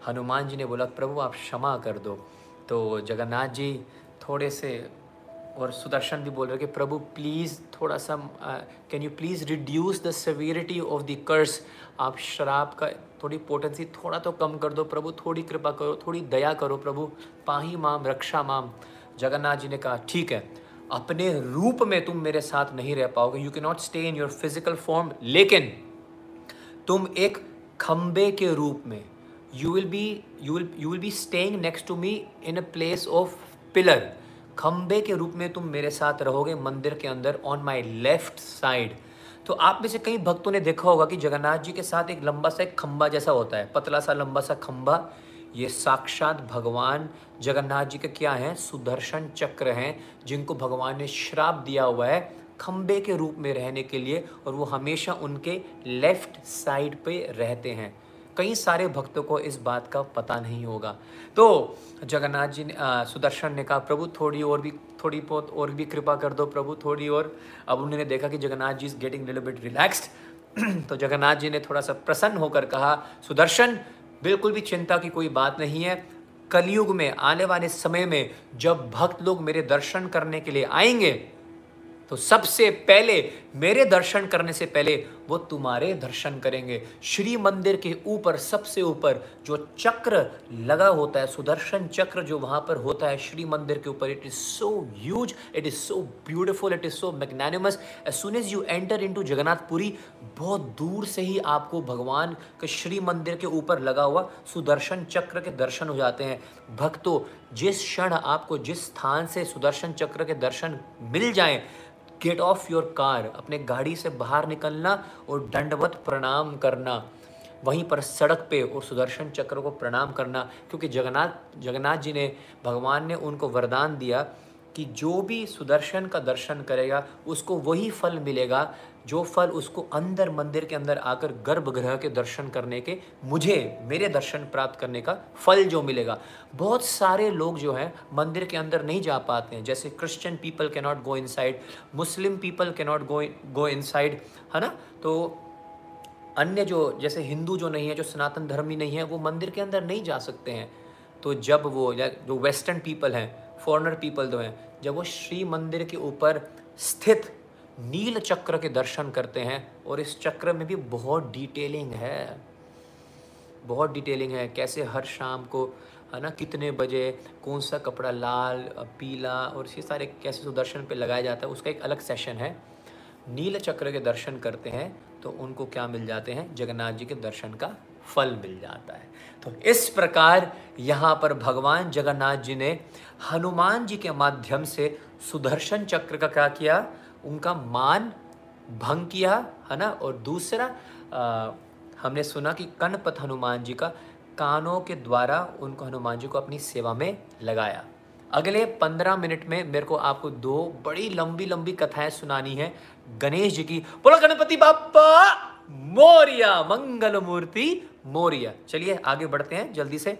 हनुमान जी ने बोला, प्रभु आप क्षमा कर दो। तो जगन्नाथ जी थोड़े से और सुदर्शन भी बोल रहे कि प्रभु प्लीज़ थोड़ा सा, can you please reduce the severity of the curse, आप शराब का थोड़ी पोटेंसी थोड़ा तो कम कर दो प्रभु, थोड़ी कृपा करो, थोड़ी दया करो प्रभु, पाही माम रक्षा माम। जगन्नाथ जी ने कहा ठीक है, अपने रूप में तुम मेरे साथ नहीं रह पाओगे, you can not stay in your physical form, लेकिन तुम एक खम्बे के रूप में you will be you will you will be staying next to me in a place of pillar, खम्बे के रूप में तुम मेरे साथ रहोगे मंदिर के अंदर, ऑन माई लेफ्ट साइड। तो आप में से कई भक्तों ने देखा होगा कि जगन्नाथ जी के साथ एक लंबा सा एक खम्बा जैसा होता है, पतला सा लंबा सा खम्बा, ये साक्षात भगवान जगन्नाथ जी के क्या हैं, सुदर्शन चक्र हैं, जिनको भगवान ने श्राप दिया हुआ है खम्बे के रूप में रहने के लिए, और वो हमेशा उनके लेफ्ट साइड पे रहते हैं। कई सारे भक्तों को इस बात का पता नहीं होगा। तो जगन्नाथ जी ने, आ, सुदर्शन ने कहा प्रभु थोड़ी और भी थोड़ी बहुत और भी कृपा कर दो प्रभु, थोड़ी और। अब उन्होंने देखा कि Jagannath ji is getting little bit relaxed, तो जगन्नाथ जी ने थोड़ा सा प्रसन्न होकर कहा, सुदर्शन बिल्कुल भी चिंता की कोई बात नहीं है, कलयुग में आने वाले समय में जब भक्त लोग मेरे दर्शन करने के लिए आएंगे तो सबसे पहले, मेरे दर्शन करने से पहले वो तुम्हारे दर्शन करेंगे। श्री मंदिर के ऊपर सबसे ऊपर जो चक्र लगा होता है, सुदर्शन चक्र जो वहाँ पर होता है श्री मंदिर के ऊपर, it is so huge, it is so beautiful, it is so magnanimous. As soon as you enter into Jagannathpuri, बहुत दूर से ही आपको भगवान के श्री मंदिर के ऊपर लगा हुआ सुदर्शन चक्र के दर्शन हो जाते हैं। भक्तों, जिस क्षण आपको, जिस स्थान से सुदर्शन चक्र के दर्शन मिल जाएं, गेट ऑफ योर कार, अपने गाड़ी से बाहर निकलना और दंडवत प्रणाम करना वहीं पर सड़क पे, और सुदर्शन चक्र को प्रणाम करना, क्योंकि जगन्नाथ जगन्नाथ जी ने, भगवान ने उनको वरदान दिया कि जो भी सुदर्शन का दर्शन करेगा उसको वही फल मिलेगा जो फल उसको अंदर मंदिर के अंदर आकर गर्भगृह के दर्शन करने के, मुझे मेरे दर्शन प्राप्त करने का फल जो मिलेगा। बहुत सारे लोग जो हैं मंदिर के अंदर नहीं जा पाते हैं, जैसे Christian people can not go inside, Muslim people can not go go inside, है ना। तो अन्य जो, जैसे हिंदू जो नहीं है, जो सनातन धर्मी नहीं है, वो मंदिर के अंदर नहीं जा सकते हैं। तो जब वो, जो वेस्टर्न पीपल हैं, फॉरेनर पीपल जो हैं, जब वो श्री मंदिर के ऊपर स्थित नील चक्र के दर्शन करते हैं, और इस चक्र में भी बहुत डिटेलिंग है, बहुत डिटेलिंग है, कैसे हर शाम को, है ना, कितने बजे कौन सा कपड़ा लाल पीला और ये सारे कैसे सुदर्शन पे लगाया जाता है, उसका एक अलग सेशन है। नील चक्र के दर्शन करते हैं तो उनको क्या मिल जाते हैं, जगन्नाथ जी के दर्शन का फल मिल जाता है। तो इस प्रकार यहाँ पर भगवान जगन्नाथ जी ने हनुमान जी के माध्यम से सुदर्शन चक्र का क्या किया, उनका मान भंग किया, है ना। और दूसरा आ, हमने सुना कि कनपथ हनुमान जी का, कानों के द्वारा उनको, हनुमान जी को अपनी सेवा में लगाया। अगले पंद्रह मिनट में मेरे को आपको दो बड़ी लंबी लंबी कथाएं सुनानी है गणेश जी की। बोलो गणपति बाप्पा मोरिया, मंगल मूर्ति मोरिया। चलिए आगे बढ़ते हैं जल्दी से।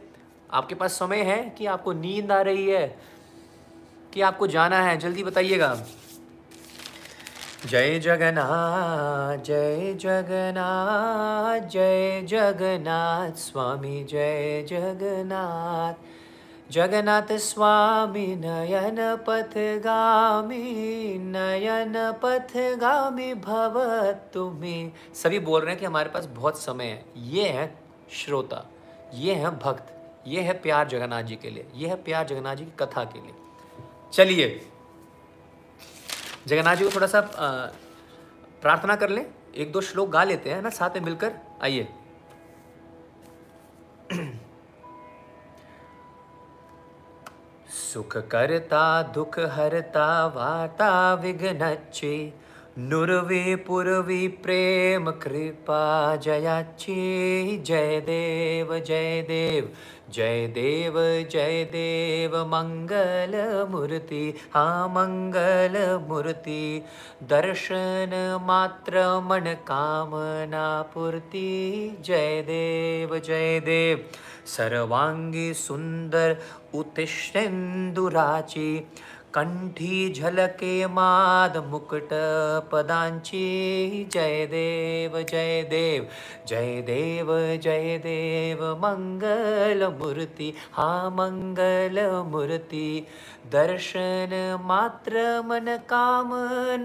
आपके पास समय है कि आपको नींद आ रही है कि आपको जाना है, जल्दी बताइएगा। जय जगन्नाथ, जय जगन्नाथ, जय जगन्नाथ स्वामी, जय जगन्नाथ, जगन्नाथ स्वामी नयन पथगामी, नयन पथगामी भव तुम्हें। सभी बोल रहे हैं कि हमारे पास बहुत समय है। ये है श्रोता, ये है भक्त, ये है प्यार जगन्नाथ जी के लिए, ये है प्यार जगन्नाथ जी की कथा के लिए। चलिए जगन्नाथ जी को थोड़ा सा प्रार्थना कर लें, एक दो श्लोक गा लेते हैं ना साथ में मिलकर, आइए। सुख करता दुख हरता वाता विघ्नच्चे, नुरवी पुरवी प्रेम कृपा जयाची। जय देव जय देव, जय देव जय देव मंगल मूर्ति, हाँ मंगल मूर्ति। दर्शन मात्र मन कामना पूर्ति। जय देव जय देव, सर्वांगी सुंदर उत्तिष्ठेन्दुराची। कंठी झलके माद मुकुट पदांची जय देव जय देव जय देव जय देव मंगल मूर्ति हा मंगल मूर्ति दर्शन मात्र मन काम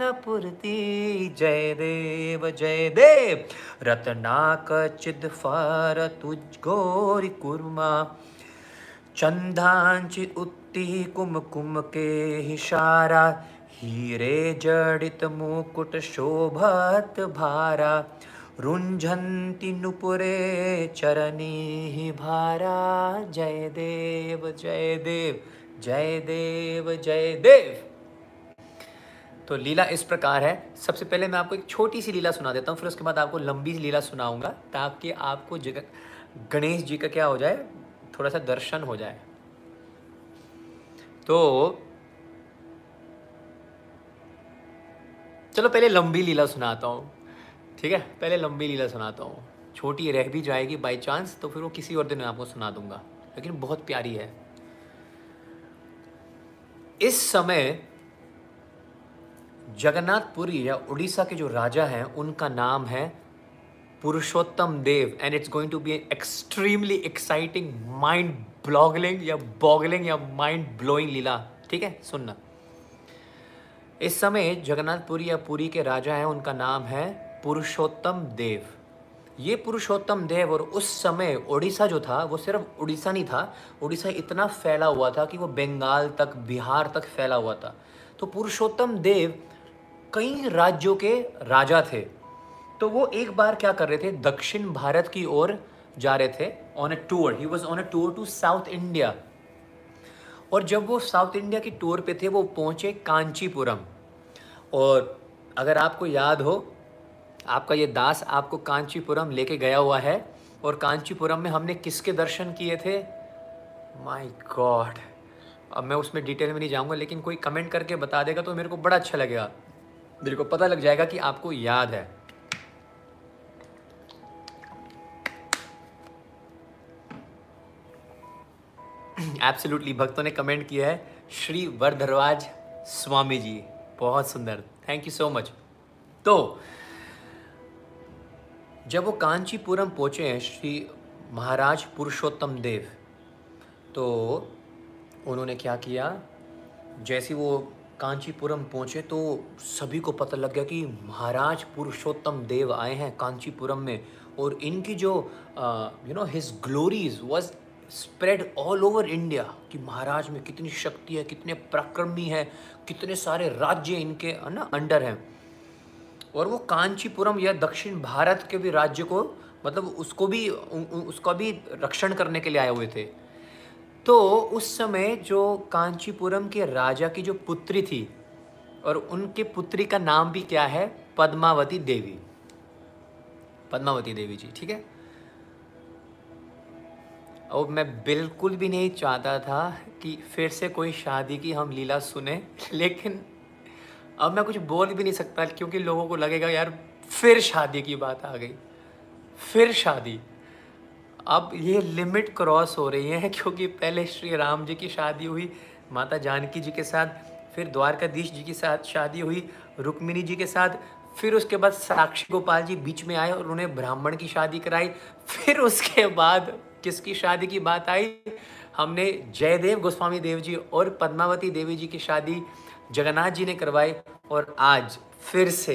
न पूर्ति जय देव जय देव रत्नाक चिद फार तुझ गोरी कुर्मा चंदांची उत्ती कुमकुम के इशारा हीरे जड़ित मुकुट शोभत भारा रुंझंती नुपुरे चरणी भारा जय देव जय देव जय देव जय देव। तो लीला इस प्रकार है। सबसे पहले मैं आपको एक छोटी सी लीला सुना देता हूँ, फिर उसके बाद आपको लंबी लीला सुनाऊंगा ताकि आपको जग गणेश जी का क्या हो जाए, थोड़ा सा दर्शन हो जाए। तो चलो पहले लंबी लीला सुनाता हूँ, ठीक है? पहले लंबी लीला सुनाता हूँ, छोटी रह भी जाएगी बाय चांस तो फिर वो किसी और दिन आपको सुना दूंगा, लेकिन बहुत प्यारी है। इस समय जगन्नाथपुरी या उड़ीसा के जो राजा हैं उनका नाम है Purushottam Dev, and it's going to be an extremely exciting mind boggling या बॉगलिंग या माइंड ब्लोइंग लीला, ठीक है? सुनना। इस समय जगन्नाथपुरी या पुरी के राजा हैं, उनका नाम है पुरुषोत्तम देव। ये पुरुषोत्तम देव, और उस समय उड़ीसा जो था वो सिर्फ उड़ीसा नहीं था, उड़ीसा इतना फैला हुआ था कि वो बंगाल तक, बिहार तक फैला हुआ था। तो पुरुषोत्तम देव कई राज्यों के राजा थे। तो वो एक बार क्या कर रहे थे, दक्षिण भारत की ओर जा रहे थे on a tour. He was on a tour to south India, और जब वो साउथ इंडिया की टूर पे थे वो पहुंचे कांचीपुरम। और अगर आपको याद हो, आपका ये दास आपको कांचीपुरम लेके गया हुआ है, और कांचीपुरम में हमने किसके दर्शन किए थे? माय गॉड, अब मैं उसमें डिटेल में नहीं जाऊँगा, लेकिन कोई कमेंट करके बता देगा तो मेरे को बड़ा अच्छा लगेगा, मेरे को पता लग जाएगा कि आपको याद है। एब्सोल्युटली, भक्तों ने कमेंट किया है श्री वरधरवाज स्वामी जी, बहुत सुंदर, थैंक यू सो मच। तो जब वो कांचीपुरम पहुंचे हैं श्री महाराज पुरुषोत्तम देव, तो उन्होंने क्या किया, जैसे वो कांचीपुरम पहुंचे तो सभी को पता लग गया कि महाराज पुरुषोत्तम देव आए हैं कांचीपुरम में, और इनकी जो you know his glories was spread all over India कि महाराज में कितनी शक्ति है, कितने पराक्रमी हैं, कितने सारे राज्य इनके ना अंडर हैं। और वो कांचीपुरम या दक्षिण भारत के भी राज्य को, मतलब उसको भी उसका भी रक्षण करने के लिए आए हुए थे। तो उस समय जो कांचीपुरम के राजा की जो पुत्री थी, और उनके पुत्री का नाम भी क्या है, पद्मावती देवी, पद्मावती देवी जी, ठीक है? और मैं बिल्कुल भी नहीं चाहता था कि फिर से कोई शादी की हम लीला सुने, लेकिन अब मैं कुछ बोल भी नहीं सकता क्योंकि लोगों को लगेगा यार फिर शादी की बात आ गई, फिर शादी। अब ये लिमिट क्रॉस हो रही है, क्योंकि पहले श्री राम जी की शादी हुई माता जानकी जी के साथ, फिर द्वारकाधीश जी के साथ शादी हुई, रुक्मिणी जी के साथ, फिर उसके बाद साक्षी गोपाल जी बीच में आए और उन्हें ब्राह्मण की शादी कराई, फिर उसके बाद किसकी शादी की बात आई, हमने जयदेव गोस्वामी देव जी और पद्मावती देवी जी की शादी जगन्नाथ जी ने करवाई, और आज फिर से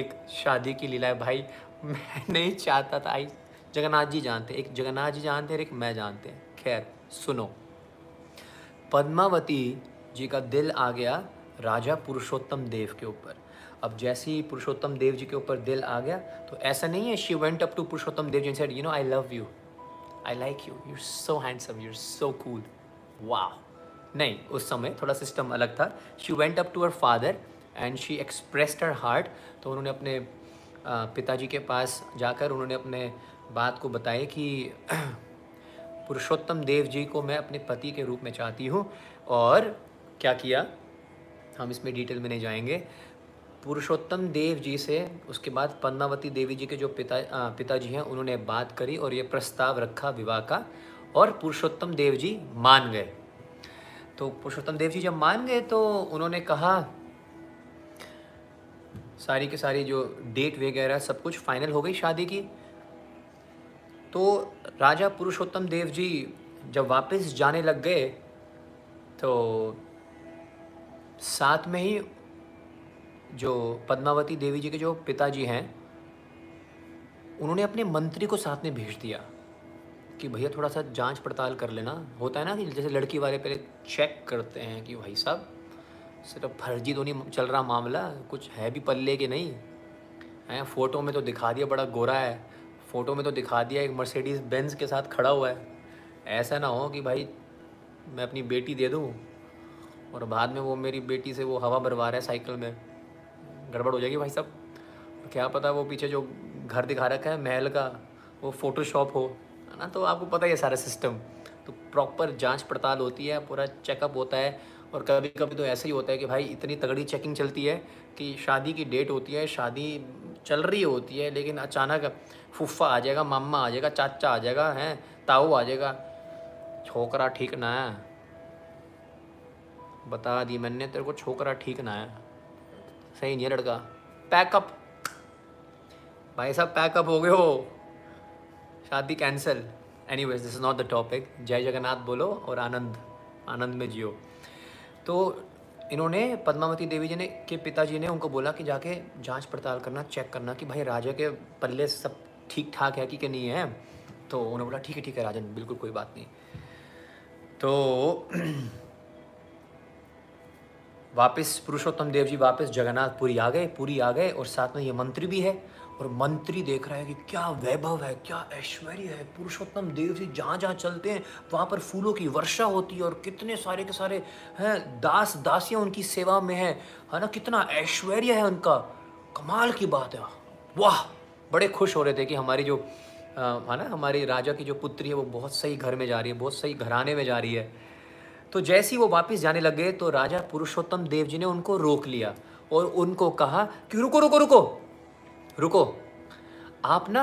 एक शादी की लीला है। भाई मैं नहीं चाहता था, आई जगन्नाथ जी जानते, एक जगन्नाथ जी जानते हैं, एक मैं जानते हैं। खैर सुनो, पद्मावती जी का दिल आ गया राजा पुरुषोत्तम देव के ऊपर। अब जैसे ही पुरुषोत्तम देव जी के ऊपर दिल आ गया, तो ऐसा नहीं है she went up to Purushottam Dev ji and said you know I love you, I like you, you are so handsome, you are so cool, वाह। नहीं, उस समय थोड़ा सिस्टम अलग था। She went up to her father and she expressed her heart. तो उन्होंने अपने पिताजी के पास जाकर उन्होंने अपने बात को बताई कि पुरुषोत्तम देव जी को मैं अपने पति के रूप में चाहती हूँ। और क्या किया, हम इसमें डिटेल में नहीं जाएंगे। पुरुषोत्तम देव जी से उसके बाद पद्मावती देवी जी के जो पिता पिताजी हैं उन्होंने बात करी और ये प्रस्ताव रखा विवाह का, और पुरुषोत्तम देव जी मान गए। तो पुरुषोत्तम देव जी जब मान गए तो उन्होंने कहा सारी के सारी जो डेट वगैरह सब कुछ फाइनल हो गई शादी की। तो राजा पुरुषोत्तम देव जी जब वापस जाने लग गए तो साथ में ही जो पद्मावती देवी जी के जो पिताजी हैं उन्होंने अपने मंत्री को साथ में भेज दिया कि भैया थोड़ा सा जांच पड़ताल कर लेना। होता है ना कि जैसे लड़की वाले पहले चेक करते हैं कि भाई साहब सिर्फ फर्जी तो नहीं चल रहा मामला, कुछ है भी पल्ले के नहीं है। फ़ोटो में तो दिखा दिया बड़ा गोरा है, फ़ोटो में तो दिखा दिया एक मर्सिडीज़ बेंज के साथ खड़ा हुआ है, ऐसा ना हो कि भाई मैं अपनी बेटी दे दूँ और बाद में वो मेरी बेटी से वो हवा भरवा रहा है साइकिल में, गड़बड़ हो जाएगी भाई साहब। क्या पता वो पीछे जो घर दिखा रखा है महल का वो फ़ोटोशॉप हो, है ना। तो आपको पता ही है सारा सिस्टम। तो प्रॉपर जांच पड़ताल होती है, पूरा चेकअप होता है। और कभी कभी तो ऐसे ही होता है कि भाई इतनी तगड़ी चेकिंग चलती है कि शादी की डेट होती है, शादी चल रही होती है, लेकिन अचानक फुफ्फा आ जाएगा, मामा आ जाएगा, चाचा आ जाएगा, हैं ताऊ आ जाएगा, छोकरा ठीक ना है, बता दी मैंने तेरे को छोकरा ठीक ना है, सही नहीं है लड़का, पैकअप। भाई साहब पैकअप हो गए हो, शादी cancel. Anyways this is not the topic. जय जगन्नाथ बोलो और आनंद आनंद में जियो। तो इन्होंने पद्मावती देवी जी ने के पिताजी ने उनको बोला कि जाके जांच पड़ताल करना, चेक करना कि भाई राजा के पल्ले सब ठीक ठाक है कि, कि नहीं है। तो उन्होंने बोला ठीक है ठीक है राजन, बिल्कुल कोई बात नहीं। तो वापस पुरुषोत्तम देव जी वापस जगन्नाथ पुरी आ गए, पुरी आ गए और साथ में ये मंत्री भी है। और मंत्री देख रहा है कि क्या वैभव है, क्या ऐश्वर्य है। पुरुषोत्तम देव जी जहाँ जहाँ चलते हैं वहाँ पर फूलों की वर्षा होती है और कितने सारे के सारे हैं दास दासियाँ उनकी सेवा में हैं, है ना। कितना ऐश्वर्य है उनका, कमाल की बात है। वाह, बड़े खुश हो रहे थे कि हमारी जो है ना हमारी राजा की जो पुत्री है वो बहुत सही घर में जा रही है, बहुत सही घराने में जा रही है। तो जैसे ही वो वापस जाने लगे तो राजा पुरुषोत्तम देव जी ने उनको रोक लिया और उनको कहा कि रुको रुको रुको रुको, आप ना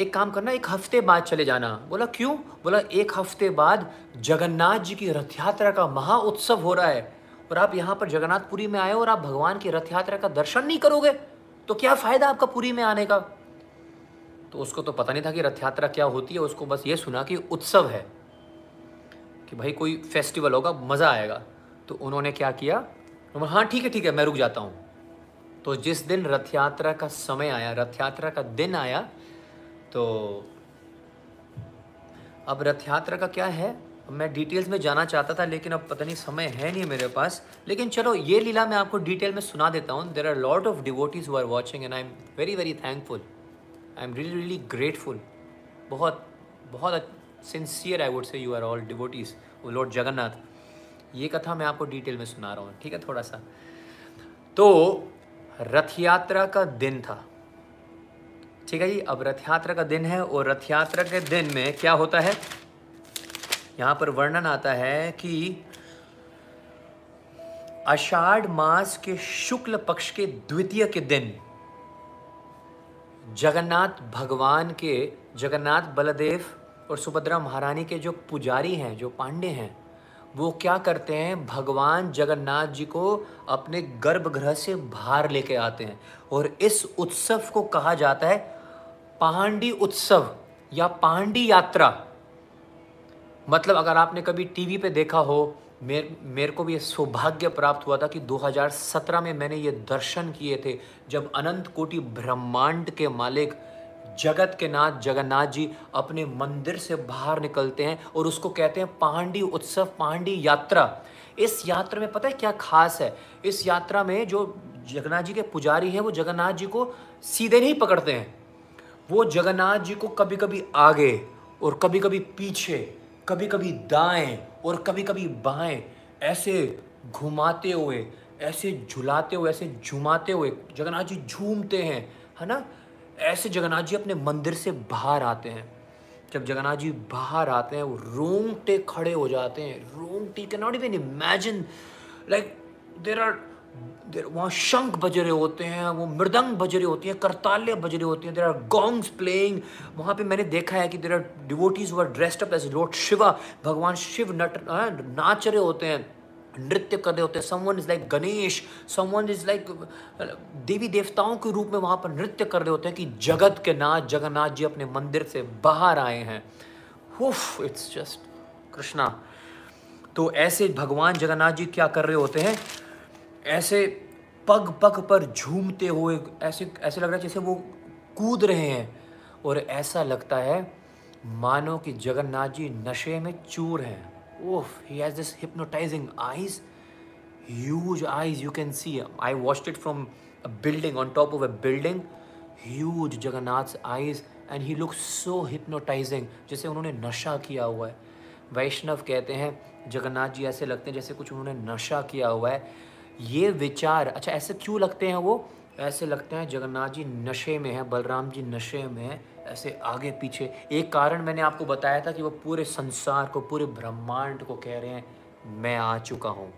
एक काम करना, एक हफ्ते बाद चले जाना। बोला क्यों? बोला एक हफ्ते बाद जगन्नाथ जी की रथ यात्रा का महा उत्सव हो रहा है और आप यहाँ पर जगन्नाथपुरी में आए और आप भगवान की रथ यात्रा का दर्शन नहीं करोगे तो क्या फ़ायदा आपका पुरी में आने का। तो उसको तो पता नहीं था कि रथ यात्रा क्या होती है, उसको बस ये सुना कि उत्सव है, कि भाई कोई फेस्टिवल होगा, मज़ा आएगा। तो उन्होंने क्या किया, तो हाँ ठीक है ठीक है मैं रुक जाता हूँ। तो जिस दिन रथ यात्रा का समय आया, रथ यात्रा का दिन आया, तो अब रथ यात्रा का क्या है मैं डिटेल्स में जाना चाहता था, लेकिन अब पता नहीं समय है नहीं मेरे पास। लेकिन चलो ये लीला मैं आपको डिटेल में सुना देता हूँ। There are lot of devotees who are watching and I am very very thankful, I am really really grateful. बहुत बहुत sincere I would say you are all devotees of lord Jagannath. ये कथा मैं आपको डिटेल में सुना रहा हूँ, ठीक है थोड़ा सा। तो रथ यात्रा का दिन था, ठीक है जी। अब रथ यात्रा का दिन है और रथ यात्रा के दिन में क्या होता है, यहाँ पर वर्णन आता है कि आषाढ़ मास के शुक्ल पक्ष के द्वितीय के दिन जगन्नाथ भगवान के, जगन्नाथ बलदेव और सुभद्रा महारानी के जो पुजारी हैं, जो पांडे हैं, वो क्या करते हैं, भगवान जगन्नाथ जी को अपने गर्भगृह से बाहर लेके आते हैं। और इस उत्सव को कहा जाता है पांडी उत्सव या पांडी यात्रा। मतलब अगर आपने कभी टीवी पे देखा हो, मेरे मेरे को भी ये सौभाग्य प्राप्त हुआ था कि दो हज़ार सत्रह में मैंने ये दर्शन किए थे जब अनंत कोटि ब्रह्मांड के मालिक जगत के नाथ जगन्नाथ जी अपने मंदिर से बाहर निकलते हैं और उसको कहते हैं पांडी उत्सव, पांडी यात्रा। इस यात्रा में पता है क्या खास है, इस यात्रा में जो जगन्नाथ जी के पुजारी हैं वो जगन्नाथ जी को सीधे नहीं पकड़ते हैं, वो जगन्नाथ जी को कभी कभी आगे और कभी कभी पीछे, कभी कभी दाएं और कभी कभी बाएं, ऐसे घुमाते हुए, ऐसे झुलाते हुए, ऐसे झुमाते हुए जगन्नाथ जी झूमते हैं, है ना। ऐसे जगन्नाथ जी अपने मंदिर से बाहर आते हैं। जब जगन्नाथ जी बाहर आते हैं वो रोंगटे खड़े हो जाते हैं, रोंगटे, can not even imagine, like there are वहाँ शंख बज रहे होते हैं, वो मृदंग बज रहे होती हैं, करताले बज रहे होते हैं, देर आर गोंग्स प्लेइंग. वहाँ पे मैंने देखा है कि there are devotees were dressed up as Lord Shiva. भगवान शिव नट नाच रहे होते हैं, नृत्य कर रहे होते हैं. Someone is like Ganesh, someone is like देवी देवताओं के रूप में वहाँ पर नृत्य कर रहे होते हैं कि जगत के नाथ जगन्नाथ जी अपने मंदिर से बाहर आए हैं. उफ, इट्स जस्ट कृष्णा. तो ऐसे भगवान जगन्नाथ जी क्या कर रहे होते हैं, ऐसे पग पग पर झूमते हुए, ऐसे ऐसे लग रहा है जैसे वो कूद रहे हैं, और ऐसा लगता है मानो कि जगन्नाथ जी नशे में चूर हैं. Oof, he has this hypnotizing eyes, huge eyes you can see. I watched it from a building, on top of a building, huge Jagannath's eyes and he looks so hypnotizing, जैसे उन्होंने नशा किया हुआ है. वैष्णव कहते हैं जगन्नाथ जी ऐसे लगते हैं जैसे कुछ उन्होंने नशा किया हुआ है. ये विचार, अच्छा ऐसे क्यों लगते हैं वो, ऐसे लगते हैं जगन्नाथ जी नशे में हैं, बलराम जी नशे में हैं, ऐसे आगे पीछे. एक कारण मैंने आपको बताया था कि वो पूरे संसार को, पूरे ब्रह्मांड को कह रहे हैं मैं आ चुका हूँ,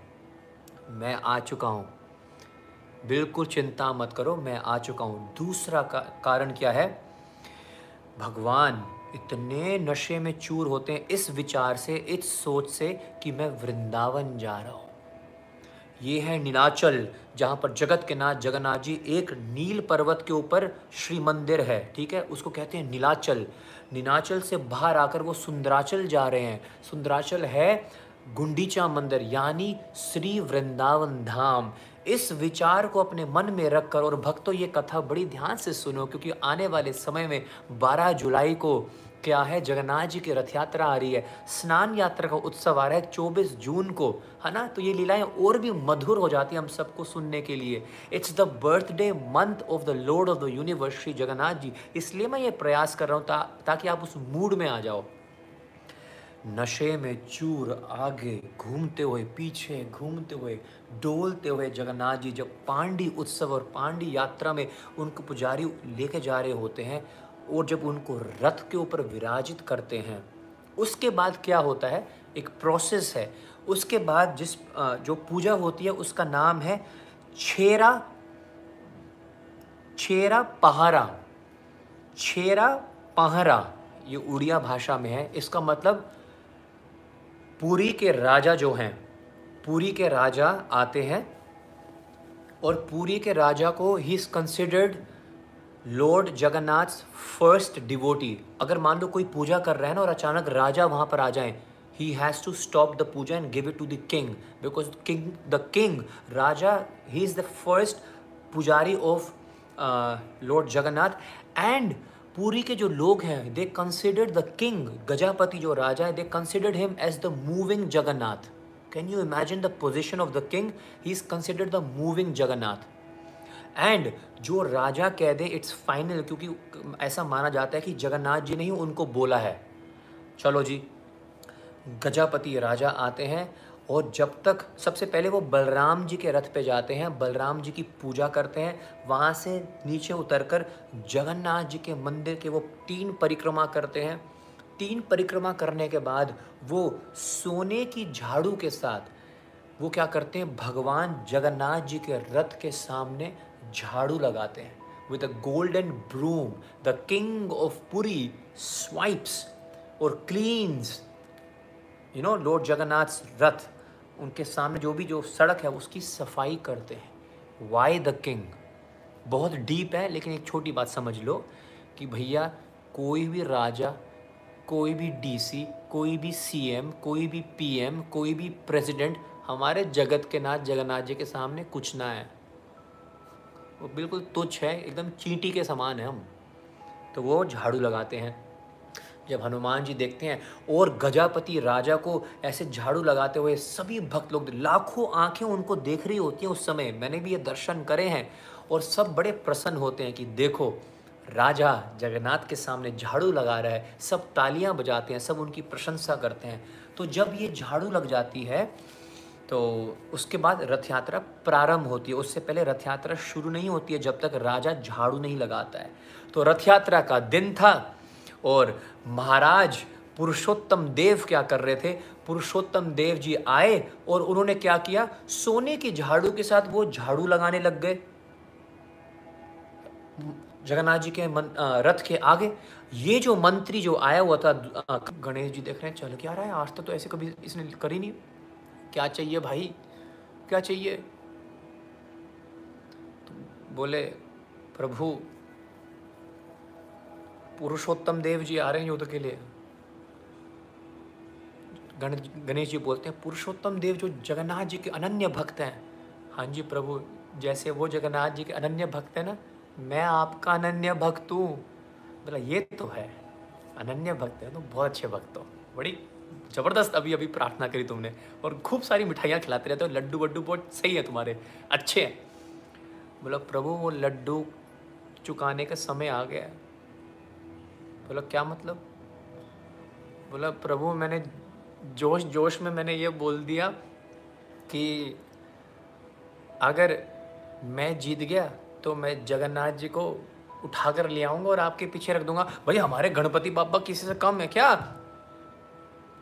मैं आ चुका हूँ, बिल्कुल चिंता मत करो, मैं आ चुका हूँ. दूसरा का, कारण क्या है, भगवान इतने नशे में चूर होते हैं इस विचार से, इस सोच से कि मैं वृंदावन जा रहा हूँ. ये है नीलाचल, जहाँ पर जगत के नाथ जगन्नाथ जी, एक नील पर्वत के ऊपर श्री मंदिर है, ठीक है, उसको कहते हैं नीलाचल. नीलाचल से बाहर आकर वो सुंदराचल जा रहे हैं. सुंदराचल है गुंडीचा मंदिर, यानी श्री वृंदावन धाम. इस विचार को अपने मन में रखकर, और भक्तों ये कथा बड़ी ध्यान से सुनो, क्योंकि आने वाले समय में बारह जुलाई को क्या है, जगन्नाथ जी की रथ यात्रा आ रही है, स्नान यात्रा का उत्सव आ रहा है चौबीस जून को, है ना. तो ये लीलाएं और भी मधुर हो जाती हैं हम सबको सुनने के लिए. It's the birthday month of the Lord of the universe Shri Jagannath ji. इसलिए मैं ये प्रयास कर रहा हूँ ता, ताकि आप उस मूड में आ जाओ. नशे में चूर, आगे घूमते हुए, पीछे घूमते हुए, डोलते हुए जगन्नाथ जी जब पांडी उत्सव और पांडी यात्रा में उनको पुजारी लेके जा रहे होते हैं, और जब उनको रथ के ऊपर विराजित करते हैं, उसके बाद क्या होता है, एक प्रोसेस है. उसके बाद जिस जो पूजा होती है उसका नाम है छेरा, छेरा पहरा. छेरा पहरा ये उड़िया भाषा में है. इसका मतलब पुरी के राजा जो हैं, पुरी के राजा आते हैं, और पुरी के राजा को he is considered Lord Jagannath's first devotee. अगर मान लो कोई पूजा कर रहा है ना, और अचानक राजा वहाँ पर आ जाएं, he has to stop the puja and give it to the king, because king the king Raja, he is the first pujari of Lord Jagannath. And Puri के जो लोग हैं, they considered the king, Gajapati जो राजा है, they considered him as the moving Jagannath. Can you imagine the position of the king, he is considered the moving Jagannath. And जो राजा कह दे, इट्स फाइनल, क्योंकि ऐसा माना जाता है कि जगन्नाथ जी ने ही उनको बोला है. चलो जी, गजापति राजा आते हैं, और जब तक, सबसे पहले वो बलराम जी के रथ पे जाते हैं, बलराम जी की पूजा करते हैं, वहाँ से नीचे उतरकर जगन्नाथ जी के मंदिर के वो तीन परिक्रमा करते हैं. तीन परिक्रमा करने के बाद वो सोने की झाड़ू के साथ वो क्या करते हैं, भगवान जगन्नाथ जी के रथ के सामने झाड़ू लगाते हैं. With a golden broom the king of Puri swipes और cleans, you know, Lord Jagannath's rath. उनके सामने जो भी जो सड़क है उसकी सफाई करते हैं. वाई द किंग, बहुत डीप है, लेकिन एक छोटी बात समझ लो कि भैया कोई भी राजा, कोई भी डीसी, कोई भी सीएम, कोई भी पीएम, कोई भी प्रेसिडेंट हमारे जगत के नाथ जगन्नाथ जी के सामने कुछ ना है. वो बिल्कुल तुच्छ है, एकदम चींटी के समान है हम. तो वो झाड़ू लगाते हैं. जब हनुमान जी देखते हैं और गजापति राजा को ऐसे झाड़ू लगाते हुए, सभी भक्त लोग, लाखों आंखें उनको देख रही होती हैं उस समय. मैंने भी ये दर्शन करे हैं, और सब बड़े प्रसन्न होते हैं कि देखो राजा जगन्नाथ के सामने झाड़ू लगा रहा है. सब तालियां बजाते हैं, सब उनकी प्रशंसा करते हैं. तो जब ये झाड़ू लग जाती है तो उसके बाद रथ यात्रा प्रारंभ होती है. उससे पहले रथ यात्रा शुरू नहीं होती है जब तक राजा झाड़ू नहीं लगाता है. तो रथ यात्रा का दिन था, और महाराज पुरुषोत्तम देव क्या कर रहे थे, पुरुषोत्तम देव जी आए और उन्होंने क्या किया, सोने की झाड़ू के साथ वो झाड़ू लगाने लग गए जगन्नाथ जी के मन, रथ के आगे। ये जो मंत्री जो आया हुआ था, गणेश जी देख रहे हैं चल क्या रहा है, आज तक तो ऐसे कभी इसने करी नहीं, क्या चाहिए भाई क्या चाहिए? तो बोले प्रभु पुरुषोत्तम देव जी आ रहे हैं युद्ध के लिए। गणेश जी बोलते हैं पुरुषोत्तम देव जो जगन्नाथ जी के अनन्य भक्त हैं। हाँ जी प्रभु, जैसे वो जगन्नाथ जी के अनन्य भक्त हैं ना, मैं आपका अनन्य भक्त हूँ। बोला ये तो है, अनन्य भक्त है तो बहुत अच्छे भक्त हो, बड़ी ज़बरदस्त अभी अभी प्रार्थना करी तुमने और खूब सारी मिठाइयाँ खिलाते रहते हो, लड्डू वड्डू बहुत सही है तुम्हारे, अच्छे हैं। बोला प्रभु वो लड्डू चुकाने का समय आ गया है। बोला क्या मतलब? बोला प्रभु मैंने जोश जोश में मैंने ये बोल दिया कि अगर मैं जीत गया तो मैं जगन्नाथ जी को उठा कर ले आऊँगा और आपके पीछे रख दूंगा। भाई हमारे गणपति बाबा किसी से कम है क्या?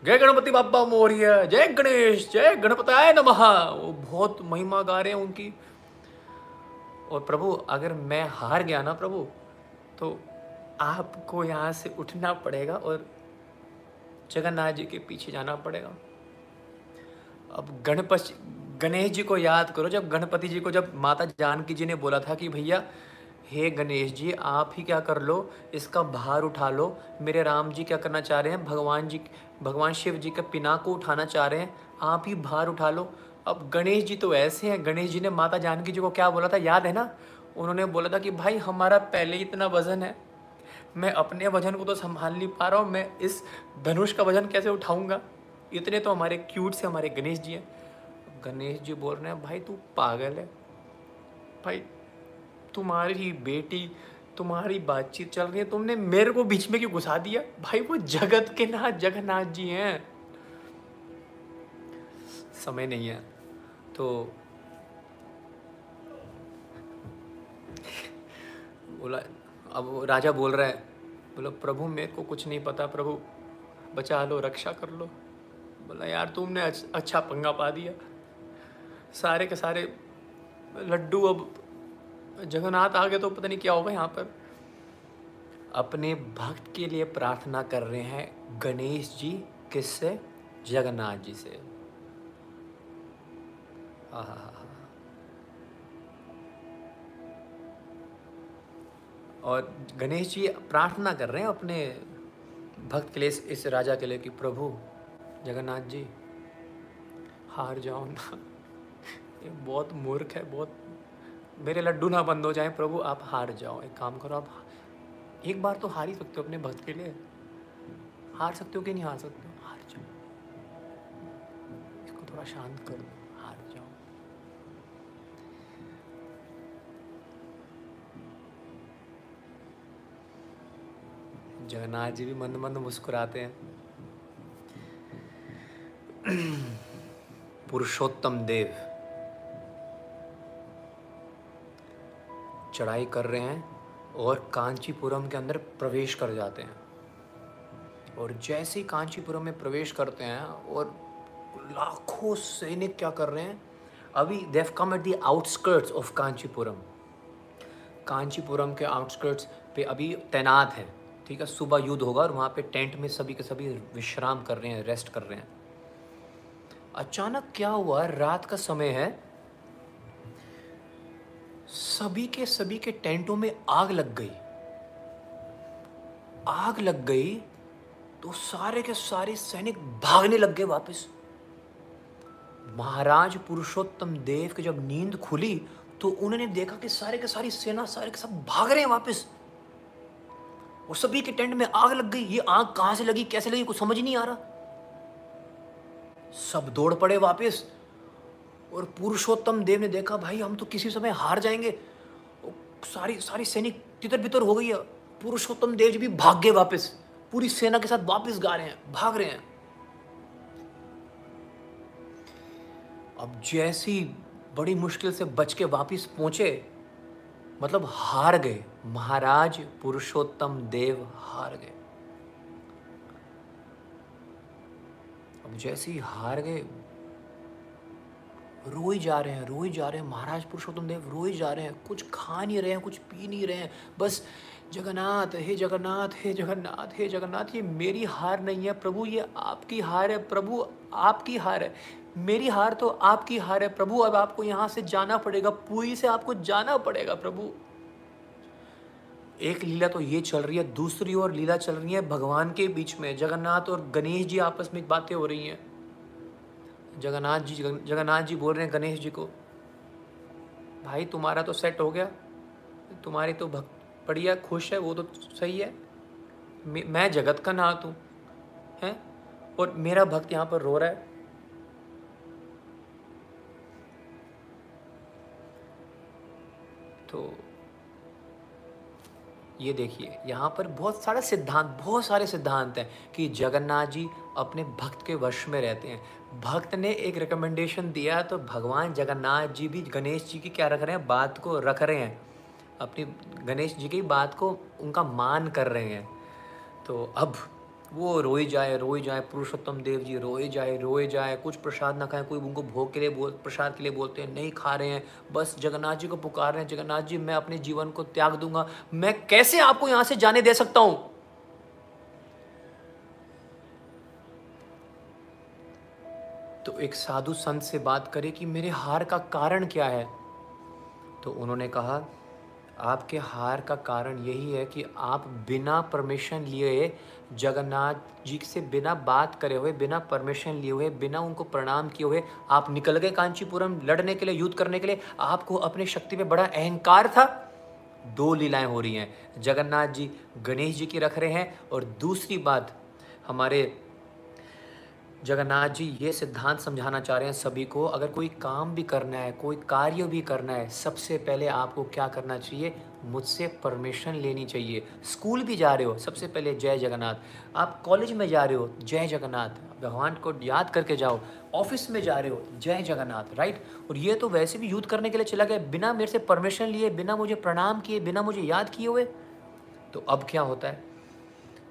जय गणपति बाबा मोरिया, जय गणेश, जय गणपताय नमः। वो बहुत महिमा गा रहे हैं उनकी। और प्रभु अगर मैं हार गया ना प्रभु, तो आपको यहाँ से उठना पड़ेगा और जगन्नाथ जी के पीछे जाना पड़ेगा। अब गणपति गणेश जी को याद करो, जब गणपति जी को जब माता जानकी जी ने बोला था कि भैया हे गणेश जी आप ही क्या कर लो, इसका भार उठा लो। मेरे राम जी क्या करना चाह रहे हैं, भगवान जी भगवान शिव जी के पिना को उठाना चाह रहे हैं, आप ही भार उठा लो। अब गणेश जी तो ऐसे हैं, गणेश जी ने माता जानकी जी को क्या बोला था याद है ना? उन्होंने बोला था कि भाई हमारा पहले ही इतना वजन है, मैं अपने वजन को तो संभाल नहीं पा रहा हूँ, मैं इस धनुष का वजन कैसे उठाऊँगा? इतने तो हमारे क्यूट से हमारे गणेश जी हैं। गणेश जी बोल रहे हैं भाई तू पागल है, भाई तुम्हारी ही बेटी तुम्हारी बातचीत चल रही है, तुमने मेरे को बीच में क्यों घुसा दिया? भाई वो जगत के नाथ जगन्नाथ जी हैं। समय नहीं है तो बोला, अब राजा बोल रहा है, बोला प्रभु मेरे को कुछ नहीं पता, प्रभु बचा लो रक्षा कर लो। बोला यार तुमने अच्छा पंगा पा दिया, सारे के सारे लड्डू अब जगन्नाथ आ गए तो पता नहीं क्या होगा यहाँ पर। अपने भक्त के लिए प्रार्थना कर रहे हैं गणेश जी, किससे? जगन्नाथ जी से। आहा, और गणेश जी प्रार्थना कर रहे हैं अपने भक्त के लिए, इस राजा के लिए कि प्रभु जगन्नाथ जी हार जाओ ना, ये बहुत मूर्ख है, बहुत मेरे लड्डू ना बंद हो जाए प्रभु, आप हार जाओ। एक काम करो, आप एक बार तो हार ही सकते हो अपने भक्त के लिए, हार सकते हो कि नहीं हार सकते हो, हार जाओ, इसको थोड़ा शांत करो, हार जाओ। जगन्नाथ जी भी मंद मंद मुस्कुराते हैं। पुरुषोत्तम देव चढ़ाई कर रहे हैं और कांचीपुरम के अंदर प्रवेश कर जाते हैं। और जैसे ही कांचीपुरम में प्रवेश करते हैं और लाखों सैनिक क्या कर रहे हैं, अभी they have come at the outskirts of Kanchipuram, Kanchipuram के आउटस्कर्ट्स पे अभी तैनात हैं। ठीक है, सुबह युद्ध होगा और वहाँ पे टेंट में सभी के सभी विश्राम कर रहे हैं, रेस्ट कर रहे हैं। अचानक क्या हुआ, रात का समय है, सभी के सभी के टेंटों में आग लग गई। आग लग गई तो सारे के सारे सैनिक भागने लग गए वापस। महाराज पुरुषोत्तम देव की जब नींद खुली तो उन्होंने देखा कि सारे के सारी सेना सारे के सब भाग रहे हैं वापस और सभी के टेंट में आग लग गई। ये आग कहाँ से लगी, कैसे लगी, कुछ समझ नहीं आ रहा। सब दौड़ पड़े वापस और पुरुषोत्तम देव ने देखा भाई हम तो किसी समय हार जाएंगे। सारी सारी सैनिक तितर बितर हो गई है, पुरुषोत्तम देव जी भी भाग गए वापस, पूरी सेना के साथ वापस गा रहे हैं, भाग रहे हैं। अब जैसे ही बड़ी मुश्किल से बच के वापस पहुंचे, मतलब हार गए, महाराज पुरुषोत्तम देव हार गए। अब जैसे ही हार गए, रोई जा रहे हैं रोई जा रहे हैं महाराज पुरुषोत्तम देव रोई जा रहे हैं, कुछ खा नहीं रहे हैं, कुछ पी नहीं रहे हैं, बस जगन्नाथ हे जगन्नाथ हे जगन्नाथ हे जगन्नाथ, ये मेरी हार नहीं है प्रभु, ये आपकी हार है प्रभु, आपकी हार है, मेरी हार तो आपकी हार है प्रभु, अब आपको यहाँ से जाना पड़ेगा, पुरी से आपको जाना पड़ेगा प्रभु। एक लीला तो ये चल रही है, दूसरी ओर लीला चल रही है भगवान के बीच में, जगन्नाथ और गणेश जी आपस में बातें हो रही हैं। जगन्नाथ जी जगन्नाथ जी बोल रहे हैं गणेश जी को, भाई तुम्हारा तो सेट हो गया, तुम्हारी तो भक्त बढ़िया खुश है, वो तो सही है, मैं जगत का नाथ हूँ हैं, और मेरा भक्त यहाँ पर रो रहा है। तो ये देखिए यहाँ पर बहुत सारे सिद्धांत बहुत सारे सिद्धांत हैं कि जगन्नाथ जी अपने भक्त के वश में रहते हैं, भक्त ने एक रिकमेंडेशन दिया तो भगवान जगन्नाथ जी भी गणेश जी की क्या रख रहे हैं, बात को रख रहे हैं, अपनी गणेश जी की बात को उनका मान कर रहे हैं। तो अब वो रोए जाए रोए जाए पुरुषोत्तम देव जी रोए जाए रोए जाए, कुछ प्रसाद ना खाएं, कोई उनको भोग के लिए बोल प्रसाद के लिए बोलते हैं, नहीं खा रहे हैं, बस जगन्नाथ जी को पुकार रहे हैं, जगन्नाथ जी मैं अपने जीवन को त्याग दूंगा, मैं कैसे आपको यहाँ से जाने दे सकता हूँ। तो एक साधु संत से बात करें कि मेरे हार का कारण क्या है, तो उन्होंने कहा आपके हार का कारण यही है कि आप बिना परमिशन लिए जगन्नाथ जी से बिना बात करे हुए, बिना परमिशन लिए हुए, बिना उनको प्रणाम किए हुए आप निकल गए कांचीपुरम लड़ने के लिए, युद्ध करने के लिए, आपको अपनी शक्ति में बड़ा अहंकार था। दो लीलाएं हो रही हैं, जगन्नाथ जी गणेश जी की रख रहे हैं, और दूसरी बात हमारे जगन्नाथ जी ये सिद्धांत समझाना चाह रहे हैं सभी को, अगर कोई काम भी करना है, कोई कार्य भी करना है, सबसे पहले आपको क्या करना चाहिए, मुझसे परमिशन लेनी चाहिए। स्कूल भी जा रहे हो सबसे पहले जय जगन्नाथ, आप कॉलेज में जा रहे हो जय जगन्नाथ, भगवान को याद करके जाओ, ऑफिस में जा रहे हो जय जगन्नाथ, राइट। और ये तो वैसे भी युद्ध करने के लिए चला गया बिना मेरे से परमिशन लिए, बिना मुझे प्रणाम किए, बिना मुझे याद किए हुए। तो अब क्या होता है,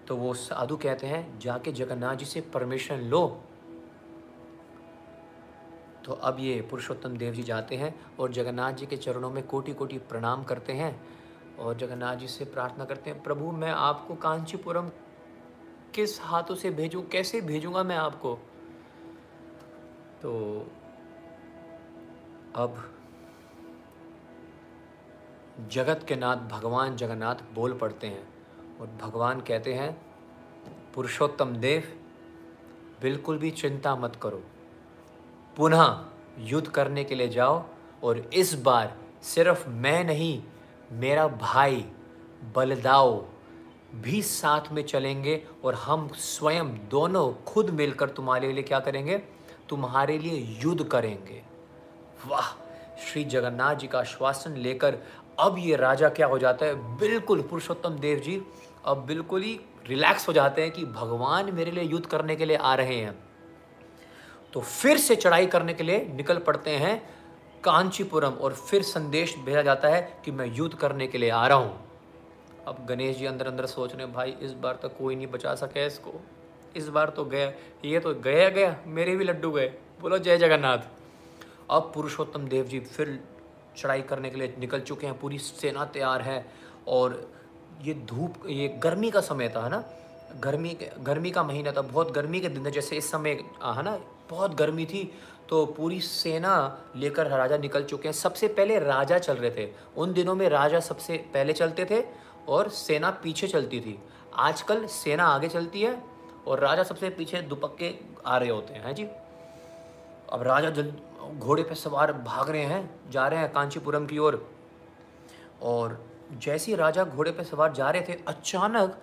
तो वो साधु कहते हैं जाके जगन्नाथ जी से परमिशन लो। तो अब ये पुरुषोत्तम देव जी जाते हैं और जगन्नाथ जी के चरणों में कोटि कोटि प्रणाम करते हैं और जगन्नाथ जी से प्रार्थना करते हैं, प्रभु मैं आपको कांचीपुरम किस हाथों से भेजूं, कैसे भेजूंगा मैं आपको। तो अब जगत के नाथ भगवान जगन्नाथ बोल पड़ते हैं और भगवान कहते हैं, पुरुषोत्तम देव बिल्कुल भी चिंता मत करो, पुनः युद्ध करने के लिए जाओ, और इस बार सिर्फ मैं नहीं मेरा भाई बलदाव भी साथ में चलेंगे और हम स्वयं दोनों खुद मिलकर तुम्हारे लिए क्या करेंगे, तुम्हारे लिए युद्ध करेंगे। वाह, श्री जगन्नाथ जी का आश्वासन लेकर अब ये राजा क्या हो जाता है, बिल्कुल पुरुषोत्तम देव जी अब बिल्कुल ही रिलैक्स हो जाते हैं कि भगवान मेरे लिए युद्ध करने के लिए आ रहे हैं। तो फिर से चढ़ाई करने के लिए निकल पड़ते हैं कांचीपुरम और फिर संदेश भेजा जाता है कि मैं युद्ध करने के लिए आ रहा हूँ। अब गणेश जी अंदर अंदर सोच रहे हैं, भाई इस बार तो कोई नहीं बचा सके इसको, इस बार तो गया ये तो गया गया, मेरे भी लड्डू गए, बोलो जय जगन्नाथ। अब पुरुषोत्तम देव जी फिर चढ़ाई करने के लिए निकल चुके हैं, पूरी सेना तैयार है, और ये धूप ये गर्मी का समय था है ना, गर्मी गर्मी का महीना था, बहुत गर्मी के दिन था जैसे इस समय है ना, बहुत गर्मी थी। तो पूरी सेना लेकर राजा निकल चुके हैं, सबसे पहले राजा चल रहे थे, उन दिनों में राजा सबसे पहले चलते थे और सेना पीछे चलती थी, आजकल सेना आगे चलती है और राजा सबसे पीछे दुपक्के आ रहे होते हैं, हैं जी। अब राजा घोड़े पे सवार भाग रहे हैं, जा रहे हैं कांचीपुरम की ओर, और, और जैसे ही राजा घोड़े पे सवार जा रहे थे, अचानक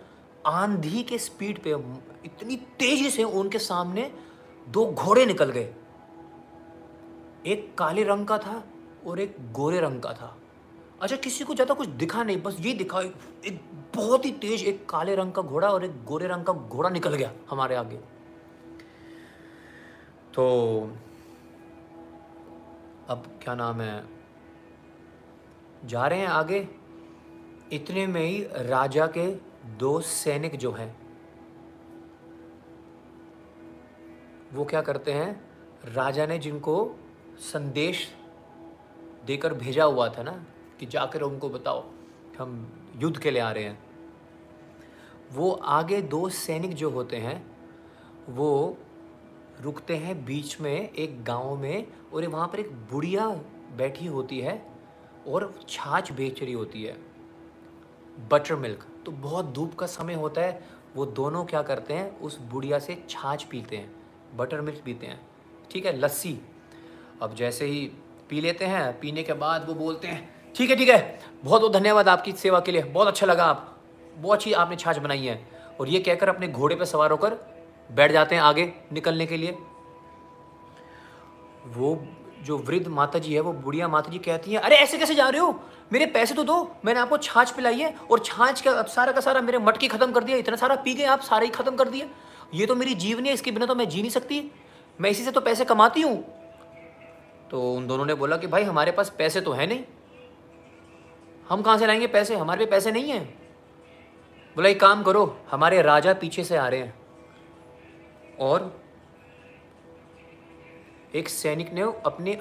आंधी के स्पीड पे इतनी तेजी से उनके सामने दो घोड़े निकल गए, एक काले रंग का था और एक गोरे रंग का था। अच्छा, किसी को ज़्यादा कुछ दिखा नहीं, बस ये दिखा एक बहुत ही तेज, एक काले रंग का घोड़ा और एक गोरे रंग का घोड़ा निकल गया हमारे आगे। तो अब क्या नाम है, जा रहे हैं आगे, इतने में ही राजा के दो सैनिक जो हैं वो क्या करते हैं, राजा ने जिनको संदेश देकर भेजा हुआ था ना कि जाकर उनको बताओ हम युद्ध के लिए आ रहे हैं, वो आगे दो सैनिक जो होते हैं वो रुकते हैं बीच में एक गांव में, और वहाँ पर एक बुढ़िया बैठी होती है और छाछ बेच रही होती है बटर मिल्क। तो बहुत धूप का समय होता है, वो दोनों क्या करते हैं उस बुढ़िया से छाछ पीते हैं, बटर मिल्क पीते हैं, ठीक है, लस्सी। अब जैसे ही पी लेते हैं, पीने के बाद वो बोलते हैं ठीक है ठीक है, बहुत बहुत धन्यवाद आपकी सेवा के लिए, बहुत अच्छा लगा, आप बहुत अच्छी आपने छाछ बनाई है, और ये कहकर अपने घोड़े पर सवार होकर बैठ जाते हैं आगे निकलने के लिए। वो जो वृद्ध माता जी है, वो बुढ़िया माता जी कहती है अरे ऐसे कैसे जा रहे हो, मेरे पैसे तो दो, मैंने आपको छाछ पिलाई है और छाछ का सारा का सारा मेरे मटके ख़त्म कर दिया, इतना सारा पी गए आप, सारा ही ख़त्म कर दिया, ये तो मेरी जीवनी है, इसके बिना तो मैं जी नहीं सकती, मैं इसी से तो पैसे कमाती हूँ। तो उन दोनों ने बोला कि भाई हमारे पास पैसे तो है नहीं, हम कहाँ से लाएंगे पैसे, हमारे पे पैसे नहीं हैं। बोला एक काम करो, हमारे राजा पीछे से आ रहे हैं। और एक सैनिक ने अपनी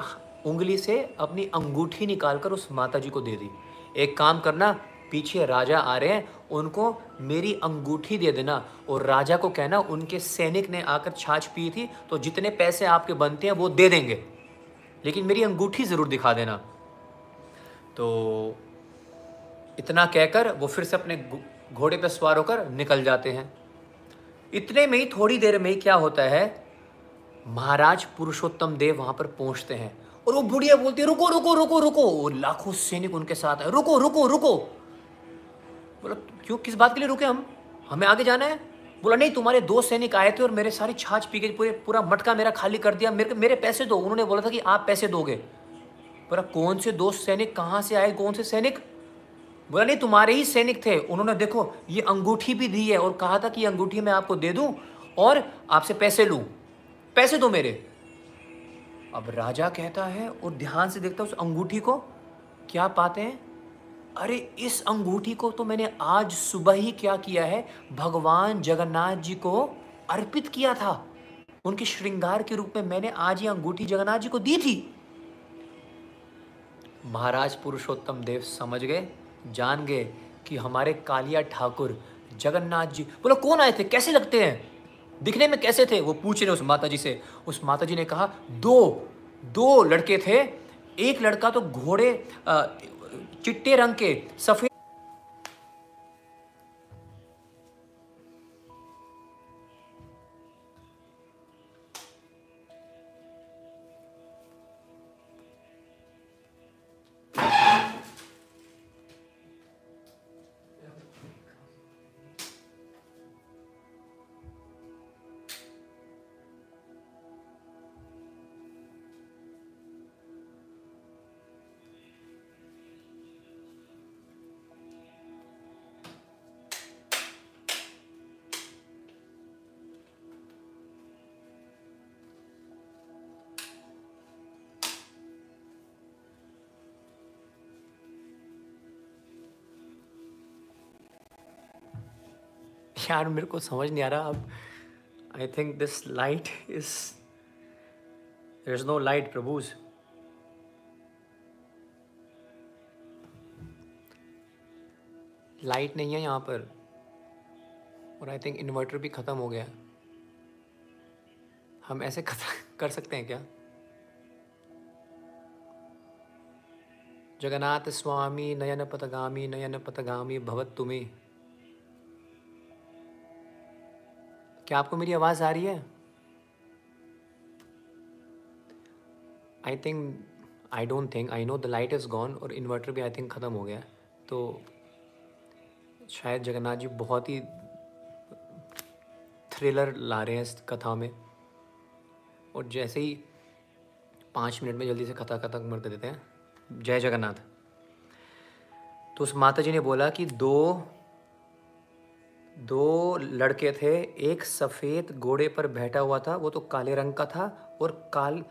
उंगली से अपनी अंगूठी निकालकर उस माता जी को दे दी, एक काम करना पीछे राजा आ रहे हैं उनको मेरी अंगूठी दे देना, और राजा को कहना उनके सैनिक ने आकर छाछ पी थी तो जितने पैसे आपके बनते हैं वो दे देंगे, लेकिन मेरी अंगूठी ज़रूर दिखा देना। तो इतना कहकर वो फिर से अपने घोड़े पर सवार होकर निकल जाते हैं। इतने में ही थोड़ी देर में ही क्या होता है, महाराज पुरुषोत्तम देव वहाँ पर पहुँचते हैं और वो बुढ़िया बोलती है रुको रुको रुको रुको, वो लाखों सैनिक उनके साथ है, रुको रुको रुको। बोला क्यों, किस बात के लिए रुके हम, हमें आगे जाना है। बोला नहीं, तुम्हारे दो सैनिक आए थे और मेरे सारे छाछ पी के पूरे पूरा मटका मेरा खाली कर दिया, मेरे मेरे पैसे दो। उन्होंने बोला था कि आप पैसे दोगे। बोला कौन से दो सैनिक, कहाँ से आए कौन से सैनिक। बोला नहीं तुम्हारे ही सैनिक थे, उन्होंने देखो ये अंगूठी भी दी है और कहा था कि ये अंगूठी मैं आपको दे दूँ और आपसे पैसे लूँ, पैसे दो मेरे। अब राजा कहता है और ध्यान से देखता है उस अंगूठी को, क्या पाते हैं, अरे इस अंगूठी को तो मैंने आज सुबह ही क्या किया है, भगवान जगन्नाथ जी को अर्पित किया था, उनके श्रृंगार के रूप में मैंने आज ये अंगूठी जगन्नाथ जी को दी थी। महाराज पुरुषोत्तम देव समझ गए, जान गए कि हमारे कालिया ठाकुर जगन्नाथ जी। बोला कौन आए थे, कैसे लगते हैं, दिखने में कैसे थे, वो पूछ रहे उस माताजी से। उस माताजी ने कहा दो दो लड़के थे, एक लड़का तो घोड़े चिट्टे रंग के सफेद। यार मेरे को समझ नहीं आ रहा अब, I think this light is, there is no light प्रभुज। Light नहीं है यहाँ पर, और आई थिंक इन्वर्टर भी ख़त्म हो गया। हम ऐसे कर सकते हैं क्या, जगन्नाथ स्वामी नयन पथगामी नयन पथगामी भवत तुम्हें। क्या आपको मेरी आवाज आ रही है? I think I don't think I know the light is gone, और इन्वर्टर भी आई थिंक ख़त्म हो गया। तो शायद जगन्नाथ जी बहुत ही थ्रिलर ला रहे हैं इस कथा में, और जैसे ही पाँच मिनट में जल्दी से कथा कथा खत्म कर देते हैं। जय जगन्नाथ। तो उस माता जी ने बोला कि दो दो लड़के थे, एक सफ़ेद घोड़े पर बैठा हुआ था, वो तो काले रंग का था, और काल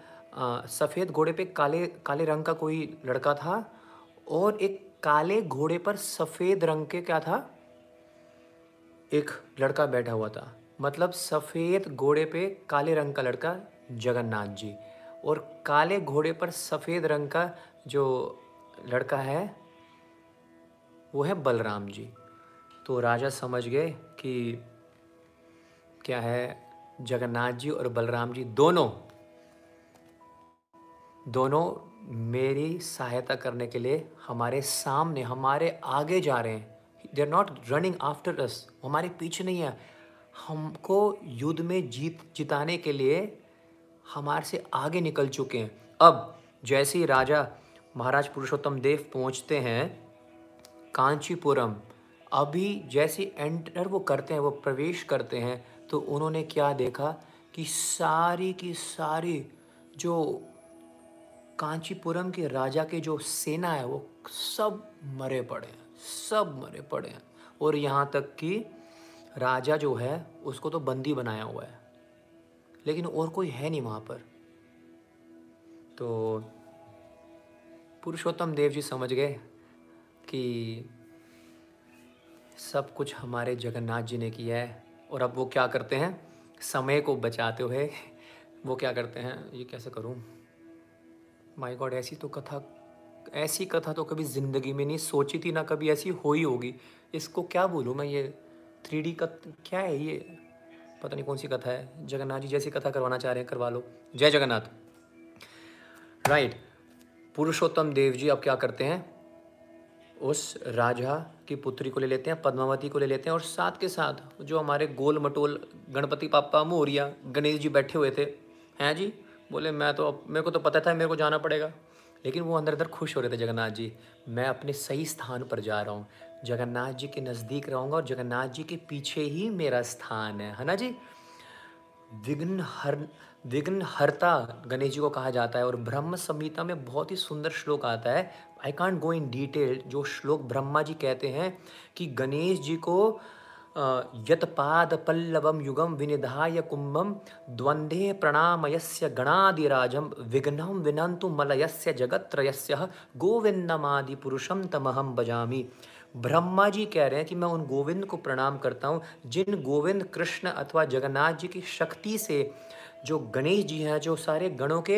सफ़ेद घोड़े पे काले काले रंग का कोई लड़का था, और एक काले घोड़े पर सफ़ेद रंग के क्या था, एक लड़का बैठा हुआ था। मतलब सफ़ेद घोड़े पे काले रंग का लड़का जगन्नाथ जी, और काले घोड़े पर सफ़ेद रंग का जो लड़का है वो है बलराम जी। तो राजा समझ गए कि क्या है, जगन्नाथ जी और बलराम जी दोनों दोनों मेरी सहायता करने के लिए हमारे सामने, हमारे आगे जा रहे हैं। They are not running after us, हमारे पीछे नहीं है, हमको युद्ध में जीत जिताने के लिए हमारे से आगे निकल चुके हैं। अब जैसे ही राजा महाराज पुरुषोत्तम देव पहुंचते हैं कांचीपुरम, अभी जैसे एंटर वो करते हैं, वो प्रवेश करते हैं, तो उन्होंने क्या देखा कि सारी की सारी जो कांचीपुरम के राजा के जो सेना है वो सब मरे पड़े हैं, सब मरे पड़े हैं। और यहाँ तक कि राजा जो है उसको तो बंदी बनाया हुआ है, लेकिन और कोई है नहीं वहाँ पर। तो पुरुषोत्तम देव जी समझ गए कि सब कुछ हमारे जगन्नाथ जी ने किया है। और अब वो क्या करते हैं, समय को बचाते हुए वो क्या करते हैं, ये कैसे करूँ, माय गॉड, ऐसी तो कथा, ऐसी कथा तो कभी ज़िंदगी में नहीं सोची थी, ना कभी ऐसी हो ही होगी। इसको क्या बोलूँ मैं, ये थ्री डी का क्या है, ये पता नहीं कौन सी कथा है। जगन्नाथ जी जैसी कथा करवाना चाह रहे हैं करवा लो, जय जगन्नाथ। राइट, पुरुषोत्तम देव जी अब क्या करते हैं, उस राजा की पुत्री को ले लेते हैं, पद्मावती को ले लेते हैं, और साथ के साथ जो हमारे गोल मटोल गणपति पापा मोरिया गणेश जी बैठे हुए थे, हैं जी, बोले मैं तो, मेरे को तो पता था मेरे को जाना पड़ेगा, लेकिन वो अंदर अंदर खुश हो रहे थे, जगन्नाथ जी मैं अपने सही स्थान पर जा रहा हूँ, जगन्नाथ जी के नज़दीक रहूँगा और जगन्नाथ जी के पीछे ही मेरा स्थान है, है ना जी। विघ्न हर विघ्न हरता गणेश जी को कहा जाता है, और ब्रह्म संहिता में बहुत ही सुंदर श्लोक आता है, I can't go in detail, जो श्लोक ब्रह्मा जी कहते हैं कि गणेश जी को यत्पाद पल्लवम युगम विनिधाय कुंभम द्वंदे प्रणामयस्य गणादिराजम विघ्नम विनंतु मलयस्य जगत्रयस्य गोविंदमादि पुरुषम तमहम भजामि। ब्रह्मा जी कह रहे हैं कि मैं उन गोविंद को प्रणाम करता हूँ जिन गोविंद कृष्ण अथवा जगन्नाथ जी की शक्ति से जो गणेश जी हैं, जो सारे गणों के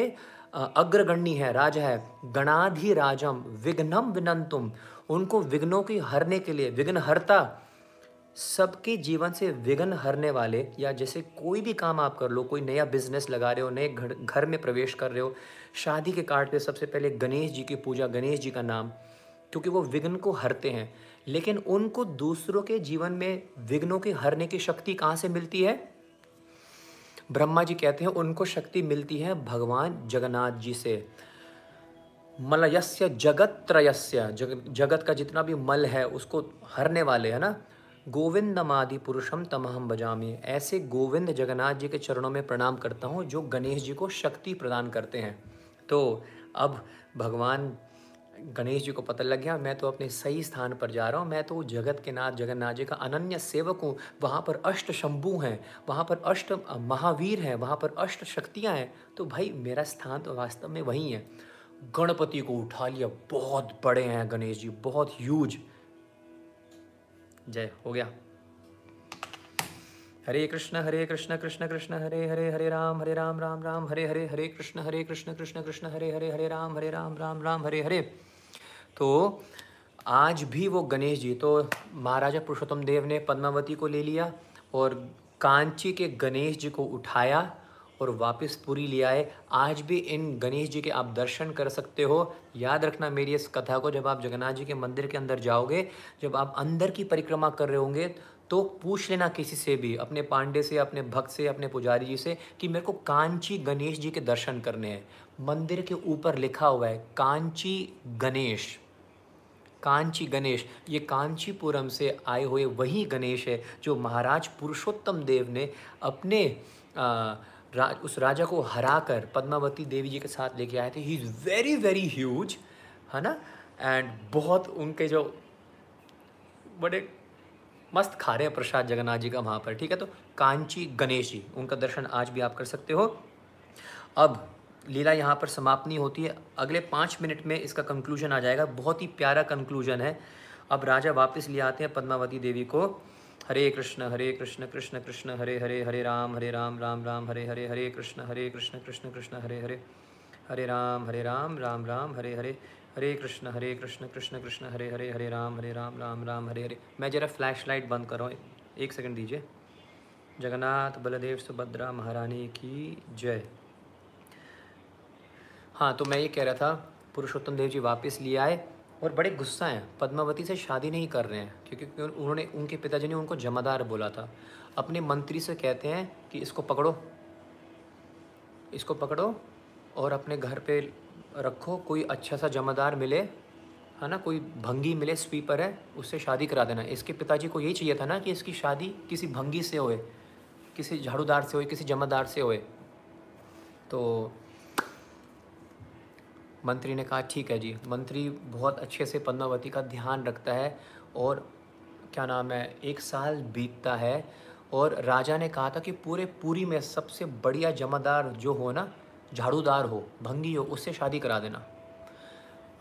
अग्रगण्य है, राजा है, गणाधिराजम विघ्नम विनंतुम, उनको विघ्नों की हरने के लिए, विघ्नहरता सबके जीवन से विघ्न हरने वाले, या जैसे कोई भी काम आप कर लो, कोई नया बिजनेस लगा रहे हो, नए घर घर में प्रवेश कर रहे हो, शादी के कार्ड पे सबसे पहले गणेश जी की पूजा, गणेश जी का नाम, क्योंकि वो विघ्न को हरते हैं। लेकिन उनको दूसरों के जीवन में विघ्नों के हरने की शक्ति कहाँ से मिलती है, ब्रह्मा जी कहते हैं उनको शक्ति मिलती है भगवान जगन्नाथ जी से। मलयस्य जगत्रयस्य, जग, जगत का जितना भी मल है उसको हरने वाले, है ना, गोविंदमादि पुरुषम तमहम भजामि, ऐसे गोविंद जगन्नाथ जी के चरणों में प्रणाम करता हूँ जो गणेश जी को शक्ति प्रदान करते हैं। तो अब भगवान गणेश जी को पता लग गया मैं तो अपने सही स्थान पर जा रहा हूँ, मैं तो जगत के नाथ जगन्नाथ जी का अनन्य सेवक हूँ, वहाँ पर अष्ट शंभू हैं, वहाँ पर अष्ट महावीर हैं, वहाँ पर अष्ट शक्तियाँ हैं, तो भाई मेरा स्थान तो वास्तव में वहीं है। गणपति को उठा लिया, बहुत बड़े हैं गणेश जी, बहुत ह्यूज। जय हो गया। हरे कृष्ण हरे कृष्ण कृष्ण कृष्ण हरे हरे, हरे राम हरे राम राम राम हरे हरे, हरे कृष्ण हरे कृष्ण कृष्ण कृष्ण हरे हरे, हरे राम हरे राम राम राम हरे हरे। तो आज भी वो गणेश जी, तो महाराजा पुरुषोत्तम देव ने पद्मावती को ले लिया और कांची के गणेश जी को उठाया और वापस पुरी ले आए। आज भी इन गणेश जी के आप दर्शन कर सकते हो। याद रखना मेरी इस कथा को, जब आप जगन्नाथ जी के मंदिर के अंदर जाओगे, जब आप अंदर की परिक्रमा कर रहे होंगे, तो पूछ लेना किसी से भी, अपने पांडे से, अपने भक्त से, अपने पुजारी जी से कि मेरे को कांची गणेश जी के दर्शन करने हैं। मंदिर के ऊपर लिखा हुआ है कांची गणेश, कांची गणेश, ये कांचीपुरम से आए हुए वही गणेश है जो महाराज पुरुषोत्तम देव ने अपने आ, रा, उस राजा को हरा कर पद्मावती देवी जी के साथ लेके आए थे। He is very very huge, है ना, एंड बहुत उनके जो बड़े मस्त खा रहे हैं प्रसाद जगन्नाथ जी का वहाँ पर, ठीक है। तो कांची गणेश जी, उनका दर्शन आज भी आप कर सकते हो। अब लीला यहाँ पर समाप्त नहीं होती है, अगले पाँच मिनट में इसका कंक्लूजन आ जाएगा, बहुत ही प्यारा कंक्लूजन है। अब राजा वापस ले आते हैं पद्मावती देवी को हरे कृष्ण हरे कृष्ण कृष्ण कृष्ण हरे हरे हरे राम हरे राम राम राम हरे हरे हरे कृष्ण हरे कृष्ण कृष्ण कृष्ण हरे हरे हरे राम हरे राम राम राम हरे हरे हरे कृष्ण हरे कृष्ण कृष्ण कृष्ण हरे हरे हरे राम हरे राम राम राम हरे हरे। मैं जरा फ्लैश लाइट बंद कर रहा हूँ, एक सेकंड दीजिए। जगन्नाथ बलदेव सुभद्रा महारानी की जय। हाँ, तो मैं ये कह रहा था, पुरुषोत्तम देव जी वापस लिए आए और बड़े गुस्सा हैं, पद्मावती से शादी नहीं कर रहे हैं, क्योंकि उन्होंने उनके पिताजी ने उनको जमादार बोला था। अपने मंत्री से कहते हैं कि इसको पकड़ो इसको पकड़ो और अपने घर पे रखो, कोई अच्छा सा जमादार मिले, है ना, कोई भंगी मिले, स्वीपर है, उससे शादी करा देना। इसके पिताजी को यही चाहिए था ना कि इसकी शादी किसी भंगी से होए, किसी झाड़ूदार से होए, किसी जमादार से होए। तो मंत्री ने कहा ठीक है जी। मंत्री बहुत अच्छे से पद्मावती का ध्यान रखता है और क्या नाम है, एक साल बीतता है और राजा ने कहा था कि पूरे पूरी में सबसे बढ़िया जमादार जो हो ना, झाड़ूदार हो, भंगी हो, उससे शादी करा देना।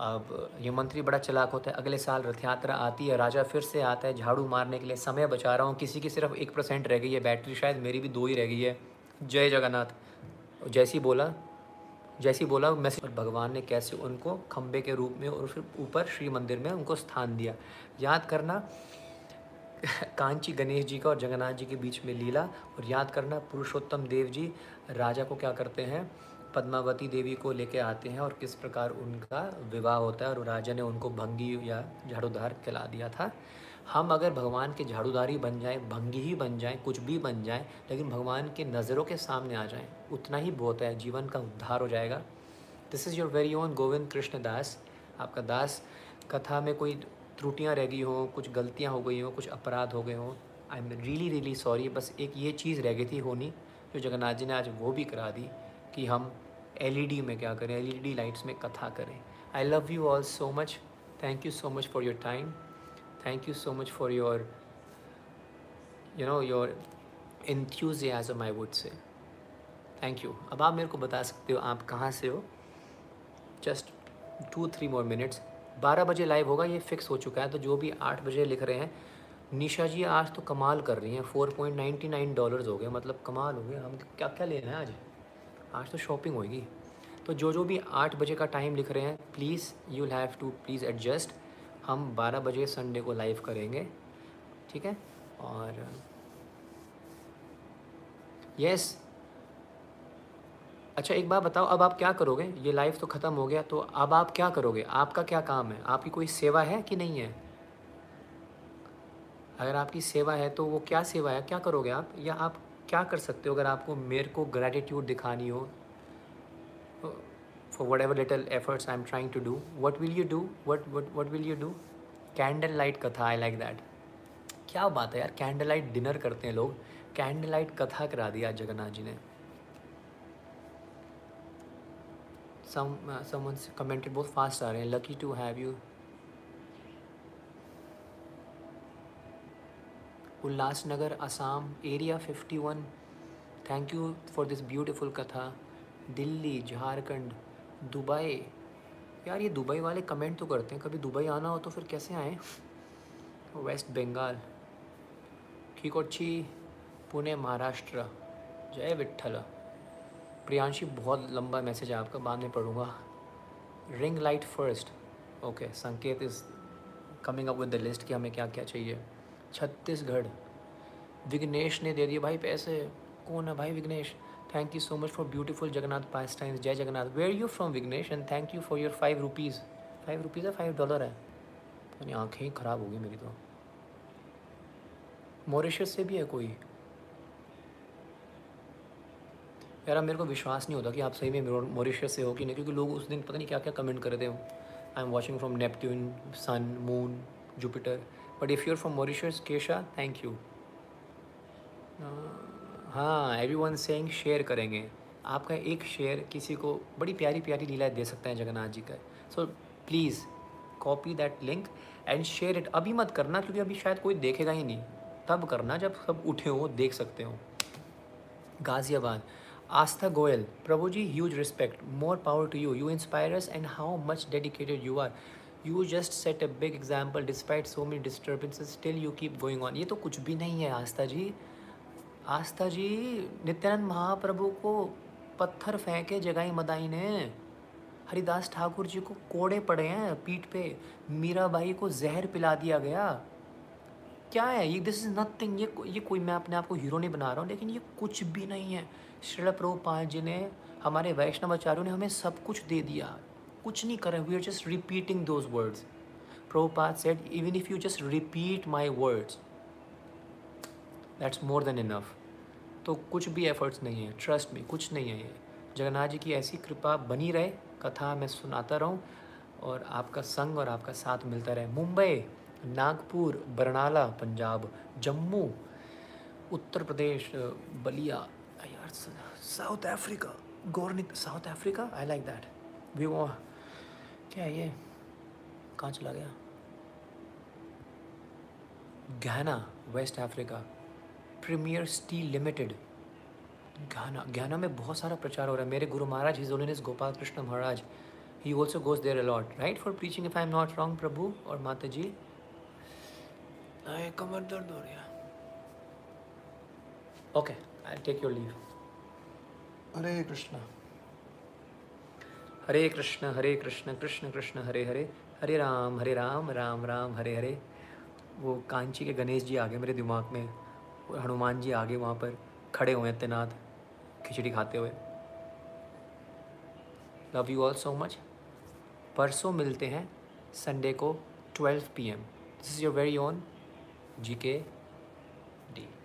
अब ये मंत्री बड़ा चालाक होता है। अगले साल रथ यात्रा आती है, राजा फिर से आता है झाड़ू मारने के लिए। समय बचा रहा हूँ, किसी की सिर्फ एक परसेंट रह गई है बैटरी, शायद मेरी भी दो ही रह गई है। जय जगन्नाथ। जैसी बोला जैसी बोला मैसेज, भगवान ने कैसे उनको खम्बे के रूप में और फिर ऊपर श्री मंदिर में उनको स्थान दिया। याद करना कांची गणेश जी का और जगन्नाथ जी के बीच में लीला, और याद करना पुरुषोत्तम देव जी राजा को क्या करते हैं, पद्मावती देवी को लेके आते हैं और किस प्रकार उनका विवाह होता है और राजा ने उनको भंगी या झाड़ूदार कहला दिया था। हम अगर भगवान के झाड़ूदारी बन जाएं, भंगी ही बन जाएं, कुछ भी बन जाएं, लेकिन भगवान के नज़रों के सामने आ जाएं, उतना ही बहुत है, जीवन का उद्धार हो जाएगा। This is your very own Govind Krishna Das, आपका दास। कथा में कोई त्रुटियाँ रह गई हों, कुछ गलतियाँ हो गई हों, कुछ अपराध हो गए हों, I am really really sorry. बस एक ये चीज़ रह गई थी होनी, जो जगन्नाथ जी ने आज वो भी करा दी कि हम एलईडी में क्या करें, एलईडी लाइट्स में कथा करें। I love you all so much, thank you so much for your time, thank you so much for your you know your enthusiasm, I would say thank you. अब आप मेरे को बता सकते हो आप कहाँ से हो। Just two three more minutes. बारह बजे लाइव होगा, ये फिक्स हो चुका है। तो जो भी आठ बजे लिख रहे हैं, निशा जी आज तो कमाल कर रही हैं, four point ninety nine dollars हो गए, मतलब कमाल हो गया। हम क्या क्या लेना है आज, आज तो शॉपिंग होगी। तो जो जो भी आठ बजे का टाइम लिख रहे हैं, please you will have to please adjust. हम बारह बजे संडे को लाइव करेंगे, ठीक है। और यस yes. अच्छा एक बार बताओ, अब आप क्या करोगे? ये लाइव तो ख़त्म हो गया, तो अब आप क्या करोगे? आपका क्या काम है? आपकी कोई सेवा है कि नहीं है? अगर आपकी सेवा है तो वो क्या सेवा है, क्या करोगे आप? या आप क्या कर सकते हो? अगर आपको मेरे को ग्रैटिट्यूड दिखानी हो for whatever little efforts I am trying to do, what will you do? What what what will you do? Candle light कथा, आई लाइक दैट। क्या बात है यार, कैंडल लाइट डिनर करते हैं लोग, कैंडल लाइट कथा करा दिया आज जगन्नाथ जी ने। समवन कमेंटेड, बहुत फास्ट आ रहे हैं, lucky to have you. Ulhasnagar Assam area fifty one, thank you for this beautiful कथा। दिल्ली, झारखंड, दुबई। यार ये दुबई वाले कमेंट तो करते हैं, कभी दुबई आना हो तो फिर कैसे आएँ। वेस्ट बंगाल, खीकोची, पुणे, महाराष्ट्र, जय विट्ठल। प्रियांशी बहुत लंबा मैसेज है आपका, बाद में पढ़ूँगा। Ring light first, okay. Sanket is coming up with the list कि हमें क्या क्या चाहिए। छत्तीसगढ़, विघ्नेश ने दे दिए भाई पैसे। कौन है भाई Vighnesh? Thank you so much for beautiful Jagannath pastimes. जय Jagannath. Where you from Vighnesh, and thank you for your five rupees. Five rupees है, फाइव डॉलर है। यानी आँखें ही ख़राब होगी मेरी तो। मॉरिशस से भी है कोई? यार मेरे को विश्वास नहीं होता कि आप सही में मॉरिशस से हो कि नहीं, क्योंकि लोग उस दिन पता नहीं क्या क्या कमेंट कर रहे थे। I am watching from Neptune, sun, moon, Jupiter. But if you're from Mauritius, Kesha, thank you. हाँ, एवरी वन सेइंग शेयर करेंगे। आपका एक शेयर किसी को बड़ी प्यारी प्यारी लीला दे सकता है जगन्नाथ जी का। So please copy that link and share it. अभी मत करना, क्योंकि अभी शायद कोई देखेगा ही नहीं, तब करना जब सब उठे हो, देख सकते हो। गाज़ियाबाद, आस्था गोयल, प्रभु जी huge respect, more power to you, you inspire us and how much dedicated you are. You just set a big example despite so many disturbances still you keep going on. ये तो कुछ भी नहीं है आस्था जी। आस्था जी नित्यानंद महाप्रभु को पत्थर फेंके जगाई मदाई ने, हरिदास ठाकुर जी को कोड़े पड़े हैं पीठ पे, मीराबाई को जहर पिला दिया गया। क्या है ये? This is nothing. ये ये कोई, मैं अपने आप को हीरो नहीं बना रहा हूँ, लेकिन ये कुछ भी नहीं है। श्रील प्रभुपाद जी ने, हमारे वैष्णवाचार्यों ने हमें सब कुछ दे दिया, कुछ नहीं करा। We are just repeating those words. Prabhupada said even if you just repeat my words that's more than enough. तो कुछ भी एफर्ट्स नहीं है, ट्रस्ट में कुछ नहीं है ये। जगन्नाथ जी की ऐसी कृपा बनी रहे, कथा मैं सुनाता रहूँ और आपका संग और आपका साथ मिलता रहे। मुंबई, नागपुर, बरनाला पंजाब, जम्मू, उत्तर प्रदेश, बलिया, यार south Africa, गोरनित south Africa, I like that we वो। क्या ये कहाँ चला गया? घाना, waste Africa, premiere steel limited, घाना। घाना में बहुत सारा प्रचार हो रहा है। मेरे Guru Maharaj his holiness Gopal Krishna Maharaj, he also goes there a lot right for preaching if I am not wrong. प्रभु और माता जी, कमर दर्द हो रहा है। Okay, I take your leave. हरे कृष्णा हरे कृष्णा हरे कृष्णा कृष्ण कृष्ण हरे हरे, हरे राम हरे राम राम राम हरे हरे। वो कांची के गणेश जी आ गए मेरे दिमाग में, हनुमान जी आगे वहाँ पर खड़े हुए हैं तैनात, खिचड़ी खाते हुए। Love you all so much. परसों मिलते हैं संडे को twelve P M. This is your very own G K D.